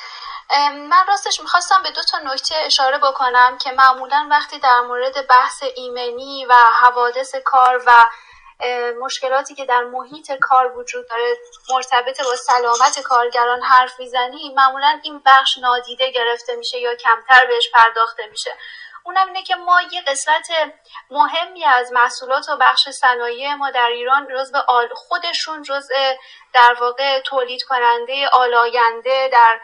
من راستش میخواستم به دو تا نکته اشاره بکنم که معمولا وقتی در مورد بحث ایمنی و حوادث کار و مشکلاتی که در محیط کار وجود داره مرتبط با سلامت کارگران حرف میزنیم، معمولا این بخش نادیده گرفته میشه یا کمتر بهش پرداخته میشه. اونم اینه که ما یه قسمت مهمی از محصولات و بخش صنایع ما در ایران خودشون جزء در واقع تولید کننده آلاینده در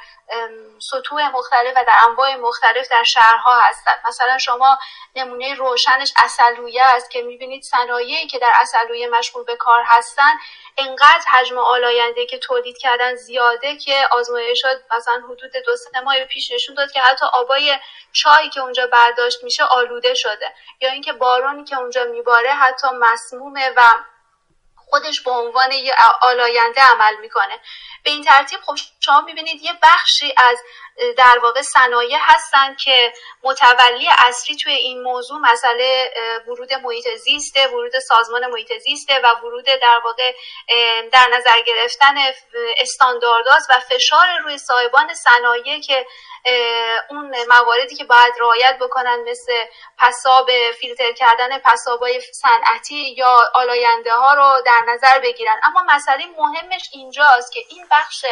سطوح مختلف و در انواع مختلف در شهرها هستند. مثلا شما نمونه روشنش عسلویه است که می‌بینید صنایعی که در عسلویه مشغول به کار هستند انقدر حجم آلاینده‌ای که تولید کردن زیاده که آزمایشات مثلا حدود 2-3 ماه پیش نشون داد که حتی آبای چای که اونجا برداشت میشه آلوده شده، یا اینکه بارانی که اونجا میباره حتی مسمومه و خودش به عنوان یه آلاینده عمل میکنه. به این ترتیب خب شما میبینید یه بخشی از در واقع صنایع هستن که متولی اصلی توی این موضوع مسئله ورود محیط زیسته، ورود سازمان محیط زیسته و ورود در واقع در نظر گرفتن استانداردات و فشار روی صاحبان صنایع که اون مواردی که باید رعایت بکنن مثل پساب، فیلتر کردن پسابای صنعتی یا آلاینده ها رو در نظر بگیرن. اما مسئله مهمش اینجاست که این بخش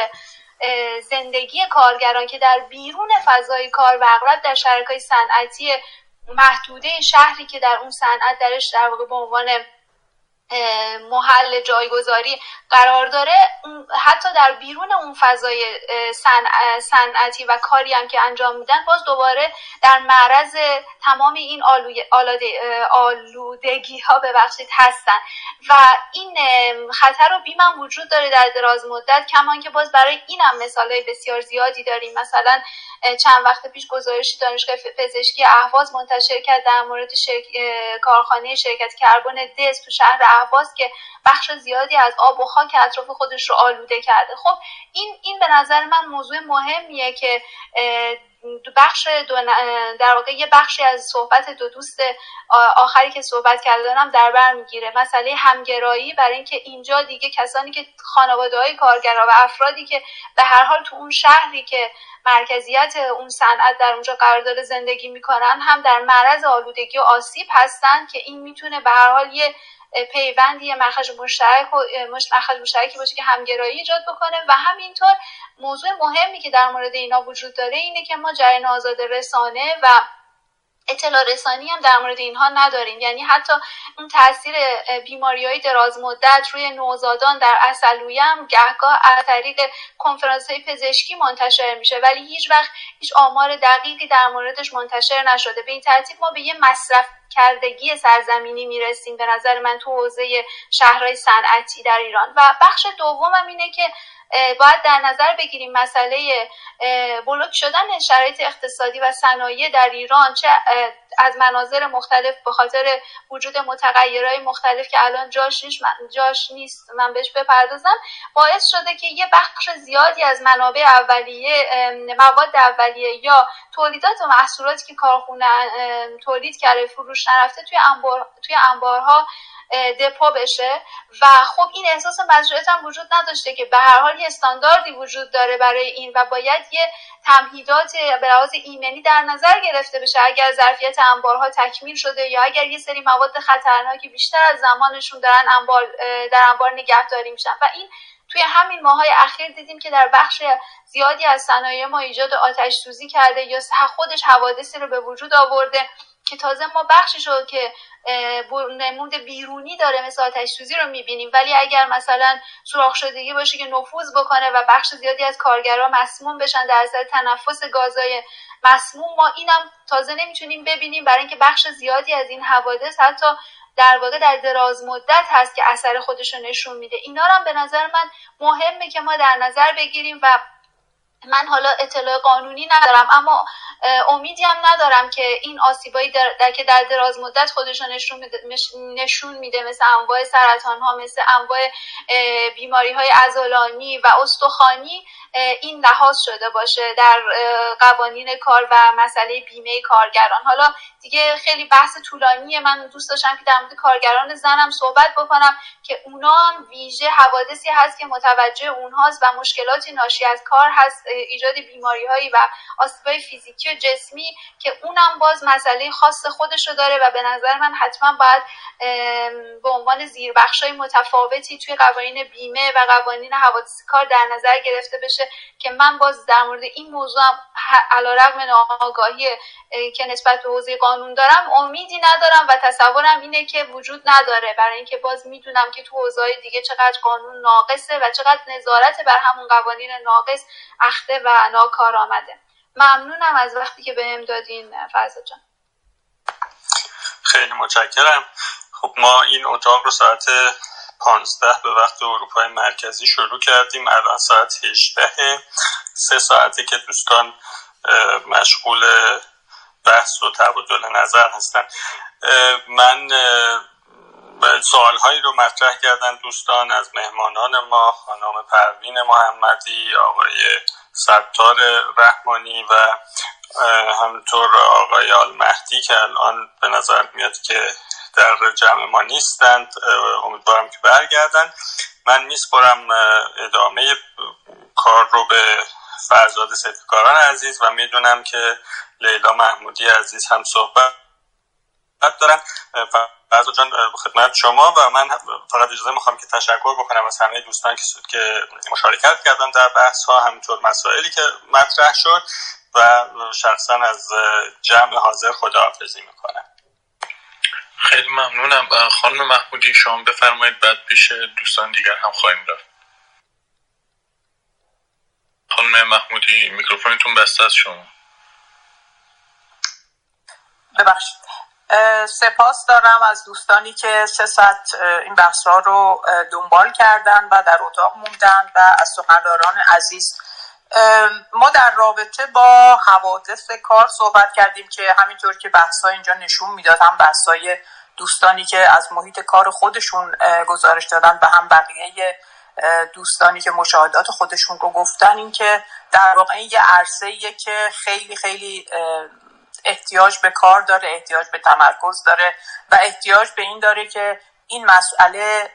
زندگی کارگران که در بیرون فضای کار و اغلب در شرکای صنعتی محدوده شهری که در اون صنعت درش در واقع به عنوان محل جایگذاری قرار داره، حتی در بیرون اون فضای صنعتی و کاری هم که انجام میدن باز دوباره در معرض تمام این آلودگی ها ببخشید هستن و این خطر و بیم هم وجود داره در دراز مدت، کمان که باز برای این هم مثالای بسیار زیادی داریم. مثلا چند وقت پیش گزارشی دانشگاه پزشکی اهواز منتشر کرد در مورد کارخانه شرکت کربن دز تو شهر اهواز که بخش زیادی از آب و خاک اطراف خودش رو آلوده کرده. خب این به نظر من موضوع مهمیه که در واقع یه بخشی از صحبت دو دوست آخری که صحبت کردنم در بر میگیره، مسئله همگرایی، برای اینکه اینجا دیگه کسانی که خانواده‌های کارگرا و افرادی که به هر حال تو اون شهری که مرکزیت اون صنعت در اونجا قرار داره زندگی میکنن هم در معرض آلودگی و آسیب هستن که این میتونه به هر حال یه پیوندی مخرج مشترکی باشه که همگرایی ایجاد بکنه. و همینطور موضوع مهمی که در مورد اینا وجود داره اینه که ما جریان آزاد رسانه و اطلاع رسانی هم در مورد اینها نداریم، یعنی حتی اون تاثیر بیماری‌های دراز مدت روی نوزادان در عسلویه هم گهگاه از طریق کنفرانس‌های پزشکی منتشر میشه ولی هیچ وقت هیچ آمار دقیقی در موردش منتشر نشده. به این ترتیب ما به یه مصرف کردگی سرزمینی میرسیم به نظر من تو حوزه شهرهای صنعتی در ایران. و بخش دومم اینه که باید در نظر بگیریم مسئله بلوک شدن شرایط اقتصادی و صنایع در ایران چه از مناظر مختلف به خاطر وجود متغیرهای مختلف که الان جاش نیست من بهش بپردازم، باعث شده که یه بخش زیادی از منابع اولیه، مواد اولیه یا تولیدات و محصولاتی که کارخونه تولید کرده فروش نرفته توی انبارها دپو بشه و خب این احساس مسئولیت هم وجود نداشته که به هر حال یه استانداردی وجود داره برای این و باید یه تمهیدات به لحاظ ایمنی در نظر گرفته بشه اگر ظرفیت انبارها تکمیل شده یا اگر یه سری مواد خطرناکی بیشتر از زمانشون دارن در انبار نگهداری میشن. و این توی همین ماهای اخیر دیدیم که در بخش زیادی از صنایع ما ایجاد آتش سوزی کرده یا خودش حوادثی رو به وجود آورده که تازه ما بخشش رو که نمود بیرونی داره مثل آتش سوزی رو میبینیم، ولی اگر مثلا سوراخ شدگی باشه که نفوذ بکنه و بخش زیادی از کارگرها مسموم بشن در اثر تنفس گازهای مسموم، ما اینم تازه نمیتونیم ببینیم برای اینکه بخش زیادی از این حوادث حتی در واقع در دراز مدت هست که اثر خودش رو نشون میده. اینا رو هم به نظر من مهمه که ما در نظر بگیریم و من حالا اطلاع قانونی ندارم اما امیدی هم ندارم که این آسیبایی که در دراز مدت خودشون نشون میده مثل انواع سرطان ها، مثل انواع بیماری های عضلانی و استخوانی این لحاظ شده باشه در قوانین کار و مسئله بیمه کارگران. حالا دیگه خیلی بحث طولانیه، من دوست داشتم که در مورد کارگران زنم صحبت بکنم که اونا هم ویژه حوادثی هست که متوجه اونهاست و مشکلاتی ناشی از کار هست، ایجاد بیماری‌هایی و آسیب‌های فیزیکی و جسمی که اونم باز مسئله خاص خودشو داره و به نظر من حتما باید به عنوان زیربخش‌های متفاوتی توی قوانین بیمه و قوانین حوادث کار در نظر گرفته بشه که من باز در مورد این موضوع علی‌رغم ناآگاهی که نسبت به حوزه قانون دارم امیدی ندارم و تصورم اینه که وجود نداره، برای اینکه باز میدونم که تو حوزه‌های دیگه چقدر قانون ناقصه و چقدر نظارت بر همون قوانین ناقص اخته و ناکارآمده. ممنونم از وقتی که بهم دادین فرزاد جان. خیلی متشکرم. خب ما این اتاق رو ساعت 15 به وقت اروپای مرکزی شروع کردیم، الان ساعت 18، 3 ساعته که دوستان مشغول بحث و تبادل نظر هستن. من سوالهایی رو مطرح کردن دوستان از مهمانان ما، خانم پروین محمدی، آقای ستار رحمانی و همطور آقای آل مهدی که الان به نظر میاد که در جمع ما نیستند، امیدوارم که برگردن. من میسپرم ادامه کار رو به فرزاد سپیکاران عزیز و میدونم که لیلا محمودی عزیز هم صحبت دارن. فرزاد جان خدمت شما. و من فقط اجازه میخوام که تشکر بکنم از همه دوستان که مشارکت کردن در بحث ها، همینطور مسائلی که مطرح شد، و شخصا از جمع حاضر خداحافظی میکنم. خیلی ممنونم. خانم محمودی شما بفرمایید، بعد پیش دوستان دیگر هم خواهیم رفت. خانم محمودی میکروفونتون بسته است شما. ببخشید. سپاس دارم از دوستانی که 3 ساعت این بحث ها رو دنبال کردن و در اتاق موندن و از سخنرانان عزیز. ما در رابطه با حوادث کار صحبت کردیم که همینطور که بحث‌ها اینجا نشون میداد، هم بحث‌های دوستانی که از محیط کار خودشون گزارش دادن و هم بقیه دوستانی که مشاهدات خودشون رو گفتن، این که در واقع یه عرصه‌ایه که خیلی خیلی احتیاج به کار داره، احتیاج به تمرکز داره و احتیاج به این داره که این مسئله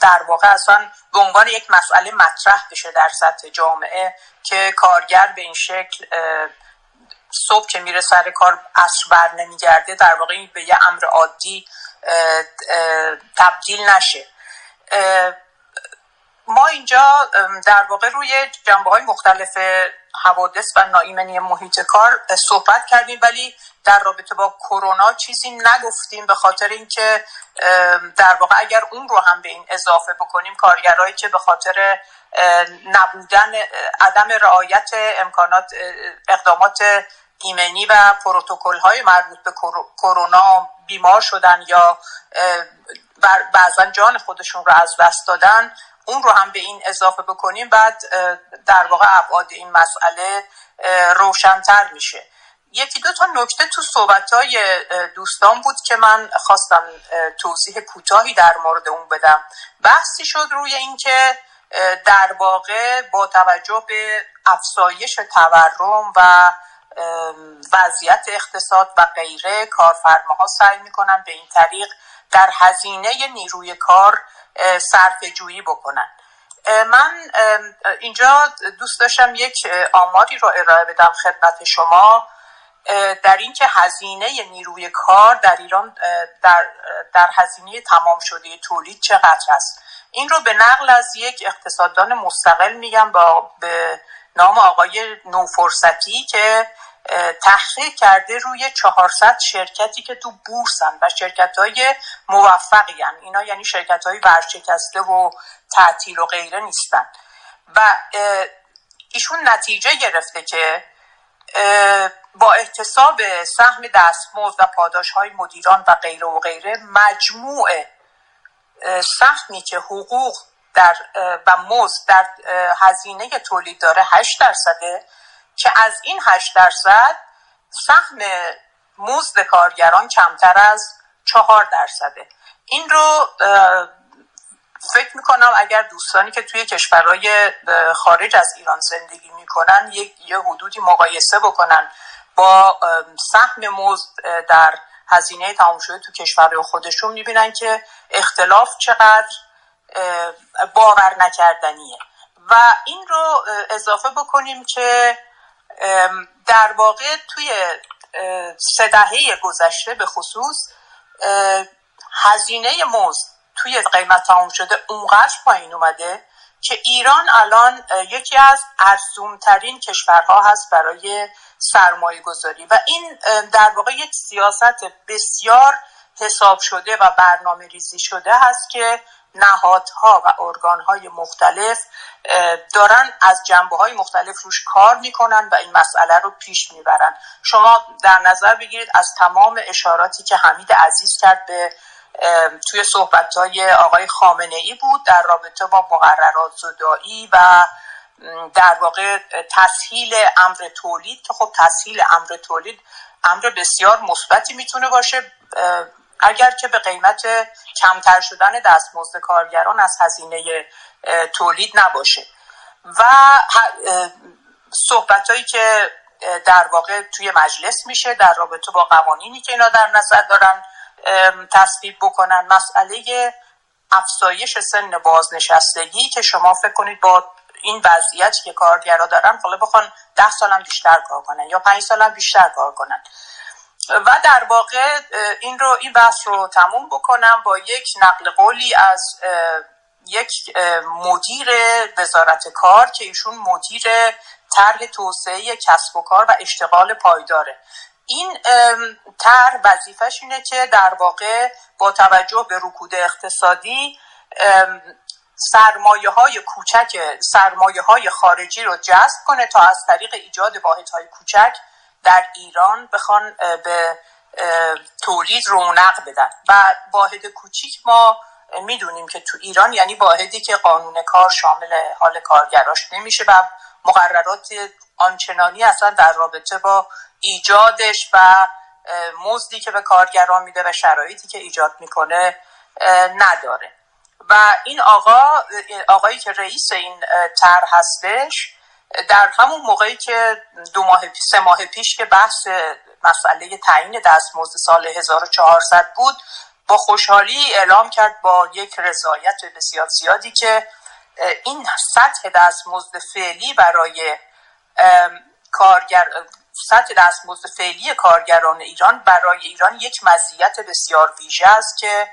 در واقع اصلا به عنوان یک مسئله مطرح بشه در سطح جامعه که کارگر به این شکل صبح که میره سر کار عصر بر نمیگرده، در واقع این به یه امر عادی تبدیل نشه. ما اینجا در واقع روی جنبه‌های مختلف حوادث و ناایمنی محیط کار صحبت کردیم، ولی در رابطه با کرونا چیزی نگفتیم به خاطر اینکه در واقع اگر اون رو هم به این اضافه بکنیم، کارگرایی که به خاطر نبودن عدم رعایت امکانات اقدامات ایمنی و پروتکل‌های مربوط به کرونا بیمار شدن یا بعضا جان خودشون رو از دست دادن، اون رو هم به این اضافه بکنیم، بعد در واقع ابعاد این مسئله روشن‌تر میشه. یکی دو تا نکته تو صحبت‌های دوستان بود که من خواستم توضیح کوتاهی در مورد اون بدم. بحثی شد روی این که در واقع با توجه به افزایش تورم و وضعیت اقتصاد و غیره، کارفرماها سعی میکنن به این طریق در هزینه نیروی کار صرفه‌جویی بکنن. من اینجا دوست داشتم یک آماری رو ارائه بدم خدمت شما در این که هزینه نیروی کار در ایران در هزینه تمام شده تولید چقدر است. این رو به نقل از یک اقتصاددان مستقل میگم به نام آقای نوفرستی که تحقیق کرده روی 400 شرکتی که تو بورسن و شرکت‌های موفقی هن. اینا یعنی شرکت‌های ورشکسته و تعطیل و غیره نیستن. و ایشون نتیجه گرفته که با احتساب سهم دستمزد و پاداش‌های مدیران و غیره و غیره، مجموع سهمی که حقوق و مزد در هزینه تولید داره 8%، که از این 8% سهم مزد کارگران کمتر از 4%. این رو فکر میکنم اگر دوستانی که توی کشورهای خارج از ایران زندگی میکنن یه حدودی مقایسه بکنن با سهم مزد در هزینه تمام شده تو کشورهای خودشون، میبینن که اختلاف چقدر باور نکردنیه. و این رو اضافه بکنیم که در واقع توی 3 دهه گذشته به خصوص هزینه مزد توی قیمت تمام شده اونقدر پایین اومده که ایران الان یکی از ارزونترین کشورها هست برای سرمایه گذاری و این در واقع یک سیاست بسیار حساب شده و برنامه ریزی شده هست که نهادها و ارگانهای مختلف دارن از جنبه‌های مختلف روش کار میکنن و این مسئله رو پیش میبرن. شما در نظر بگیرید از تمام اشاراتی که حمید عزیز کرد به توی صحبت‌های آقای خامنه ای بود در رابطه با مقررات زدایی و در واقع تسهیل امر تولید، که خب تسهیل امر تولید امر بسیار مثبتی میتونه باشه اگر که به قیمت کمتر شدن دستمزد کارگران از هزینه تولید نباشه. و صحبت‌هایی که در واقع توی مجلس میشه در رابطه با قوانینی که اینا در نظر دارن تصویب بکنن، مسئله افزایش سن بازنشستگی که شما فکر کنید با این وضعیت که کارگرها دارن حالا بخوان 10 سالم بیشتر کار کنن یا 5 سالم بیشتر کار کنن. و در واقع این بحث رو تموم بکنم با یک نقل قولی از یک مدیر وزارت کار که ایشون مدیر طرح توسعه کسب و کار و اشتغال پایداره. این طرح وظیفه‌ش اینه که در واقع با توجه به رکود اقتصادی سرمایه‌های کوچک، سرمایه‌های خارجی رو جذب کنه تا از طریق ایجاد واحدهای کوچک در ایران بخوان به تولید رونق بدن. و واحد کوچیک ما میدونیم که تو ایران یعنی واحدی که قانون کار شامل حال کارگراش نمیشه و مقررات آنچنانی اصلا در رابطه با ایجادش و مزدی که به کارگران میده و شرایطی که ایجاد میکنه نداره. و این آقایی که رئیس این طرح هستش در همون موقعی که 2-3 ماه پیش که بحث مسئله تعیین دستمزد سال 1400 بود با خوشحالی اعلام کرد با یک رضایت بسیار زیادی که این سطح دستمزد فعلی برای سطح دستمزد فعلی کارگران ایران برای ایران یک مزیت بسیار ویژه است، که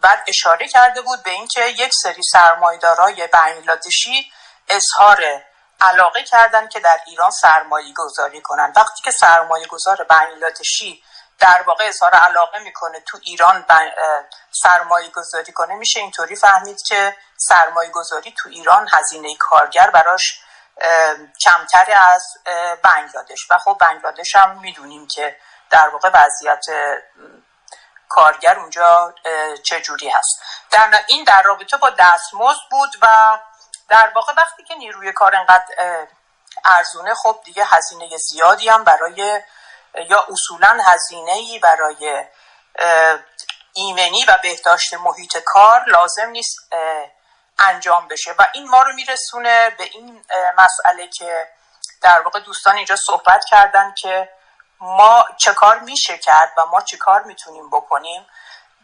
بعد اشاره کرده بود به اینکه یک سری سرمایه‌دارای بنگلادشی اظهار علاقه کردن که در ایران سرمایه گذاری کنن. وقتی که سرمایه گذار بنگلادشی در واقع اظهار علاقه میکنه تو ایران سرمایه گذاری کنه، میشه اینطوری فهمید که سرمایه گذاری تو ایران هزینه کارگر براش کمتر از بنگلادش. و خب بنگلادش هم میدونیم که در واقع وضعیت کارگر اونجا چجوری هست. این در رابطه با دستمزد بود. و در واقع وقتی که نیروی کار انقدر ارزونه، خب دیگه هزینه زیادی هم برای یا اصولا هزینه‌ای برای ایمنی و بهداشت محیط کار لازم نیست انجام بشه. و این ما رو میرسونه به این مسئله که در واقع دوستان اینجا صحبت کردن که ما چه کار میشه کرد و ما چه کار میتونیم بکنیم.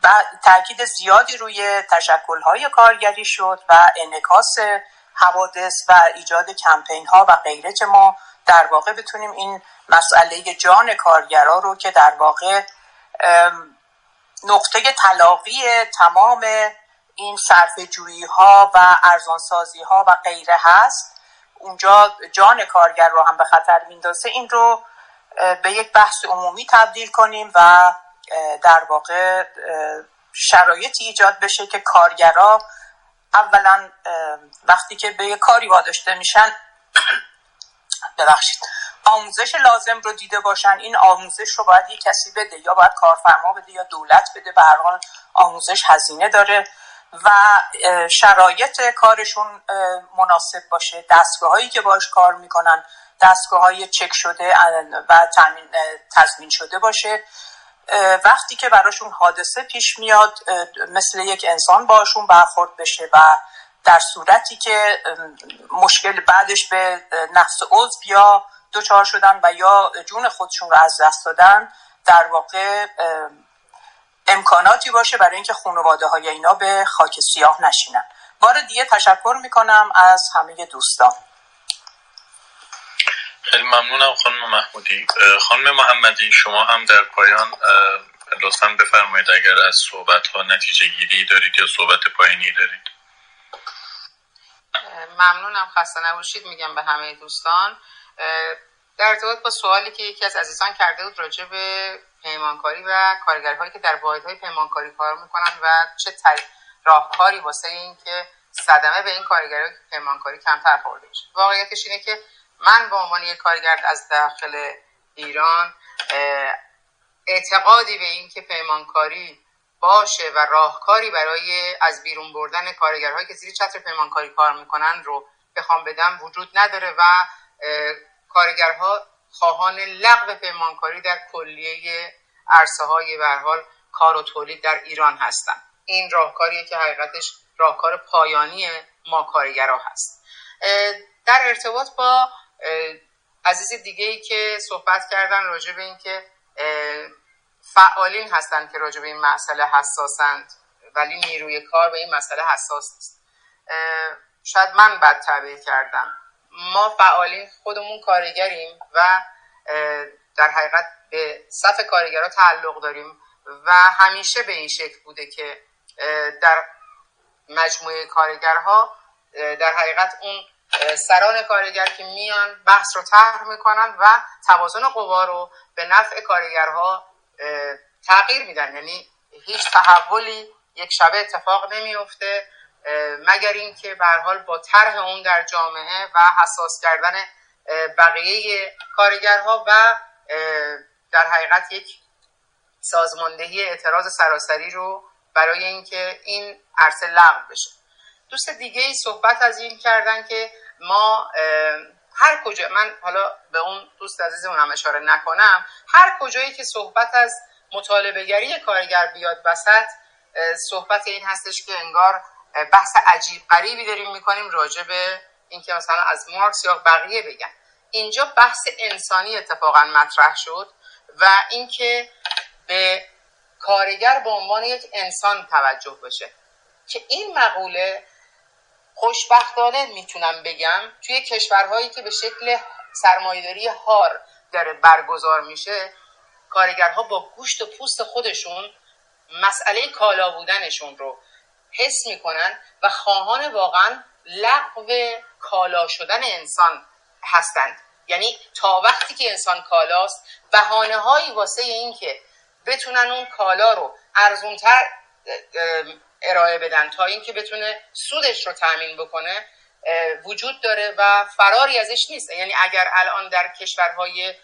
و تاکید زیادی روی تشکل‌های کارگری شد و انعکاس حوادث و ایجاد کمپین‌ها و غیره که ما در واقع بتونیم این مسئله جان کارگرا رو که در واقع نقطه تلاقی تمام این صرفه‌جویی‌ها و ارزانسازی‌ها و غیره هست، اونجا جان کارگر رو هم به خطر میندازه، این رو به یک بحث عمومی تبدیل کنیم و در واقع شرایطی ایجاد بشه که کارگرها اولا وقتی که به یک کاری واداشته میشن آموزش لازم رو دیده باشن. این آموزش رو باید یک کسی بده، یا باید کارفرما بده یا دولت بده، به هر حال آموزش هزینه داره. و شرایط کارشون مناسب باشه، دستگاهایی که باهاش کار میکنن دستگاه‌های چک شده و تضمین شده باشه. وقتی که براشون حادثه پیش میاد مثل یک انسان باشون برخورد بشه و در صورتی که مشکل بعدش به نقص عضو یا دچار شدن و یا جون خودشون رو از دست دادن، در واقع امکاناتی باشه برای اینکه خانواده های اینا به خاک سیاه نشینن. بار دیگه تشکر میکنم از همه دوستان. خیلی ممنونم خانم محمودی. خانم محمدی، شما هم در پایان لطفاً بفرمایید اگر از صحبت‌ها نتیجه گیری دارید یا صحبت پایانی دارید. ممنونم، خسته نباشید میگم به همه دوستان. در ارتباط با سوالی که یکی از عزیزان کرده بود راجع به پیمانکاری و کارگرهایی که در واحدهای پیمانکاری کار میکنن و چه راهکاری واسه این که صدمه به این کارگرهای پیمانکاری کمتر خورده بشه. واقعیتش اینه که من به عنوان یک کارگر از داخل ایران اعتقادی به این که پیمانکاری باشه و راهکاری برای از بیرون بردن کارگرهایی که زیر چتر پیمانکاری کار میکنن رو بخوام بدم وجود نداره و کارگرها خواهان لغو پیمانکاری در کلیه عرصه‌های به هر حال کار و تولید در ایران هستن. این راهکاریه که حقیقتش راهکار پایانی ما کارگرها هست. در ارتباط با عزیز دیگه‌ای که صحبت کردن راجع به این که فعالین هستند که راجع به این مسئله حساسند ولی نیروی کار به این مسئله حساس نیست، شاید من بد تعبیر کردم. ما فعالین خودمون کارگریم و در حقیقت به صف کارگرها تعلق داریم و همیشه به این شکل بوده که در مجموعه کارگرها در حقیقت اون سران کارگر که میان بحث رو طرح میکنن و توازن قوا رو به نفع کارگرها تغییر میدن، یعنی هیچ تحولی یک شبه اتفاق نمیفته مگر اینکه به هر حال با طرح اون در جامعه و حساس کردن بقیه کارگرها و در حقیقت یک سازماندهی اعتراض سراسری رو برای اینکه این عرصه لغو بشه. دوست دیگه ای صحبت از این کردن که ما هر کجا، من حالا به اون دوست عزیزمون هم اشاره نکنم، هر کجایی که صحبت از مطالبه گری کارگر بیاد وسط، صحبت این هستش که انگار بحث عجیب غریبی داریم میکنیم راجع به اینکه مثلا از مارکس یا بقیه بگن. اینجا بحث انسانی اتفاقا مطرح شد و اینکه به کارگر به عنوان یک انسان توجه بشه که این مقوله خوشبختانه میتونم بگم توی کشورهایی که به شکل سرمایه‌داری هار داره برگزار میشه، کارگرها با گوشت و پوست خودشون مسئله کالا بودنشون رو حس میکنن و خواهان واقعا لغو کالا شدن انسان هستند. یعنی تا وقتی که انسان کالاست، بهانه هایی واسه این که بتونن اون کالا رو ارزونتر ارائه بدن تا اینکه بتونه سودش رو تأمین بکنه وجود داره و فراری ازش نیست. یعنی اگر الان در کشورهای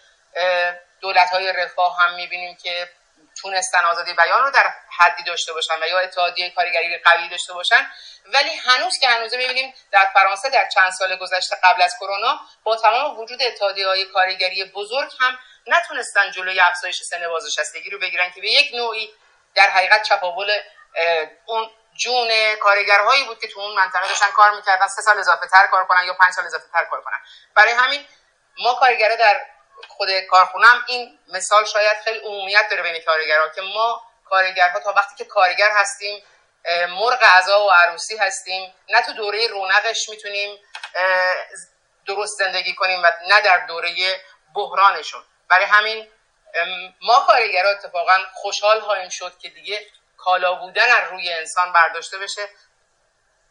دولت‌های رفاه هم می‌بینیم که تونستن آزادی بیان رو در حدی داشته باشن و یا اتحادیه کارگری قوی داشته باشن، ولی هنوز که هنوزه می‌بینیم در فرانسه در چند سال گذشته قبل از کرونا با تمام وجود اتحادیه‌های کارگری بزرگ هم نتونستن جلوی افزایش سن بازنشستگی رو بگیرن که به یک نوعی در حقیقت چپاول اون جون کارگرهایی بود که تو اون منطقه داشتن کار میکردن 3 سال اضافه تر کار کنن یا 5 سال اضافه تر کار کنن. برای همین ما کارگرها در خود کارخونه هم این مثال شاید خیلی عمومیت داره بین کارگرها که ما کارگرها تا وقتی که کارگر هستیم مرغ عزا و عروسی هستیم، نه تو دوره رونقش میتونیم درست زندگی کنیم و نه در دوره بحرانشون. برای همین ما کارگرها اتفاقا خوشحال خواهیم شد که دیگه کالا بودن از روی انسان برداشته بشه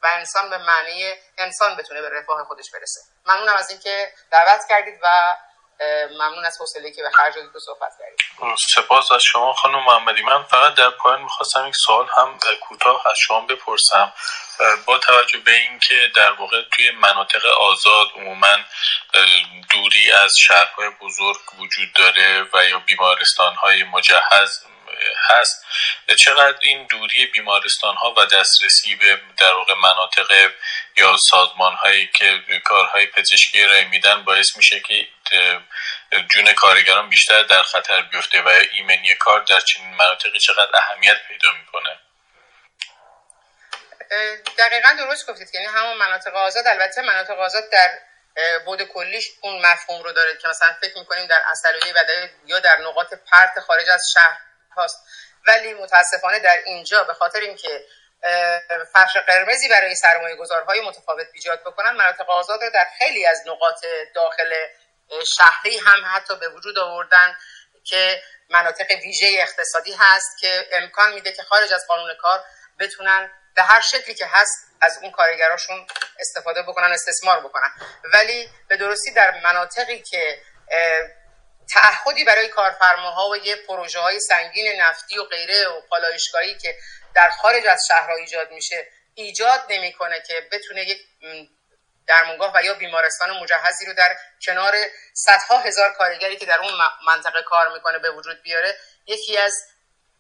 و انسان به معنی انسان بتونه به رفاه خودش برسه. ممنونم از اینکه دعوت کردید و ممنون از حوصله‌ای که به خرج دادید و صحبت کردید. سپاس از شما خانم محمدی. من فقط در پایان می‌خواستم یک سوال هم کوتاه از شما بپرسم. با توجه به اینکه در واقع توی مناطق آزاد عموماً دوری از شهرهای بزرگ وجود داره و یا بیمارستان‌های مجهز هست، چقدر این دوری بیمارستان ها و دسترسی به در واقع مناطق یا سازمان هایی که کارهای پزشکی ارائه میدن باعث میشه که جون کارگران بیشتر در خطر بیفته و ایمنی کار در چنین مناطقی چقدر اهمیت پیدا میکنه؟ دقیقاً درست گفتید، یعنی همون مناطق آزاد، البته مناطق آزاد در بود کلیش اون مفهوم رو داره که مثلا فکر میکنیم در اصلویه و یا در نقاط پرت خارج از شهر هاست، ولی متاسفانه در اینجا به خاطر اینکه فرش قرمزی برای سرمایه گذارهای متفاوت ایجاد بکنن، مناطق آزاد رو در خیلی از نقاط داخل شهری هم حتی به وجود آوردن که مناطق ویژه اقتصادی هست که امکان میده که خارج از قانون کار بتونن به هر شکلی که هست از اون کارگراشون استفاده بکنن، استثمار بکنن. ولی به درستی در مناطقی که تعهدی برای کارفرماها و یه پروژه های سنگین نفتی و غیره و پالایشگاهی که در خارج از شهرها ایجاد میشه ایجاد نمیکنه که بتونه یک درمانگاه و یا بیمارستان مجهزی رو در کنار صدها هزار کارگری که در اون منطقه کار میکنه به وجود بیاره، یکی از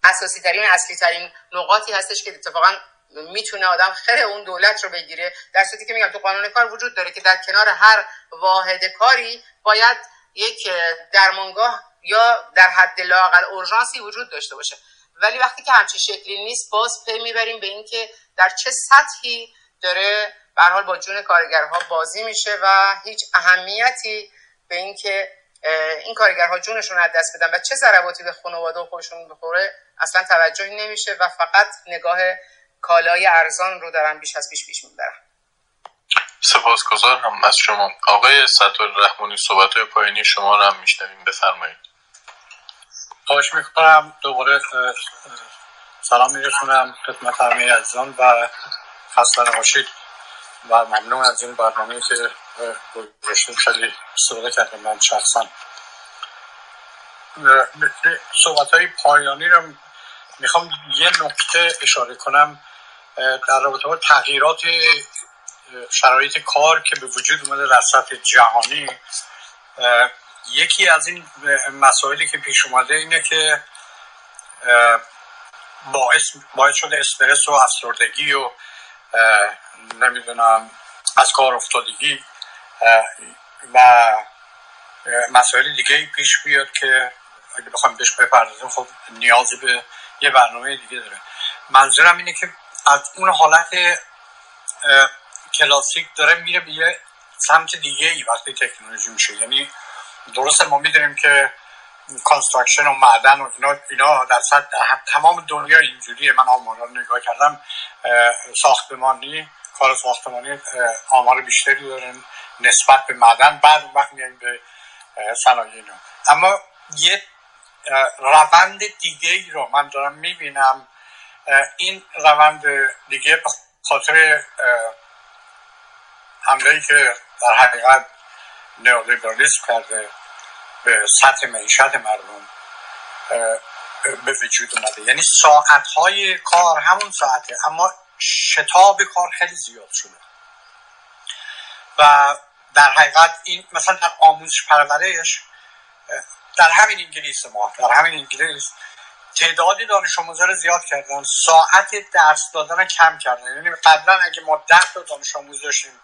اساسی ترین و اصلی ترین نقاطی هستش که اتفاقاً میتونه آدم خیر اون دولت رو بگیره، در صورتی که میگم تو قانون کار وجود داره که در کنار هر واحد کاری باید یک درمانگاه یا در حد لااقل اورژانسی وجود داشته باشه. ولی وقتی که همچین شکلی نیست، باز پی میبریم به این که در چه سطحی داره به هر حال با جون کارگرها بازی میشه و هیچ اهمیتی به این که این کارگرها جونشون رو از دست بدن و چه ضرباتی به خانواده و خودشون بخوره اصلا توجهی نمیشه و فقط نگاه کالای ارزان رو دارن بیش از پیش میبرن. سپاسگزار هم از شما. آقای ستار رحمانی، صحبت‌های پایانی شما رو هم میشنویم، بفرمایید. خواهش میکنم. دوباره سلام میرسونم خدمت همه عزیزان و خسته نباشید و ممنون از این برنامه‌ای که گذاشتیم، خیلی استفاده کردم من شخصا. صحبت‌های پایانی رو میخوام یه نکته اشاره کنم در رابطه با تغییرات شرایط کار که به وجود اومده در سطح جهانی. یکی از این مسائلی که پیش اومده اینه که باعث شده استرس و افسردگی و نمیدونم از کار افتادگی و مسائل دیگه پیش بیاد که اگه بخوایم بهش بپردازیم خب نیازی به یه برنامه دیگه داره. منظورم اینه که از اون حالت کلاسیک داره میره به یه سمت دیگه ای وقتی تکنولوژی میشه. یعنی درسته ما میدونیم که کانستراکشن و معدن و اینا در سطح تمام دنیا اینجوریه. من آمارا رو نگاه کردم، ساختمانی، کار ساختمانی آمار بیشتری دارن نسبت به معدن، بعد اون وقت میایم به صنایع اینا. اما یه روند دیگه ای رو من دارم میبینم. این روند دیگه به خاطر حمله‌ای که در حقیقت نئولیبرالیسم کرده به سطح معیشت مردم به وجود اومده. یعنی ساعتهای کار همون ساعته اما شتاب کار خیلی زیاد شده و در حقیقت این مثلا در آموزش پرورش در همین انگلیس ما، در همین انگلیس تعدادی دانش آموزا رو زیاد کردن، ساعت درس دادن رو کم کردن. یعنی قبلا اگه ما 10 تا دانش آموز داشتیم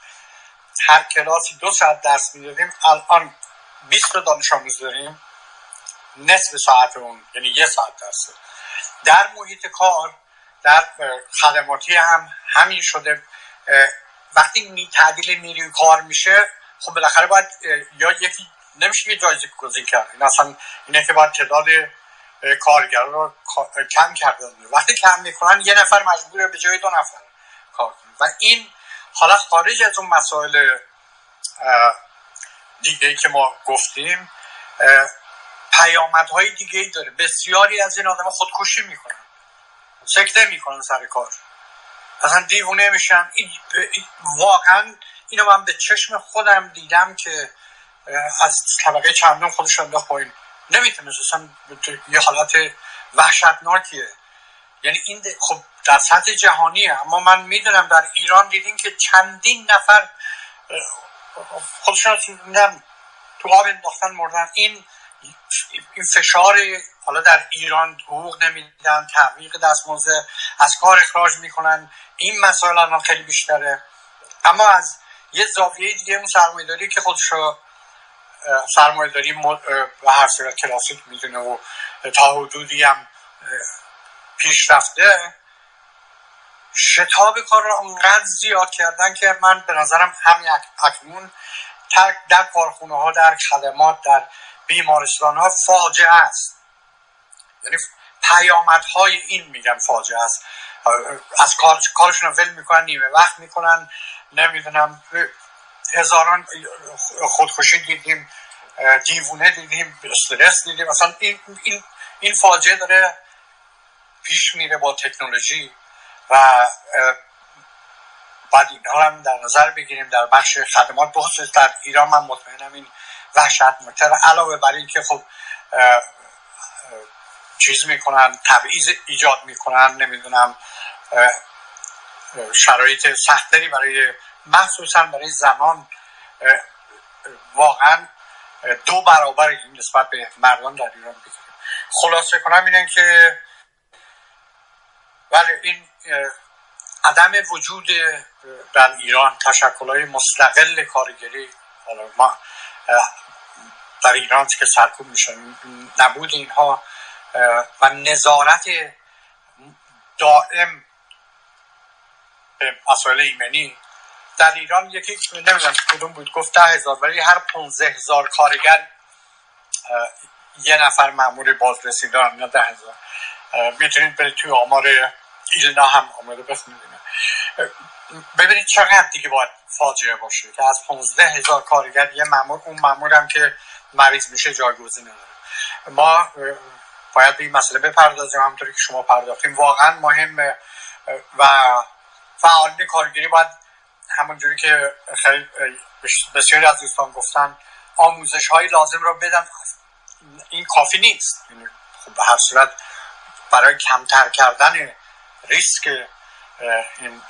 هر کلاسی 2 ساعت درس می‌دادیم، الان 20 تا دانش آموز داریم، نصف ساعت اون یعنی 1 ساعت درسه. در محیط کار، در خدماتی هم همین شده. وقتی تعدیل نیروی کار میشه خب بالاخره باید یا یکی نمیشه که جایگزین کرد، این اصلا اینه که باید تعداد کارگران رو کم کردن. وقتی کم میکنن یه نفر مجبوره به جای 2 نفر کار کنه و این حالا خارج از اون مسائل دیگه‌ای که ما گفتیم پیامدهای دیگه‌ای داره. بسیاری از این آدم‌ها خودکشی میکنن، سکته میکنن سر کار، اصلا دیوونه میشن. واقعا اینو من به چشم خودم دیدم که از طبقه چندم خودش انداخت پایین، نمیتونست اصلا، یه حالت وحشتناکیه. یعنی این خب در سطح جهانیه، اما من میدونم در ایران دیدین که چندین نفر خودشون تو آب انداختن مردن. این فشار، حالا در ایران حقوق نمیدن، تعویق دستمزد، از کار اخراج میکنن، این مسائل الان خیلی بیشتره. اما از یه زاویه دیگه اون سرمایه‌داری که خودش رو سرمایه‌داری به هر صورت کلاسیک میدونه و تا حدودی هم پیشرفته، شتاب کار را اونقدر زیاد کردن که من به نظرم همین اکنون در کارخونه ها، در خدمات، در بیمارستان ها فاجعه است. یعنی پیامدهای این میگم فاجعه است. از کارشون ول میکنن، نیمه وقت میکنن، نمیدونم هزاران خودکشی دیدیم، دیوونه دیدیم، استرس دیدیم. مثلا این فاجعه داره پیش میره با تکنولوژی و بعد اینها هم در نظر بگیریم. در بخش خدمات بخصوص در ایران من مطمئنم این وحشتناکتر، علاوه بر این که خب چیز میکنن، تبعیض ایجاد میکنن، نمیدونم شرایط سختری برای مخصوصا برای زنان، واقعا 2 برابر این نسبت به مردان در ایران بگیریم. خلاصه کنم اینه که ولی این عدم وجود در ایران تشکل‌های مستقل کارگری، حالا ما در ایران که سرکوب میشن، نبود اینها و نظارت دائم به مسائل ایمنی در ایران، یکی نمیدونم کدوم بود گفت 10,000 ولی هر 15,000 کارگر یه نفر مأمور بازرسی دارن، نه 10,000. میتونید برید توی آمار ایلنا هم آماره بخونید، ببینید چقدر دیگه باید فاجعه باشه که از 15,000 کارگر یه مأمور، اون مأمور هم که مریض میشه جایگزین نداره. ما باید به این مسئله بپردازیم همونطوری که شما پرداختیم، واقعا مهمه و فعالین کارگری باید همونجوری که خیلی بسیاری از دوستان گفتن آموزش های لازم را بدن. این کافی نیست، خب به هر صورت برای کمتر کردن ریسک این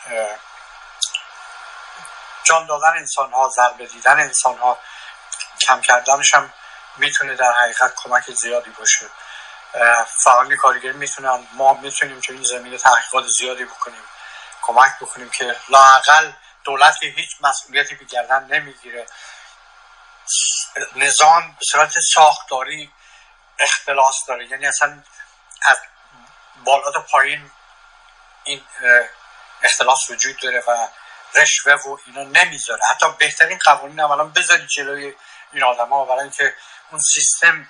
جان دادن انسان ها، ضربه دیدن انسان ها، کم کردنش هم میتونه در حقیقت کمک زیادی باشه. فعالین کارگری میتونن، ما میتونیم تو این زمینه تحقیقات زیادی بکنیم، کمک بکنیم که لااقل دولت که هیچ مسئولیتی به گردن نمیگیره، نظام به صورت ساختاری اختلاس داره، یعنی اصلا از بالا تا پایین این اختلاس وجود داره و رشوه و اینا نمیذاره. حتی بهترین قوانین هم الان بذاری جلوی این آدم ها، برای اینکه اون سیستم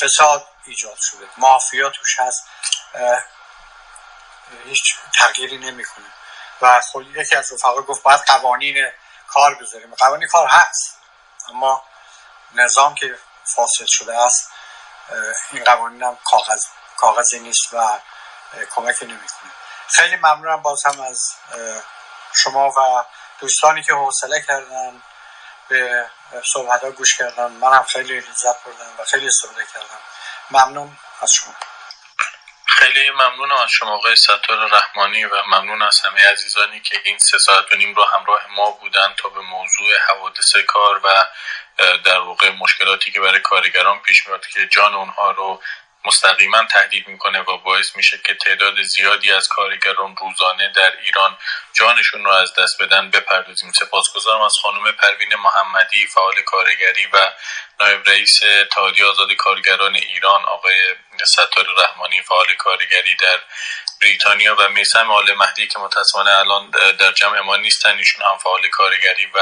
فساد ایجاد شده، مافیا توش هست، هیچ تغییری نمیکنه. و خود یکی از رفقا گفت باید قوانین کار بذاریم. قوانین کار هست، اما نظام که فاسد شده است این قوانین هم کاغذی نیست و کمک نمیکنه. خیلی ممنونم باز هم از شما و دوستانی که حوصله کردن به صحبت‌ها گوش کردن. منم خیلی لذت بردم و خیلی استفاده کردم. ممنون از شما. خیلی ممنونم از شما آقای ستار رحمانی و ممنون از همه عزیزانی که این 3 ساعت و نیم رو همراه ما بودن تا به موضوع حوادث کار و در واقع مشکلاتی که برای کارگران پیش میاد که جان اونها رو مستقیما تهدید میکنه و باعث میشه که تعداد زیادی از کارگران روزانه در ایران جانشون رو از دست بدن بپردازیم. سپاسگزارم از خانم پروین محمدی، فعال کارگری و نایب رئیس اتحادیه آزاد کارگران ایران، آقای ستار رحمانی، فعال کارگری در بریتانیا، و میثم آل مهدی که متاسفانه الان در جمع ما نیستن، ایشون هم فعال کارگری و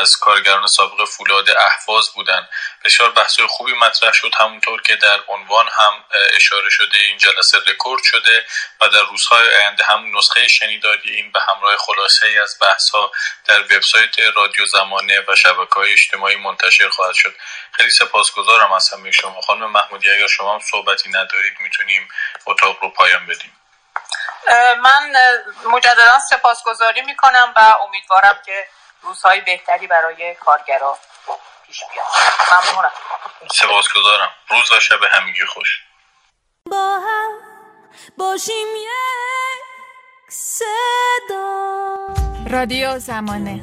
از کارگران سابق فولاد اهواز بودن. بسیار بحث‌های خوبی مطرح شد، همونطور که در عنوان هم اشاره شده این جلسه رکورد شده و در روزهای آینده هم نسخه شنیداری این به همراه خلاصه‌ای از بحث‌ها در وبسایت رادیو زمانه و شبکه‌های اجتماعی منتشر خواهد شد. خیلی سپاسگزارم از همه شما. خانم محمودی اگر شما هم صحبتی ندارید میتونیم اتاق رو پایان بدیم. من مجددا سپاسگزاری می‌کنم و امیدوارم که روزهای بهتری برای کارگران پیش بیاد. ممنونم. سپاسگزارم. روز و شب همگی خوش. با هم باشیم یک صدا. رادیو زمانه.